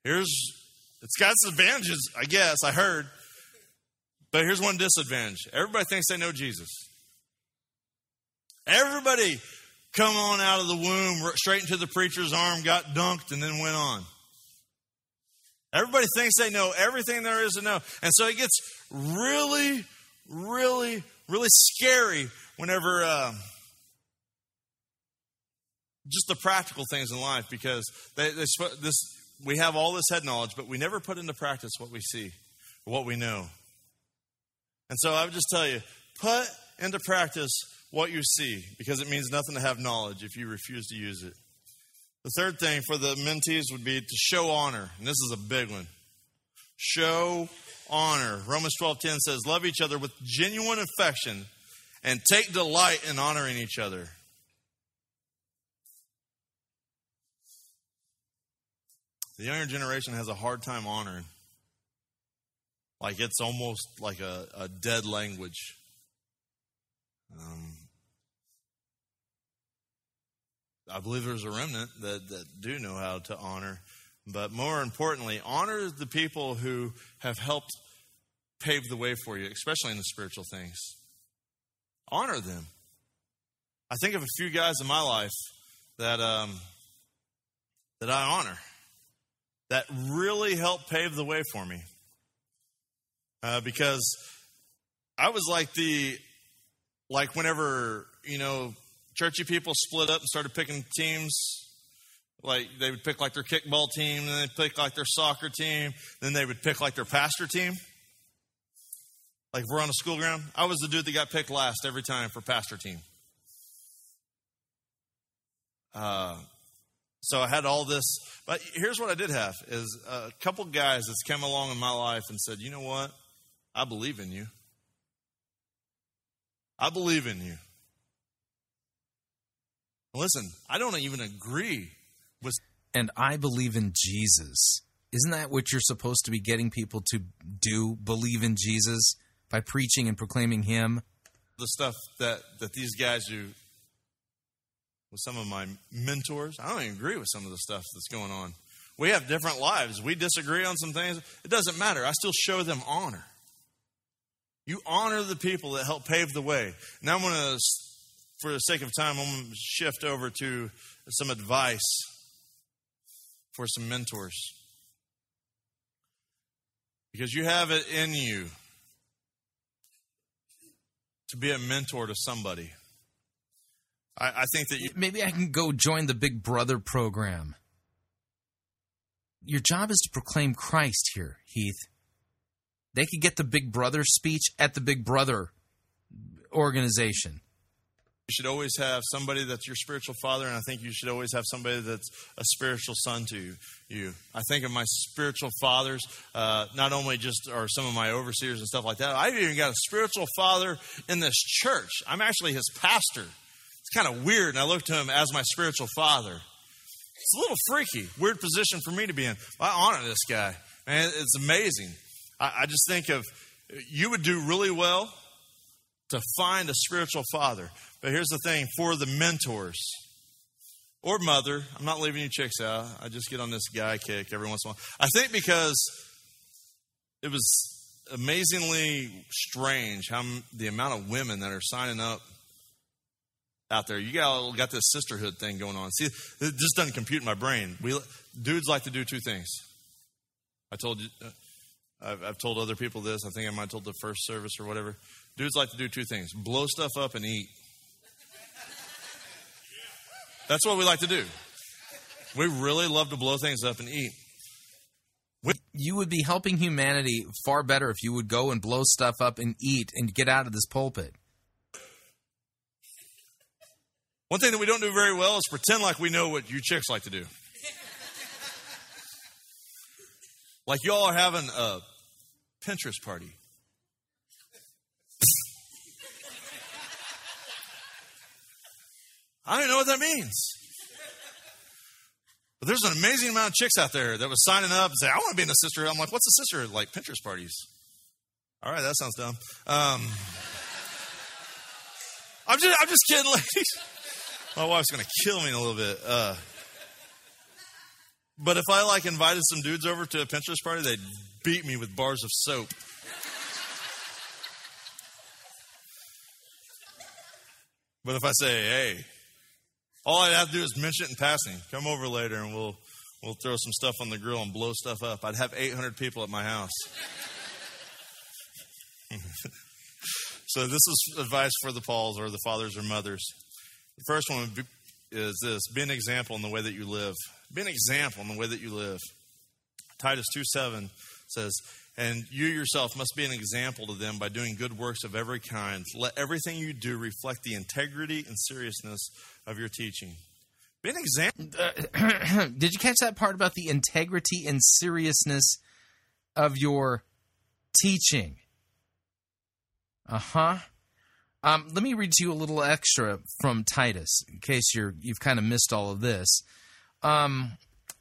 Here's, it's got its advantages, I guess, I heard. But here's one disadvantage. Everybody thinks they know Jesus. Everybody come on out of the womb, straight into the preacher's arm, got dunked, and then went on. Everybody thinks they know everything there is to know. And so it gets really, really, really scary whenever... Uh, just the practical things in life, because they, they this... we have all this head knowledge, but we never put into practice what we see, what we know. And so I would just tell you, put into practice what you see, because it means nothing to have knowledge if you refuse to use it. The third thing for the mentees would be to show honor. And this is a big one. show honor. Romans twelve ten says, love each other with genuine affection and take delight in honoring each other. The younger generation has a hard time honoring. Like it's almost like a, a dead language. Um, I believe there's a remnant that, that do know how to honor. But more importantly, honor the people who have helped pave the way for you, especially in the spiritual things. Honor them. I think of a few guys in my life that um, that I honor, that really helped pave the way for me. Uh, because I was like the, like whenever, you know, churchy people split up and started picking teams. Like they would pick like their kickball team, and then they'd pick like their soccer team, then they would pick like their pastor team. Like if we're on a school ground, I was the dude that got picked last every time for pastor team. Uh, so I had all this, but here's what I did have is a couple guys that's come along in my life and said, you know what? I believe in you. I believe in you. Listen, I don't even agree. Was, and I believe in Jesus. Isn't that what you're supposed to be getting people to do? Believe in Jesus by preaching and proclaiming him? The stuff that, that these guys do with some of my mentors, I don't even agree with some of the stuff that's going on. We have different lives. We disagree on some things. It doesn't matter. I still show them honor. You honor the people that help pave the way. Now I'm going to, for the sake of time, I'm going to shift over to some advice for some mentors. Because you have it in you to be a mentor to somebody. I, I think that you... Maybe I can go join the Big Brother program. Your job is to proclaim Christ here, Heath. They could get the Big Brother speech at the Big Brother organization. You should always have somebody that's your spiritual father, and I think you should always have somebody that's a spiritual son to you. I think of my spiritual fathers, uh, not only just are some of my overseers and stuff like that. I've even got a spiritual father in this church. I'm actually his pastor. It's kind of weird, and I look to him as my spiritual father. It's a little freaky, weird position for me to be in. I honor this guy. Man, it's amazing. I, I just think of you would do really well to find a spiritual father. But here's the thing, for the mentors or mother, I'm not leaving you chicks out. I just get on this guy kick every once in a while. I think because it was amazingly strange how the amount of women that are signing up out there. You got, got this sisterhood thing going on. See, it just doesn't compute in my brain. We dudes like to do two things. I told you, I've, I've told other people this. I think I might have told the first service or whatever. Dudes like to do two things, blow stuff up and eat. That's what we like to do. We really love to blow things up and eat. We- you would be helping humanity far better if you would go and blow stuff up and eat and get out of this pulpit. One thing that we don't do very well is pretend like we know what you chicks like to do. Like y'all are having a Pinterest party. I don't know what that means. But there's an amazing amount of chicks out there that was signing up and saying, I want to be in a sisterhood. I'm like, what's a sisterhood? Like Pinterest parties. All right, that sounds dumb. Um, I'm, just, I'm just kidding, ladies. My wife's going to kill me in a little bit. Uh, but if I like invited some dudes over to a Pinterest party, they'd beat me with bars of soap. But if I say, hey, all I'd have to do is mention it in passing. Come over later and we'll we'll throw some stuff on the grill and blow stuff up. I'd have eight hundred people at my house. So this is advice for the Pauls or the fathers or mothers. The first one would be, is this. Be an example in the way that you live. Be an example in the way that you live. Titus two seven says, and you yourself must be an example to them by doing good works of every kind. Let everything you do reflect the integrity and seriousness of your teaching. Be an example. Uh, did you catch that part about the integrity and seriousness of your teaching. Uh-huh. Um, let me read to you a little extra from Titus, in case you're, you've kind of missed all of this. Um,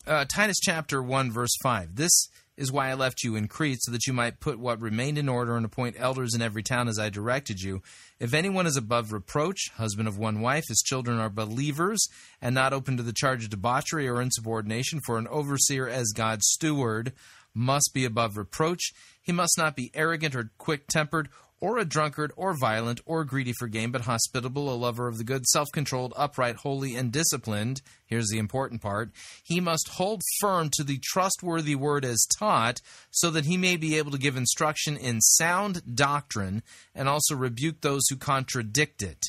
uh, Titus chapter one, verse five. This is why I left you in Crete, so that you might put what remained in order and appoint elders in every town as I directed you. If anyone is above reproach, husband of one wife, his children are believers, and not open to the charge of debauchery or insubordination, for an overseer as God's steward must be above reproach. He must not be arrogant or quick-tempered, or a drunkard, or violent, or greedy for gain, but hospitable, a lover of the good, self-controlled, upright, holy, and disciplined. Here's the important part. He must hold firm to the trustworthy word as taught, so that he may be able to give instruction in sound doctrine, and also rebuke those who contradict it.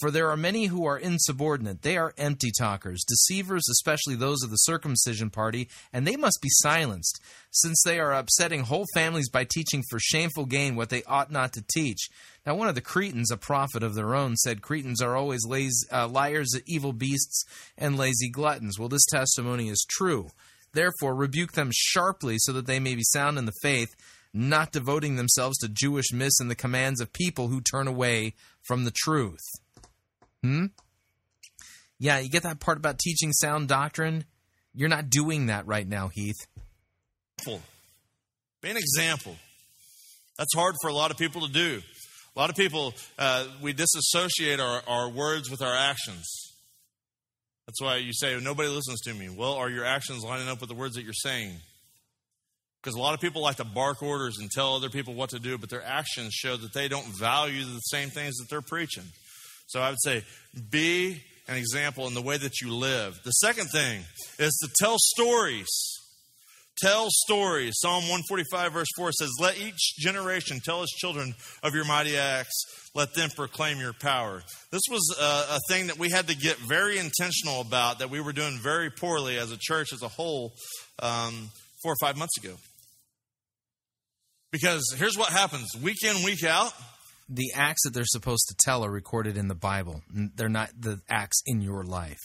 For there are many who are insubordinate. They are empty talkers, deceivers, especially those of the circumcision party, and they must be silenced, since they are upsetting whole families by teaching for shameful gain what they ought not to teach. Now, one of the Cretans, a prophet of their own, said, Cretans are always lazy, uh, liars, evil beasts, and lazy gluttons. Well, this testimony is true. Therefore, rebuke them sharply, so that they may be sound in the faith, not devoting themselves to Jewish myths and the commands of people who turn away from the truth. Hmm? Yeah, you get that part about teaching sound doctrine? You're not doing that right now, Heath. Be an example. That's hard for a lot of people to do. A lot of people, uh, we disassociate our, our words with our actions. That's why you say, nobody listens to me. Well, are your actions lining up with the words that you're saying? Because a lot of people like to bark orders and tell other people what to do, but their actions show that they don't value the same things that they're preaching. So I would say, be an example in the way that you live. The second thing is to tell stories. Tell stories. Psalm one forty-five verse four says, let each generation tell its children of your mighty acts. Let them proclaim your power. This was a, a thing that we had to get very intentional about, that we were doing very poorly as a church as a whole um, four or five months ago. Because here's what happens. Week in, week out, the acts that they're supposed to tell are recorded in the Bible. They're not the acts in your life.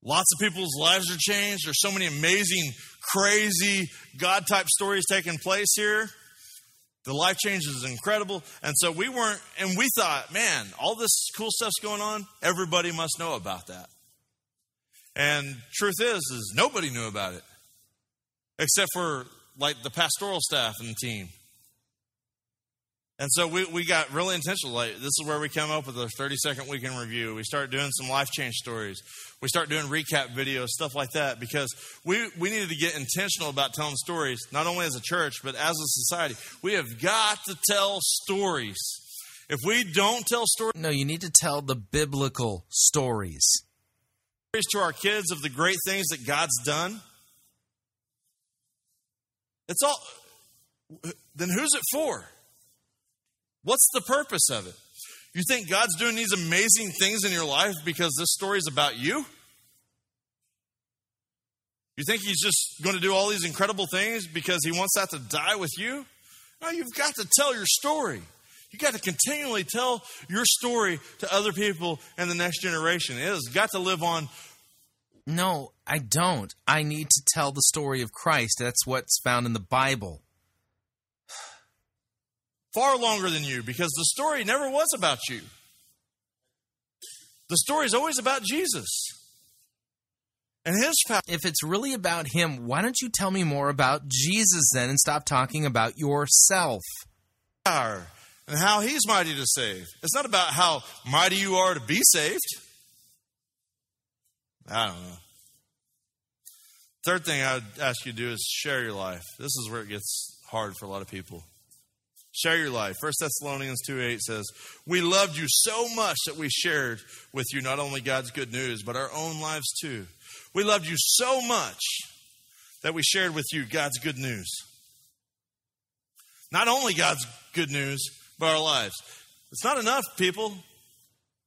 Lots of people's lives are changed. There's so many amazing, crazy, God-type stories taking place here. The life change is incredible. And so we weren't, and we thought, man, all this cool stuff's going on. Everybody must know about that. And truth is, is nobody knew about it. Except for like the pastoral staff and the team. And so we, we got really intentional. Like, this is where we come up with our thirty-second weekend review. We start doing some life change stories. We start doing recap videos, stuff like that, because we, we needed to get intentional about telling stories, not only as a church, but as a society. We have got to tell stories. If we don't tell stories... No, you need to tell the biblical stories. Stories to our kids of the great things that God's done. It's all... Then who's it for? What's the purpose of it? You think God's doing these amazing things in your life because this story is about you? You think he's just going to do all these incredible things because he wants that to die with you? No, you've got to tell your story. You've got to continually tell your story to other people and the next generation. It has got to live on. No, I don't. I need to tell the story of Christ. That's what's found in the Bible. Far longer than you, because the story never was about you. The story is always about Jesus and his power. If it's really about him, why don't you tell me more about Jesus then and stop talking about yourself? Power and how he's mighty to save. It's not about how mighty you are to be saved. I don't know. Third thing I would ask you to do is share your life. This is where it gets hard for a lot of people. Share your life. First Thessalonians two eight says, we loved you so much that we shared with you not only God's good news, but our own lives too. We loved you so much that we shared with you God's good news. Not only God's good news, but our lives. It's not enough, people.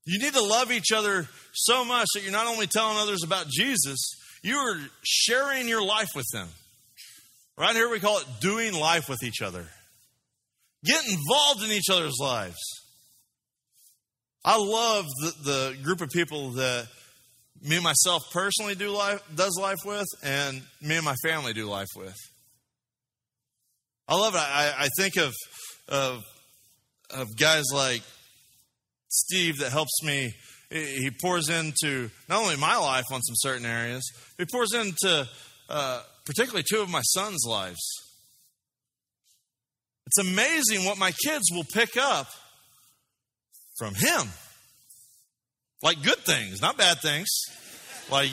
You need to love each other so much that you're not only telling others about Jesus, you are sharing your life with them. Right here we call it doing life with each other. Get involved in each other's lives. I love the, the group of people that me and myself personally do life does life with, and me and my family do life with. I love it. I, I think of, of of guys like Steve that helps me. He pours into not only my life on some certain areas, he pours into uh, particularly two of my sons' lives. It's amazing what my kids will pick up from him. Like good things, not bad things. Like,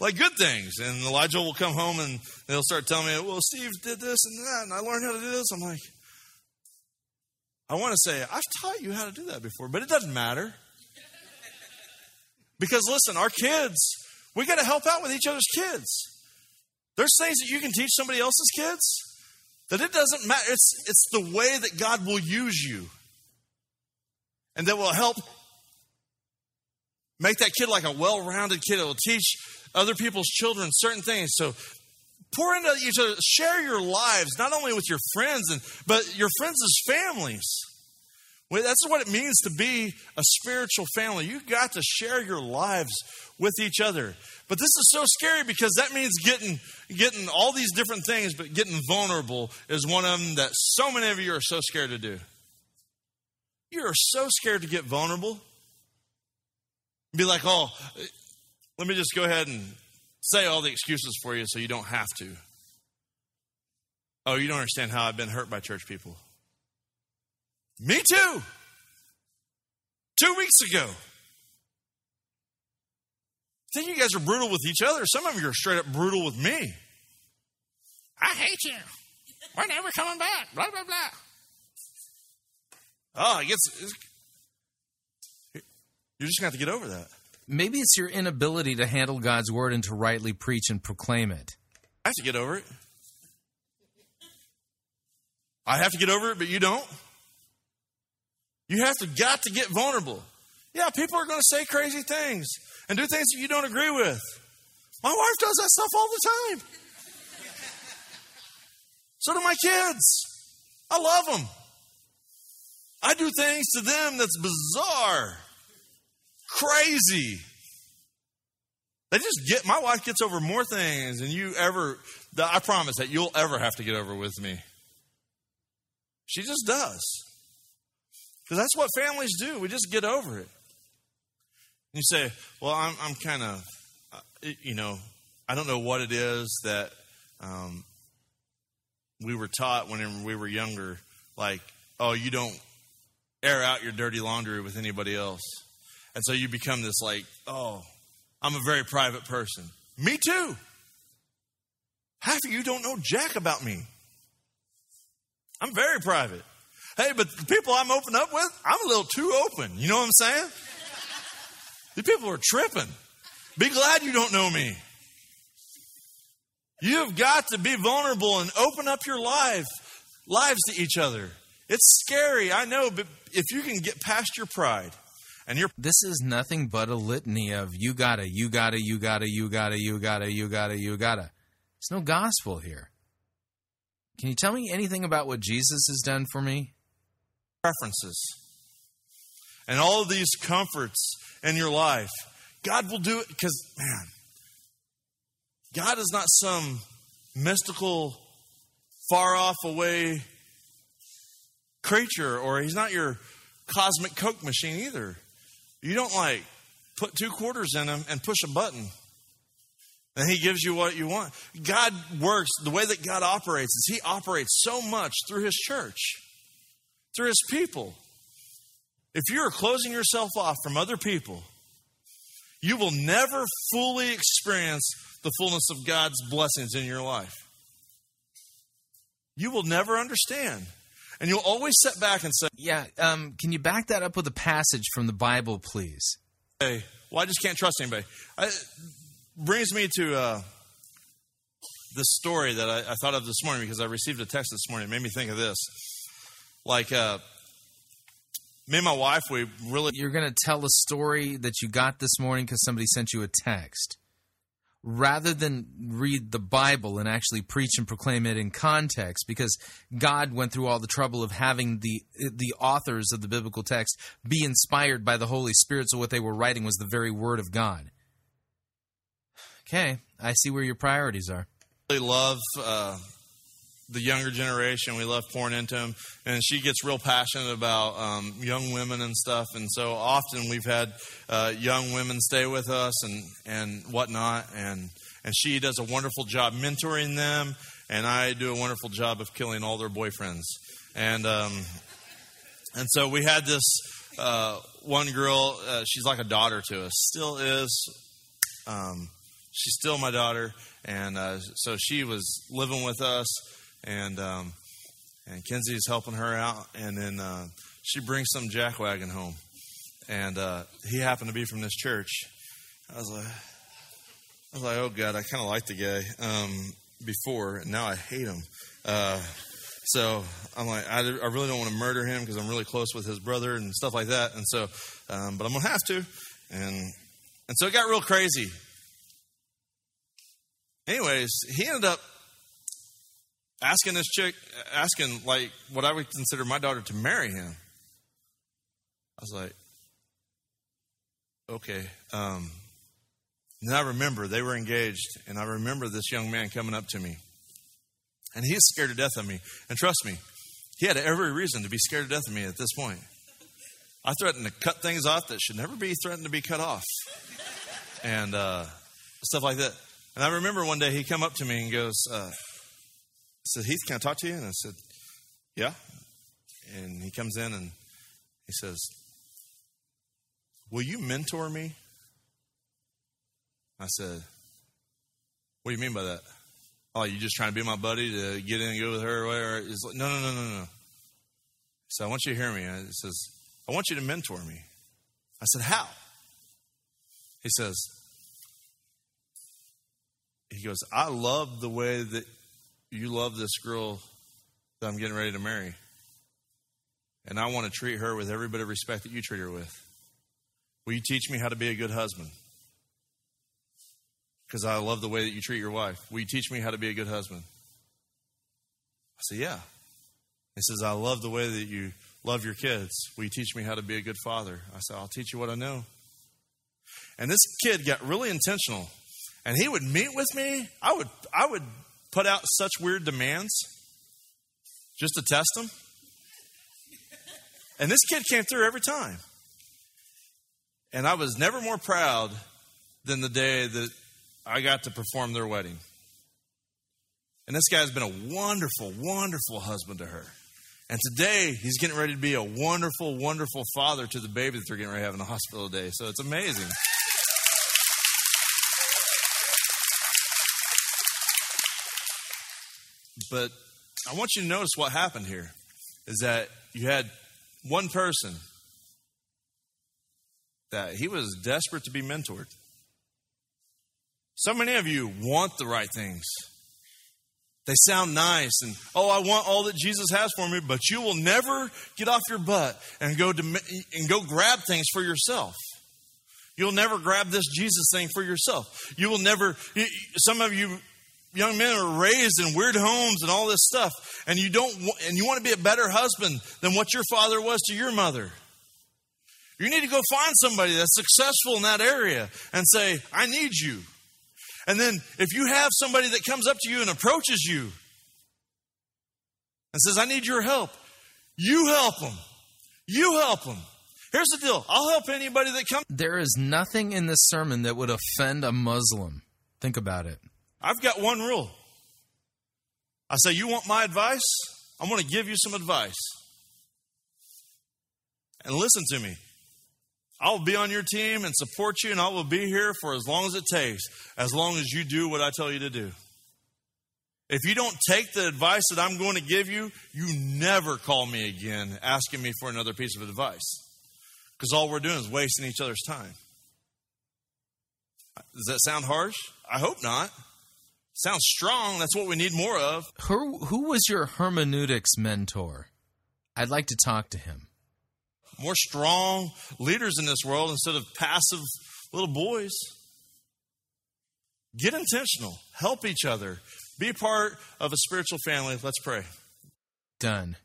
like good things. And Elijah will come home and they'll start telling me, well, Steve did this and that, and I learned how to do this. I'm like, I want to say, I've taught you how to do that before, but it doesn't matter. Because listen, our kids, we got to help out with each other's kids. There's things that you can teach somebody else's kids that it doesn't matter. It's, it's the way that God will use you. And that will help make that kid like a well-rounded kid. It will teach other people's children certain things. So pour into each other. Share your lives, not only with your friends, and but your friends' families. Well, that's what it means to be a spiritual family. You've got to share your lives with each other. But this is so scary because that means getting, getting all these different things, but getting vulnerable is one of them that so many of you are so scared to do. You are so scared to get vulnerable. Be like, oh, let me just go ahead and say all the excuses for you so you don't have to. Oh, you don't understand how I've been hurt by church people. Me too. Two weeks ago. I think you guys are brutal with each other. Some of you are straight up brutal with me. I hate you. We're never coming back. Blah, blah, blah. Oh, it gets, it's, you're just going to have to get over that. Maybe it's your inability to handle God's word and to rightly preach and proclaim it. I have to get over it. I have to get over it, but you don't. You have to got to get vulnerable. Yeah, people are going to say crazy things and do things that you don't agree with. My wife does that stuff all the time. So do my kids. I love them. I do things to them that's bizarre, crazy. They just get, my wife gets over more things than you ever, I promise that you'll ever have to get over with me. She just does. Because that's what families do. We just get over it. And you say, well, I'm, I'm kind of, you know, I don't know what it is that um, we were taught whenever we were younger, like, oh, you don't air out your dirty laundry with anybody else. And so you become this like, oh, I'm a very private person. Me too. Half of you don't know jack about me. I'm very private. Hey, but the people I'm open up with, I'm a little too open. You know what I'm saying? These people are tripping. Be glad you don't know me. You've got to be vulnerable and open up your life, lives to each other. It's scary, I know, but if you can get past your pride and your... This is nothing but a litany of you gotta, you gotta, you gotta, you gotta, you gotta, you gotta, you gotta. There's no gospel here. Can you tell me anything about what Jesus has done for me? Preferences. And all of these comforts in your life. God will do it because, man, God is not some mystical, far-off away creature, or he's not your cosmic Coke machine either. You don't like put two quarters in him and push a button and he gives you what you want. God works, the way that God operates is he operates so much through his church, through his people. If you're closing yourself off from other people, you will never fully experience the fullness of God's blessings in your life. You will never understand. And you'll always sit back and say, yeah, um, can you back that up with a passage from the Bible, please? Hey, well, I just can't trust anybody. I, it brings me to uh, this story that I, I thought of this morning because I received a text this morning. It made me think of this. Like, uh, me and my wife, we really... You're going to tell a story that you got this morning because somebody sent you a text. Rather than read the Bible and actually preach and proclaim it in context, because God went through all the trouble of having the the authors of the biblical text be inspired by the Holy Spirit, so what they were writing was the very Word of God. Okay, I see where your priorities are. I really love uh, the younger generation. We love pouring into them. And she gets real passionate about um, young women and stuff. And so often we've had uh, young women stay with us and, and whatnot. And, and she does a wonderful job mentoring them. And I do a wonderful job of killing all their boyfriends. And um, and so we had this uh, one girl. Uh, she's like a daughter to us. Still is. Um, she's still my daughter. And uh, so she was living with us. And um, and Kenzie is helping her out. And then uh, she brings some jack wagon home. And uh, he happened to be from this church. I was like, I was like, oh, God, I kind of liked the guy um, before. And now I hate him. Uh, so I'm like, I, I really don't want to murder him because I'm really close with his brother and stuff like that. And so, um, but I'm going to have to. And and so it got real crazy. Anyways, he ended up asking this chick, asking like what I would consider my daughter to marry him. I was like, okay. Um, and I remember they were engaged, and I remember this young man coming up to me. And he's scared to death of me. And trust me, he had every reason to be scared to death of me at this point. I threatened to cut things off that should never be threatened to be cut off. And uh, stuff like that. And I remember one day he come up to me and goes, uh, I said, Heath, can I talk to you? And I said, yeah. And he comes in and he says, will you mentor me? I said, what do you mean by that? Oh, you just trying to be my buddy to get in and go with her? Or whatever. He's like, no, no, no, no, no. So I want you to hear me. He says, I want you to mentor me. I said, how? He says, he goes, I love the way that you love this girl that I'm getting ready to marry. And I want to treat her with every bit of respect that you treat her with. Will you teach me how to be a good husband? Because I love the way that you treat your wife. Will you teach me how to be a good husband? I said, yeah. He says, I love the way that you love your kids. Will you teach me how to be a good father? I said, I'll teach you what I know. And this kid got really intentional. And he would meet with me. I would I would put out such weird demands just to test him. And this kid came through every time. And I was never more proud than the day that I got to perform their wedding. And this guy's been a wonderful, wonderful husband to her. And today he's getting ready to be a wonderful, wonderful father to the baby that they're getting ready to have in the hospital today. So it's amazing. But I want you to notice what happened here is that you had one person that he was desperate to be mentored. So many of you want the right things. They sound nice and, oh, I want all that Jesus has for me, but you will never get off your butt and go dem- and go grab things for yourself. You'll never grab this Jesus thing for yourself. You will never, you, some of you... young men are raised in weird homes and all this stuff, and you don't, and you want to be a better husband than what your father was to your mother. You need to go find somebody that's successful in that area and say, "I need you." And then, if you have somebody that comes up to you and approaches you and says, "I need your help," you help them. You help them. Here's the deal: I'll help anybody that comes. There is nothing in this sermon that would offend a Muslim. Think about it. I've got one rule. I say, you want my advice? I'm going to give you some advice. And listen to me. I'll be on your team and support you, and I will be here for as long as it takes, as long as you do what I tell you to do. If you don't take the advice that I'm going to give you, you never call me again asking me for another piece of advice. Because all we're doing is wasting each other's time. Does that sound harsh? I hope not. Sounds strong. That's what we need more of. Who, who was your hermeneutics mentor? I'd like to talk to him. More strong leaders in this world instead of passive little boys. Get intentional. Help each other. Be part of a spiritual family. Let's pray. Done.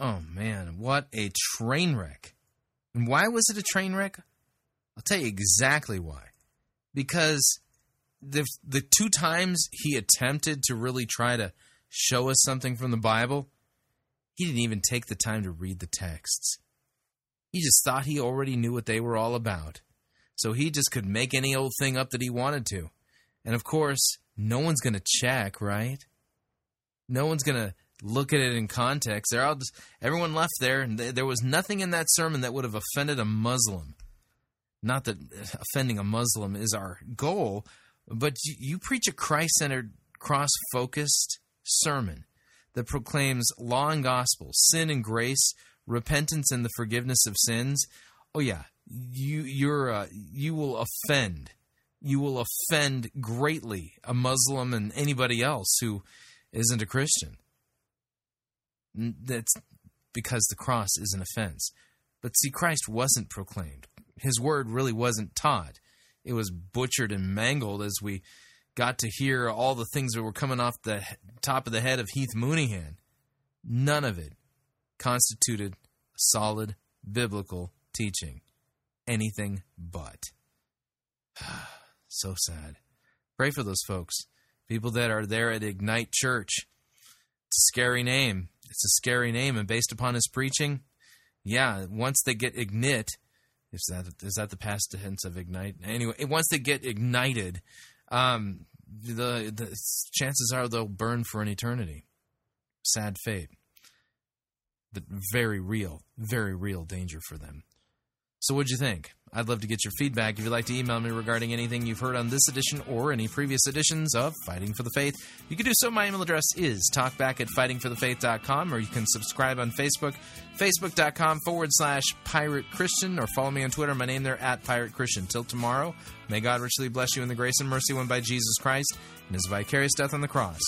Oh, man. What a train wreck. And why was it a train wreck? I'll tell you exactly why. Because the the two times he attempted to really try to show us something from the Bible, he didn't even take the time to read the texts. He just thought he already knew what they were all about. So he just could make any old thing up that he wanted to. And of course, no one's going to check, right? No one's going to look at it in context. They're all just, everyone left there, and th- there was nothing in that sermon that would have offended a Muslim. Not that offending a Muslim is our goal, but you, you preach a Christ-centered, cross-focused sermon that proclaims law and gospel, sin and grace, repentance and the forgiveness of sins. Oh yeah, you you're uh, you will offend, you will offend greatly a Muslim and anybody else who isn't a Christian. That's because the cross is an offense. But see, Christ wasn't proclaimed. His word really wasn't taught. It was butchered and mangled as we got to hear all the things that were coming off the top of the head of Heath Mooneyhan. None of it constituted solid biblical teaching. Anything but. So sad. Pray for those folks. People that are there at Ignite Church. It's a scary name. It's a scary name, and based upon his preaching, yeah, once they get ignite, is that is that the past tense of ignite? Anyway, once they get ignited, um, the, the chances are they'll burn for an eternity. Sad fate. But very real, very real danger for them. So what'd you think? I'd love to get your feedback. If you'd like to email me regarding anything you've heard on this edition or any previous editions of Fighting for the Faith, you can do so. My email address is talkback at fighting for the faith dot com, or you can subscribe on Facebook, facebook.com forward slash Pirate Christian, or follow me on Twitter. My name there, at Pirate Christian. Till tomorrow, may God richly bless you in the grace and mercy won by Jesus Christ and his vicarious death on the cross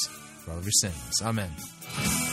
for all of your sins. Amen.